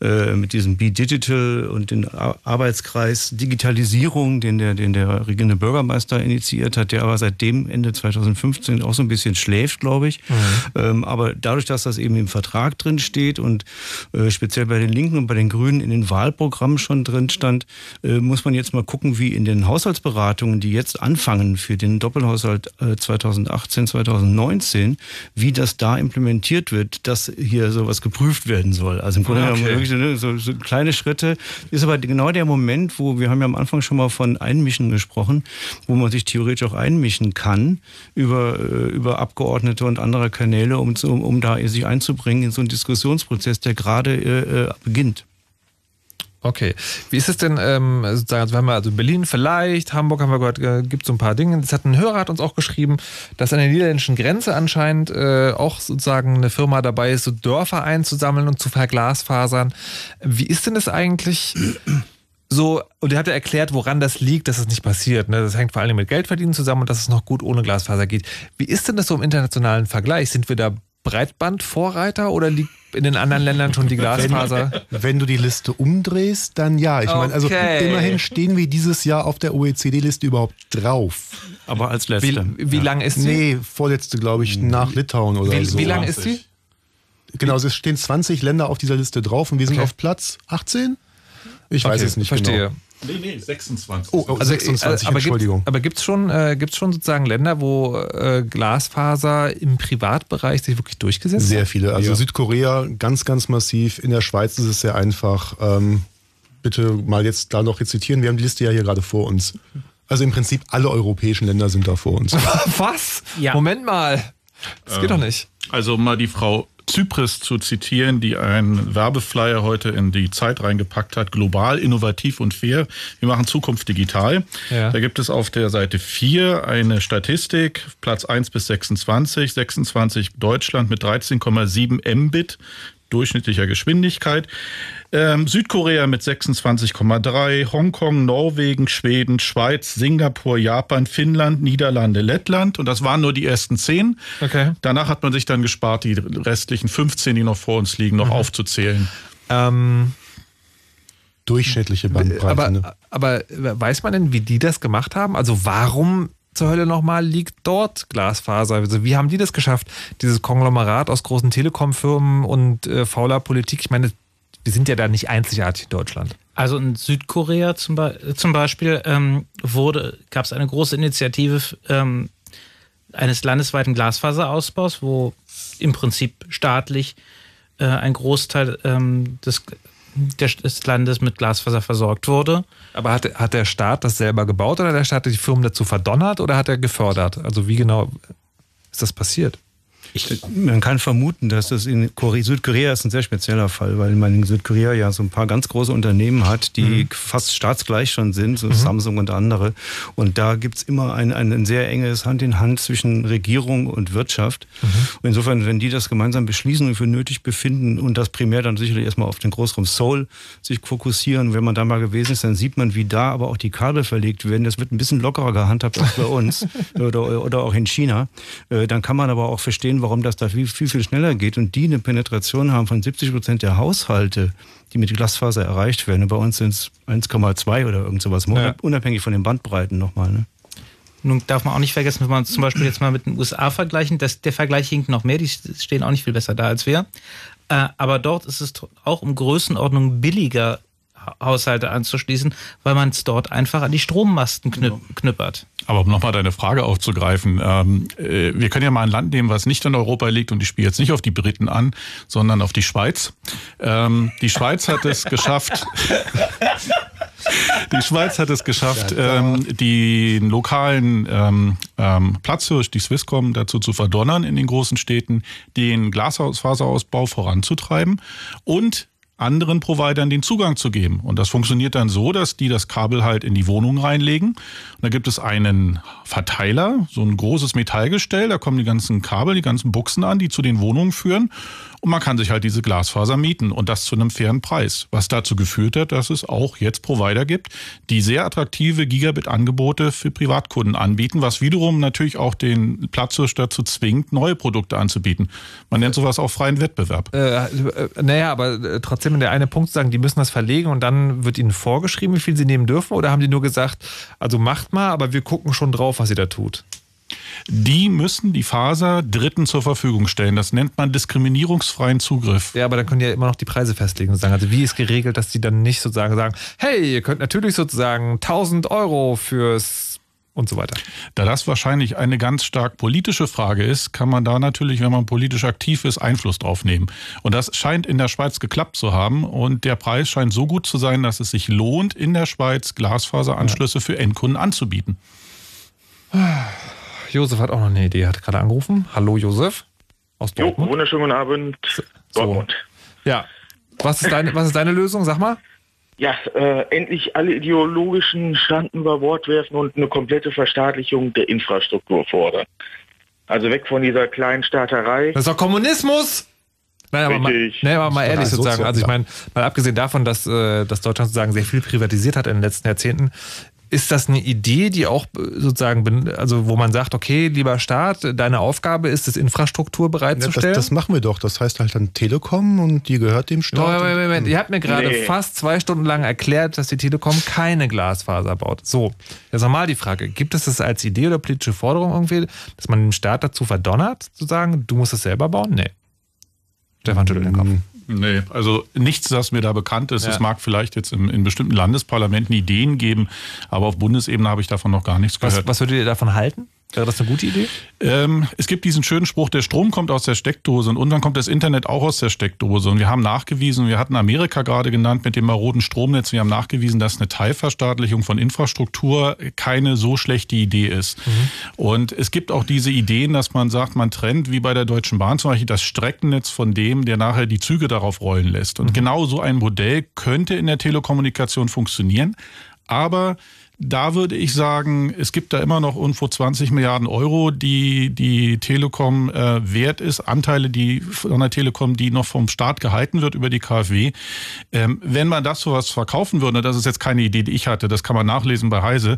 äh, mit diesem Be Digital und den Arbeitskreis Digitalisierung, den der den der regierende Bürgermeister initiiert hat, der aber seitdem Ende zweitausendfünfzehn auch so ein bisschen schläft, glaube ich. Mhm. Ähm, aber dadurch, dass das eben im Vertrag drin steht und äh, speziell bei den Linken und bei den Grünen in den Wahlprogrammen schon drin stand, äh, muss man jetzt mal gucken, wie in den Haushaltsberatungen, die jetzt anfangen für den Doppelhaushalt zweitausendachtzehn, zweitausendneunzehn, wie das da implementiert wird, dass hier sowas geprüft werden soll. Also im Grunde okay. genommen so, so kleine Schritte. Ist aber genau der Moment, wo wir haben ja am Anfang schon mal von Einmischen gesprochen, wo man sich theoretisch auch einmischen kann über, über Abgeordnete und andere Kanäle, um, um, um da sich einzubringen in so einen Diskussionsprozess, der gerade äh, beginnt. Okay. Wie ist es denn, ähm, sozusagen, wir haben also Berlin vielleicht, Hamburg haben wir gehört, äh, gibt es so ein paar Dinge. Das hat ein Hörer hat uns auch geschrieben, dass an der niederländischen Grenze anscheinend äh, auch sozusagen eine Firma dabei ist, so Dörfer einzusammeln und zu verglasfasern. Wie ist denn das eigentlich so, und ihr habt ja erklärt, woran das liegt, dass es das nicht passiert. Ne? Das hängt vor allem mit Geldverdienen zusammen und dass es noch gut ohne Glasfaser geht. Wie ist denn das so im internationalen Vergleich? Sind wir da Breitbandvorreiter oder liegt in den anderen Ländern schon die Glasfaser? Wenn, wenn du die Liste umdrehst, dann ja. Ich okay. meine, also immerhin stehen wir dieses Jahr auf der O E C D-Liste überhaupt drauf. Aber als letzte. Wie, wie ja. lang ist die? Nee, vorletzte, glaube ich, nach Litauen oder wie, so. Wie lang ist die? Genau, es stehen zwanzig Länder auf dieser Liste drauf und wir sind okay. auf Platz achtzehn? Ich okay, weiß es nicht verstehe. Genau. Nee, nee, sechsundzwanzig. Oh, also sechsundzwanzig, aber Entschuldigung. Gibt's, aber gibt es schon, äh, gibt's schon sozusagen Länder, wo äh, Glasfaser im Privatbereich sich wirklich durchgesetzt hat? Sehr viele. Also ja. Südkorea ganz, ganz massiv. In der Schweiz ist es sehr einfach. Ähm, bitte mal jetzt da noch rezitieren. Wir haben die Liste ja hier gerade vor uns. Also im Prinzip alle europäischen Länder sind da vor uns. Was? Ja. Moment mal. Das ähm, geht doch nicht. Also mal die Frau Zypris zu zitieren, die einen Werbeflyer heute in die Zeit reingepackt hat, global, innovativ und fair. Wir machen Zukunft digital. Ja. Da gibt es auf der Seite vier eine Statistik, Platz eins bis sechsundzwanzig, sechsundzwanzig Deutschland mit dreizehn Komma sieben Mbit durchschnittlicher Geschwindigkeit. Ähm, Südkorea mit sechsundzwanzig Komma drei, Hongkong, Norwegen, Schweden, Schweiz, Singapur, Japan, Finnland, Niederlande, Lettland. Und das waren nur die ersten zehn. Okay. Danach hat man sich dann gespart, die restlichen fünfzehn, die noch vor uns liegen, noch mhm. aufzuzählen. Ähm, Durchschnittliche Bandbreite. Aber, ne? aber weiß man denn, wie die das gemacht haben? Also warum zur Hölle nochmal liegt dort Glasfaser? Also wie haben die das geschafft? Dieses Konglomerat aus großen Telekom-Firmen und äh, fauler Politik. Ich meine, wir sind ja da nicht einzigartig in Deutschland. Also in Südkorea zum, Be- zum Beispiel ähm, gab es eine große Initiative ähm, eines landesweiten Glasfaserausbaus, wo im Prinzip staatlich äh, ein Großteil ähm, des, des Landes mit Glasfaser versorgt wurde. Aber hat, hat der Staat das selber gebaut oder hat der Staat die Firmen dazu verdonnert oder hat er gefördert? Also wie genau ist das passiert? Ich, man kann vermuten, dass das in Korea, Südkorea ist ein sehr spezieller Fall, weil man in Südkorea ja so ein paar ganz große Unternehmen hat, die mhm. fast staatsgleich schon sind, so mhm. Samsung und andere. Und da gibt es immer ein, ein sehr enges Hand in Hand zwischen Regierung und Wirtschaft. Mhm. Und insofern, wenn die das gemeinsam beschließen und für nötig befinden und das primär dann sicherlich erstmal auf den Großraum Seoul sich fokussieren, wenn man da mal gewesen ist, dann sieht man, wie da aber auch die Kabel verlegt werden. Das wird ein bisschen lockerer gehandhabt als bei uns oder, oder auch in China. Dann kann man aber auch verstehen, warum das da viel, viel, viel schneller geht und die eine Penetration haben von siebzig Prozent der Haushalte, die mit Glasfaser erreicht werden. Und bei uns sind es eins Komma zwei oder irgend sowas, ja. unabhängig von den Bandbreiten nochmal. Ne? Nun darf man auch nicht vergessen, wenn man es zum Beispiel jetzt mal mit den U S A vergleichen, dass der Vergleich hinkt noch mehr, die stehen auch nicht viel besser da als wir. Aber dort ist es auch um Größenordnung billiger, Haushalte anzuschließen, weil man es dort einfach an die Strommasten knüppert. Aber um nochmal deine Frage aufzugreifen, ähm, äh, wir können ja mal ein Land nehmen, was nicht in Europa liegt, und ich spiele jetzt nicht auf die Briten an, sondern auf die Schweiz. Ähm, die Schweiz hat es geschafft, die Schweiz hat es geschafft, ähm, den lokalen ähm, ähm, Platzhirsch, die Swisscom, dazu zu verdonnern, in den großen Städten den Glasfaserausbau voranzutreiben und anderen Providern den Zugang zu geben. Und das funktioniert dann so, dass die das Kabel halt in die Wohnung reinlegen. Und da gibt es einen Verteiler, so ein großes Metallgestell, da kommen die ganzen Kabel, die ganzen Buchsen an, die zu den Wohnungen führen. Und man kann sich halt diese Glasfaser mieten und das zu einem fairen Preis. Was dazu geführt hat, dass es auch jetzt Provider gibt, die sehr attraktive Gigabit-Angebote für Privatkunden anbieten, was wiederum natürlich auch den Platzhirsch dazu zwingt, neue Produkte anzubieten. Man nennt sowas auch freien Wettbewerb. Äh, äh, naja, aber trotzdem in der einen Punkt sagen, die müssen das verlegen und dann wird ihnen vorgeschrieben, wie viel sie nehmen dürfen, oder haben die nur gesagt, also macht mal, aber wir gucken schon drauf, was ihr da tut? Die müssen die Faser Dritten zur Verfügung stellen. Das nennt man diskriminierungsfreien Zugriff. Ja, aber dann können die ja immer noch die Preise festlegen. Sozusagen. Also wie ist geregelt, dass die dann nicht sozusagen sagen, hey, ihr könnt natürlich sozusagen tausend Euro fürs und so weiter. Da das wahrscheinlich eine ganz stark politische Frage ist, kann man da natürlich, wenn man politisch aktiv ist, Einfluss drauf nehmen. Und das scheint in der Schweiz geklappt zu haben. Und der Preis scheint so gut zu sein, dass es sich lohnt, in der Schweiz Glasfaseranschlüsse ja. für Endkunden anzubieten. Josef hat auch noch eine Idee, hat gerade angerufen. Hallo Josef aus Dortmund. Jo, wunderschönen guten Abend, Dortmund. So. Ja, was ist, deine, was ist deine Lösung, sag mal? Ja, äh, endlich alle ideologischen Schranken über Bord werfen und eine komplette Verstaatlichung der Infrastruktur fordern. Also weg von dieser kleinen Staaterei. Das ist doch Kommunismus! Nein, aber mal, nein, aber mal ehrlich sozusagen, also ich meine, mal abgesehen davon, dass, äh, dass Deutschland sozusagen sehr viel privatisiert hat in den letzten Jahrzehnten, ist das eine Idee, die auch sozusagen, also wo man sagt, okay, lieber Staat, deine Aufgabe ist es, Infrastruktur bereitzustellen? Ja, das, das machen wir doch. Das heißt halt dann Telekom und die gehört dem Staat. Moment, Moment, Moment. Ihr habt mir gerade nee. fast zwei Stunden lang erklärt, dass die Telekom keine Glasfaser baut. So, jetzt nochmal die Frage. Gibt es das als Idee oder politische Forderung irgendwie, dass man den Staat dazu verdonnert, zu sagen, du musst es selber bauen? Nee. Stefan schüttelt den Kopf. Nee, also nichts, das mir da bekannt ist. Ja. Es mag vielleicht jetzt in, in bestimmten Landesparlamenten Ideen geben, aber auf Bundesebene habe ich davon noch gar nichts gehört. Was, was würdet ihr davon halten? Wäre das eine gute Idee? Ähm, es gibt diesen schönen Spruch, der Strom kommt aus der Steckdose und irgendwann kommt das Internet auch aus der Steckdose. Und wir haben nachgewiesen, wir hatten Amerika gerade genannt mit dem maroden Stromnetz, wir haben nachgewiesen, dass eine Teilverstaatlichung von Infrastruktur keine so schlechte Idee ist. Mhm. Und es gibt auch diese Ideen, dass man sagt, man trennt, wie bei der Deutschen Bahn zum Beispiel, das Streckennetz von dem, der nachher die Züge darauf rollen lässt. Und mhm. genau so ein Modell könnte in der Telekommunikation funktionieren, aber da würde ich sagen, es gibt da immer noch irgendwo zwanzig Milliarden Euro, die die Telekom äh, wert ist, Anteile die von der Telekom, die noch vom Staat gehalten wird über die K f W. Ähm, wenn man das sowas verkaufen würde, das ist jetzt keine Idee, die ich hatte, das kann man nachlesen bei Heise,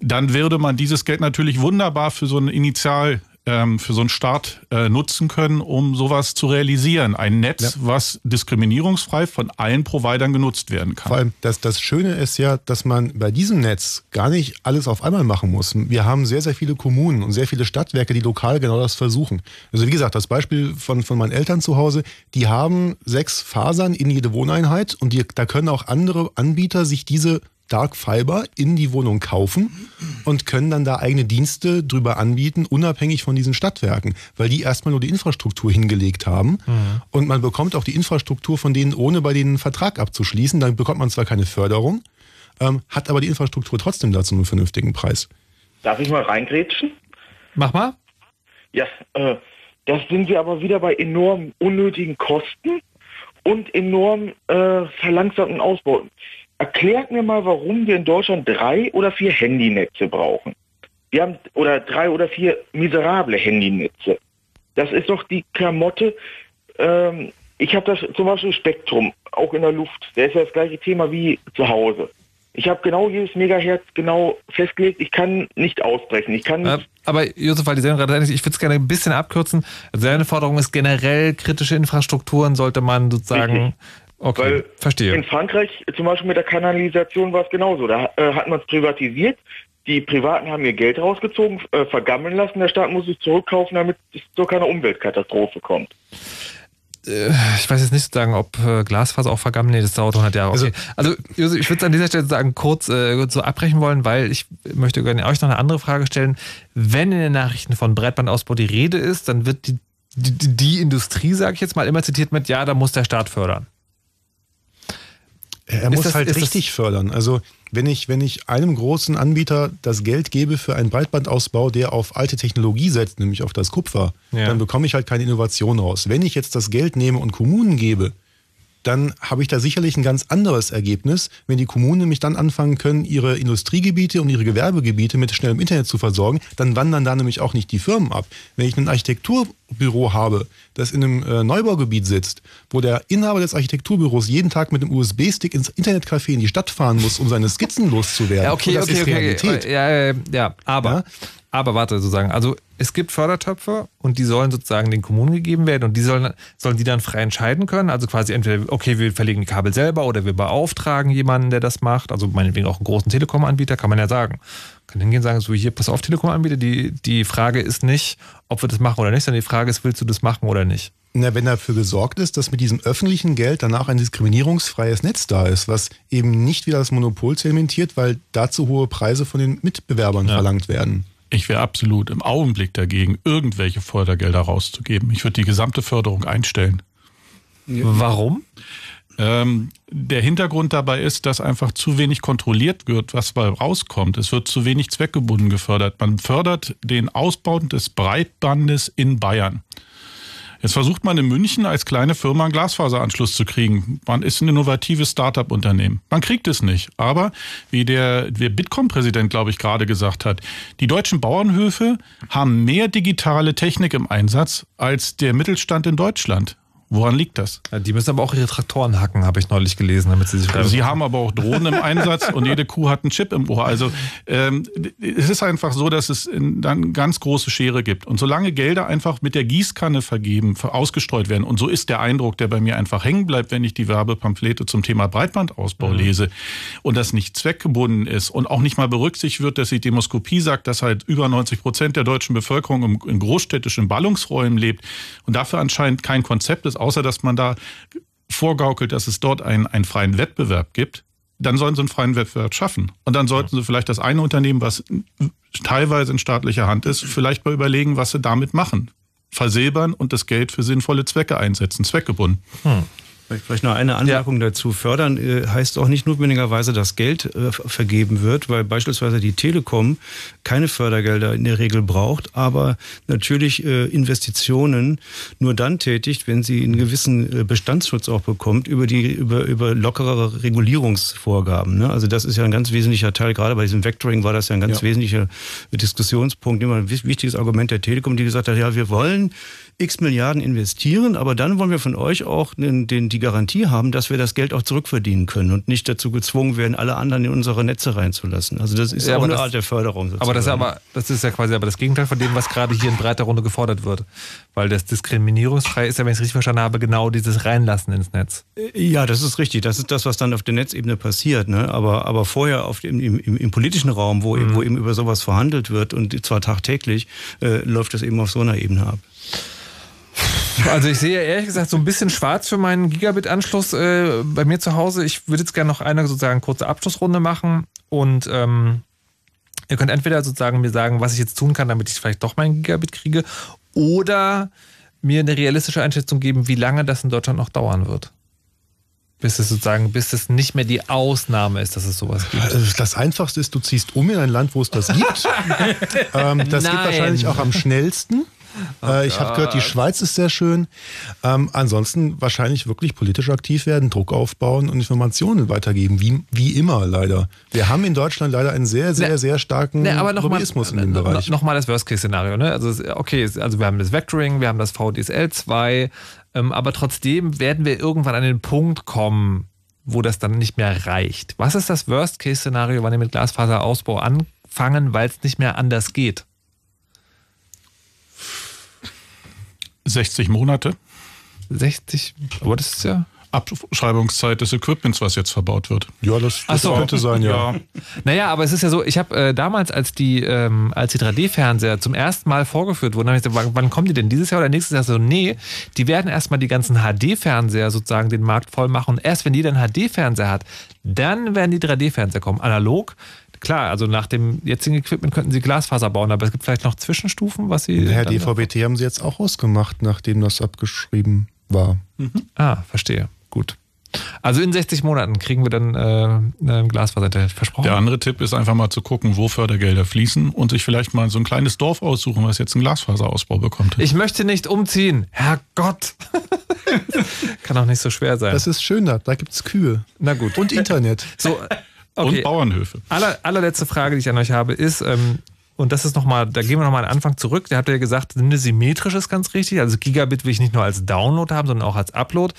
dann würde man dieses Geld natürlich wunderbar für so ein Initial, ähm, für so einen Start äh, nutzen können, um sowas zu realisieren. Ein Netz, ja. was diskriminierungsfrei von allen Providern genutzt werden kann. Vor allem, das, das Schöne ist ja, dass man bei diesem Netz gar nicht alles auf einmal machen muss. Wir haben sehr, sehr viele Kommunen und sehr viele Stadtwerke, die lokal genau das versuchen. Also wie gesagt, das Beispiel von, von meinen Eltern zu Hause, die haben sechs Fasern in jede Wohneinheit und die, da können auch andere Anbieter sich diese Dark Fiber in die Wohnung kaufen und können dann da eigene Dienste drüber anbieten, unabhängig von diesen Stadtwerken, weil die erstmal nur die Infrastruktur hingelegt haben mhm. und man bekommt auch die Infrastruktur von denen, ohne bei denen einen Vertrag abzuschließen. Dann bekommt man zwar keine Förderung, Ähm, hat aber die Infrastruktur trotzdem dazu einen vernünftigen Preis. Darf ich mal reingrätschen? Mach mal. Ja, äh, Da sind wir aber wieder bei enorm unnötigen Kosten und enorm äh, verlangsamten Ausbau. Erklärt mir mal, warum wir in Deutschland drei oder vier Handynetze brauchen. Wir haben oder drei oder vier miserable Handynetze. Das ist doch die Klamotte. Ähm, ich habe das zum Beispiel Spektrum, auch in der Luft. Der ist ja das gleiche Thema wie zu Hause. Ich habe genau jedes Megahertz genau festgelegt. Ich kann nicht ausbrechen. Ich kann nicht. Aber Josef, weil die Sendung gerade endet, ich würde es gerne ein bisschen abkürzen. Also deine Forderung ist generell, kritische Infrastrukturen sollte man sozusagen... Richtig. Okay, weil verstehe. In Frankreich zum Beispiel mit der Kanalisation war es genauso. Da äh, hat man es privatisiert. Die Privaten haben ihr Geld rausgezogen, äh, vergammeln lassen. Der Staat muss es zurückkaufen, damit es zu keiner Umweltkatastrophe kommt. Ich weiß jetzt nicht sozusagen, ob Glasfaser auch vergammelt. Nee, das dauert hundert Jahre. Okay. Also, also ich würde es an dieser Stelle sagen, kurz äh, so abbrechen wollen, weil ich möchte gerne euch noch eine andere Frage stellen. Wenn in den Nachrichten von Breitbandausbau die Rede ist, dann wird die, die, die Industrie, sage ich jetzt mal, immer zitiert mit, ja, da muss der Staat fördern. Er ist muss das, halt richtig das? fördern. Also wenn ich, wenn ich einem großen Anbieter das Geld gebe für einen Breitbandausbau, der auf alte Technologie setzt, nämlich auf das Kupfer, ja. dann bekomme ich halt keine Innovation raus. Wenn ich jetzt das Geld nehme und Kommunen gebe, dann habe ich da sicherlich ein ganz anderes Ergebnis, wenn die Kommunen nämlich dann anfangen können, ihre Industriegebiete und ihre Gewerbegebiete mit schnellem Internet zu versorgen, dann wandern da nämlich auch nicht die Firmen ab. Wenn ich ein Architekturbüro habe, das in einem Neubaugebiet sitzt, wo der Inhaber des Architekturbüros jeden Tag mit einem U S B-Stick ins Internetcafé in die Stadt fahren muss, um seine Skizzen loszuwerden. Ja, okay, und das okay, ist okay, Realität. Okay. Ja, ja, ja, aber... Ja? Aber warte, sozusagen, also es gibt Fördertöpfe und die sollen sozusagen den Kommunen gegeben werden und die sollen, sollen die dann frei entscheiden können. Also quasi entweder, okay, wir verlegen die Kabel selber oder wir beauftragen jemanden, der das macht. Also meinetwegen auch einen großen Telekom-Anbieter, kann man ja sagen. Man kann hingehen und sagen, so hier, pass auf, Telekom-Anbieter, die, die Frage ist nicht, ob wir das machen oder nicht, sondern die Frage ist, willst du das machen oder nicht? Na, wenn dafür gesorgt ist, dass mit diesem öffentlichen Geld danach ein diskriminierungsfreies Netz da ist, was eben nicht wieder das Monopol zementiert, weil dazu hohe Preise von den Mitbewerbern ja. verlangt werden. Ich wäre absolut im Augenblick dagegen, irgendwelche Fördergelder rauszugeben. Ich würde die gesamte Förderung einstellen. Ja. Warum? Ähm, der Hintergrund dabei ist, dass einfach zu wenig kontrolliert wird, was dabei rauskommt. Es wird zu wenig zweckgebunden gefördert. Man fördert den Ausbau des Breitbandes in Bayern. Jetzt versucht man in München als kleine Firma einen Glasfaseranschluss zu kriegen. Man ist ein innovatives Start-up-Unternehmen. Man kriegt es nicht. Aber wie der, der Bitkom-Präsident, glaube ich, gerade gesagt hat, die deutschen Bauernhöfe haben mehr digitale Technik im Einsatz als der Mittelstand in Deutschland. Woran liegt das? Ja, die müssen aber auch ihre Traktoren hacken, habe ich neulich gelesen, damit sie sich. Sie haben aber auch Drohnen im Einsatz und jede Kuh hat einen Chip im Ohr. Also ähm, es ist einfach so, dass es dann ganz große Schere gibt. Und solange Gelder einfach mit der Gießkanne vergeben, ausgestreut werden, und so ist der Eindruck, der bei mir einfach hängen bleibt, wenn ich die Werbepamphlete zum Thema Breitbandausbau mhm. lese und das nicht zweckgebunden ist und auch nicht mal berücksichtigt wird, dass die Demoskopie sagt, dass halt über neunzig Prozent der deutschen Bevölkerung in großstädtischen Ballungsräumen lebt und dafür anscheinend kein Konzept ist, außer dass man da vorgaukelt, dass es dort einen, einen freien Wettbewerb gibt, dann sollen sie einen freien Wettbewerb schaffen. Und dann sollten sie vielleicht das eine Unternehmen, was teilweise in staatlicher Hand ist, vielleicht mal überlegen, was sie damit machen. Versilbern und das Geld für sinnvolle Zwecke einsetzen, zweckgebunden. Hm. Vielleicht noch eine Anmerkung ja. dazu. Fördern äh, heißt auch nicht notwendigerweise, dass Geld äh, vergeben wird, weil beispielsweise die Telekom keine Fördergelder in der Regel braucht, aber natürlich äh, Investitionen nur dann tätigt, wenn sie einen gewissen äh, Bestandsschutz auch bekommt über die über über lockerere Regulierungsvorgaben. Ne? Also das ist ja ein ganz wesentlicher Teil. Gerade bei diesem Vectoring war das ja ein ganz ja. wesentlicher Diskussionspunkt, immer ein wichtiges Argument der Telekom, die gesagt hat, ja, wir wollen x Milliarden investieren, aber dann wollen wir von euch auch den, den, die Garantie haben, dass wir das Geld auch zurückverdienen können und nicht dazu gezwungen werden, alle anderen in unsere Netze reinzulassen. Also das ist ja auch eine das, Art der Förderung. Sozusagen. Aber das ist aber das ist ja quasi aber das Gegenteil von dem, was gerade hier in breiter Runde gefordert wird, weil das diskriminierungsfrei ist ja, wenn ich es richtig verstanden habe, genau dieses Reinlassen ins Netz. Ja, das ist richtig. Das ist das, was dann auf der Netzebene passiert. Ne? Aber, aber vorher auf dem, im, im, im politischen Raum, wo, mhm. eben, wo eben über sowas verhandelt wird und zwar tagtäglich, äh, läuft das eben auf so einer Ebene ab. Also ich sehe ehrlich gesagt so ein bisschen schwarz für meinen Gigabit-Anschluss äh, bei mir zu Hause. Ich würde jetzt gerne noch eine sozusagen kurze Abschlussrunde machen und ähm, ihr könnt entweder sozusagen mir sagen, was ich jetzt tun kann, damit ich vielleicht doch meinen Gigabit kriege, oder mir eine realistische Einschätzung geben, wie lange das in Deutschland noch dauern wird. Bis es sozusagen, bis es nicht mehr die Ausnahme ist, dass es sowas gibt. Also das Einfachste ist, du ziehst um in ein Land, wo es das gibt. ähm, das Nein. geht wahrscheinlich auch am schnellsten. Oh, ich habe gehört, die Schweiz ist sehr schön. Ähm, ansonsten wahrscheinlich wirklich politisch aktiv werden, Druck aufbauen und Informationen weitergeben, wie, wie immer leider. Wir haben in Deutschland leider einen sehr, sehr, ne, sehr starken ne, aber noch Lobbyismus mal, in dem ne, Bereich. Nochmal das Worst-Case-Szenario. Ne? Also, okay, also wir haben das Vectoring, wir haben das V D S L zwei, ähm, aber trotzdem werden wir irgendwann an den Punkt kommen, wo das dann nicht mehr reicht. Was ist das Worst-Case-Szenario, wann wir mit Glasfaserausbau anfangen, weil es nicht mehr anders geht? sechzig Monate. sechzig, aber das ist ja... Abschreibungszeit des Equipments, was jetzt verbaut wird. Ja, das, das so. könnte sein, ja. ja. Naja, aber es ist ja so, ich habe äh, damals, als die, ähm, als die drei D Fernseher zum ersten Mal vorgeführt wurden, habe ich gesagt, wann kommen die denn, dieses Jahr oder nächstes Jahr? So, nee, die werden erstmal die ganzen H D Fernseher sozusagen den Markt voll machen und erst wenn jeder einen H D Fernseher hat, dann werden die drei D Fernseher kommen. Analog, klar, also nach dem jetzigen Equipment könnten sie Glasfaser bauen, aber es gibt vielleicht noch Zwischenstufen, was sie... Naja, D V B T haben sie jetzt auch ausgemacht, nachdem das abgeschrieben war. Mhm. Ah, verstehe. Gut. Also in sechzig Monaten kriegen wir dann äh, eine Glasfaser-Internet, versprochen. Der andere Tipp ist einfach mal zu gucken, wo Fördergelder fließen und sich vielleicht mal so ein kleines Dorf aussuchen, was jetzt einen Glasfaserausbau bekommt. Ich möchte nicht umziehen. Herrgott. Kann auch nicht so schwer sein. Das ist schön, da, da gibt es Kühe. Na gut. Und Internet. So, okay. Und Bauernhöfe. Aller, allerletzte Frage, die ich an euch habe, ist... Ähm, Und das ist nochmal, da gehen wir nochmal an den Anfang zurück. Da habt ihr ja gesagt, eine symmetrische ist ganz richtig. Also Gigabit will ich nicht nur als Download haben, sondern auch als Upload.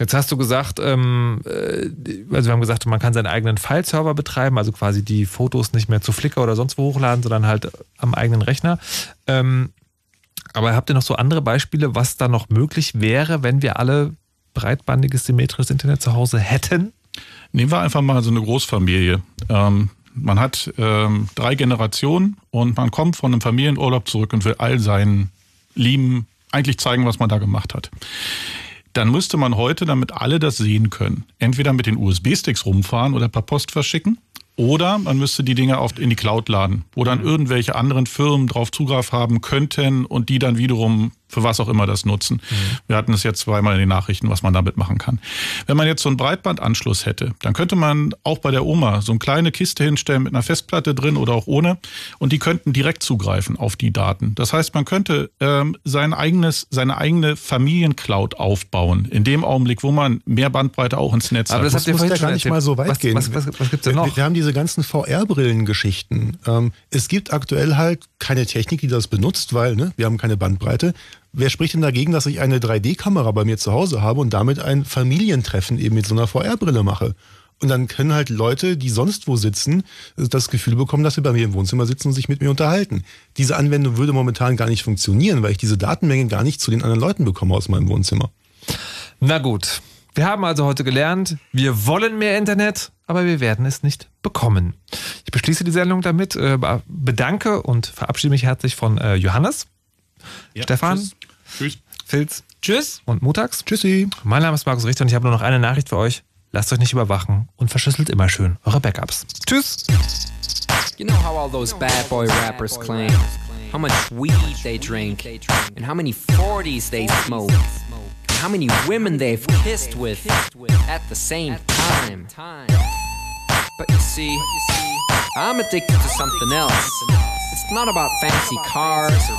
Jetzt hast du gesagt, ähm, also wir haben gesagt, man kann seinen eigenen File-Server betreiben, also quasi die Fotos nicht mehr zu Flickr oder sonst wo hochladen, sondern halt am eigenen Rechner. Ähm, aber habt ihr noch so andere Beispiele, was da noch möglich wäre, wenn wir alle breitbandiges, symmetrisches Internet zu Hause hätten? Nehmen wir einfach mal so eine Großfamilie. Ähm Man hat ähm, drei Generationen und man kommt von einem Familienurlaub zurück und will all seinen Lieben eigentlich zeigen, was man da gemacht hat. Dann müsste man heute, damit alle das sehen können, entweder mit den U S B Sticks rumfahren oder per Post verschicken oder man müsste die Dinger oft in die Cloud laden, wo dann irgendwelche anderen Firmen drauf Zugriff haben könnten und die dann wiederum für was auch immer das nutzen. Mhm. Wir hatten es jetzt zweimal in den Nachrichten, was man damit machen kann. Wenn man jetzt so einen Breitbandanschluss hätte, dann könnte man auch bei der Oma so eine kleine Kiste hinstellen mit einer Festplatte drin oder auch ohne und die könnten direkt zugreifen auf die Daten. Das heißt, man könnte ähm, sein eigenes, seine eigene Familiencloud aufbauen, in dem Augenblick, wo man mehr Bandbreite auch ins Netz hat. Aber das, das muss ja gar nicht mal so weit was, gehen. Was, was, was gibt's denn noch? Wir, wir haben diese ganzen V R Brillen-Geschichten. Ähm, es gibt aktuell halt keine Technik, die das benutzt, weil ne, wir haben keine Bandbreite. Wer spricht denn dagegen, dass ich eine drei D Kamera bei mir zu Hause habe und damit ein Familientreffen eben mit so einer V R Brille mache? Und dann können halt Leute, die sonst wo sitzen, das Gefühl bekommen, dass sie bei mir im Wohnzimmer sitzen und sich mit mir unterhalten. Diese Anwendung würde momentan gar nicht funktionieren, weil ich diese Datenmenge gar nicht zu den anderen Leuten bekomme aus meinem Wohnzimmer. Na gut, wir haben also heute gelernt, wir wollen mehr Internet, aber wir werden es nicht bekommen. Ich beschließe die Sendung damit, bedanke und verabschiede mich herzlich von Johannes. Ja, Stefan, tschüss. Tschüss. Filz. Tschüss. Und Mutax. Tschüssi. Mein Name ist Markus Richter und ich habe nur noch eine Nachricht für euch. Lasst euch nicht überwachen und verschlüsselt immer schön eure Backups. Tschüss. You know how all those bad boy rappers claim how much weed they drink and how many forties they smoke and how many women they've kissed with at the same time. But you see, I'm addicted to something else. It's not about fancy cars or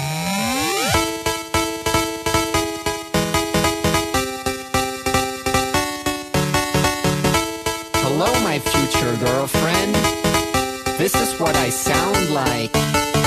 Hello, my future girlfriend. This is what I sound like.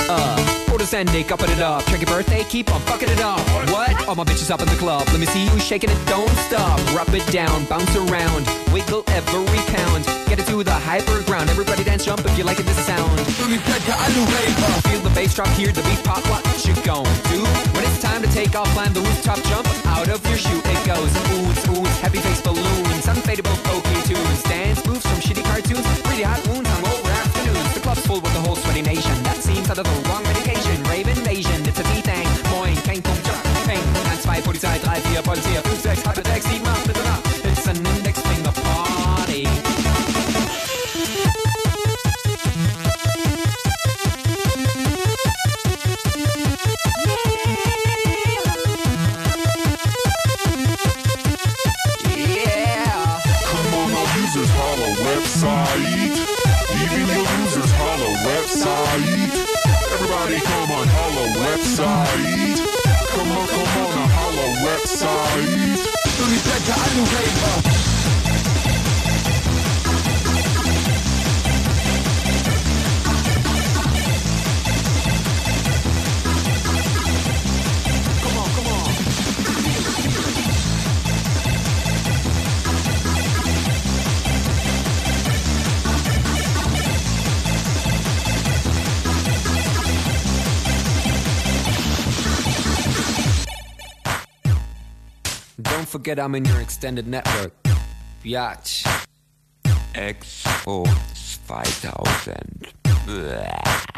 Uh. Order Zendik, up it up. Check your birthday, keep on fucking it up. What? All my bitches up in the club. Let me see you shaking it, don't stop. Rub it down, bounce around, wiggle every pound. Get it to the hyper ground. Everybody dance, jump if you like it, this sound. Feel the bass drop, hear the beat pop. What you gon' do? When it's time to take off, climb the rooftop, jump out of your shoe. It goes oohs, oohs, happy face balloons, unfadable folky tunes, dance moves from shitty cartoons, pretty hot wounds hung over afternoons. The club's full with the whole sweaty nation. That seems out of the wrong medication. Rave Invasion, it's a V-Thang. Moin, kein Punkt, Peng. eins, zwei, Polizei, drei, vier, Polizei, fünf, sechs, acht, neun, sechs, sieben, mit oder it's an Index Finger Party. Yeah! Come on, my users, holla website. Even your users, holla website. Everybody come on, holla website. Come on, come on, a holla website. Du bist lecker, ein Raver. Come on, come on. Don't forget I'm in your extended network. Biatch. X O zweitausend. Bleh.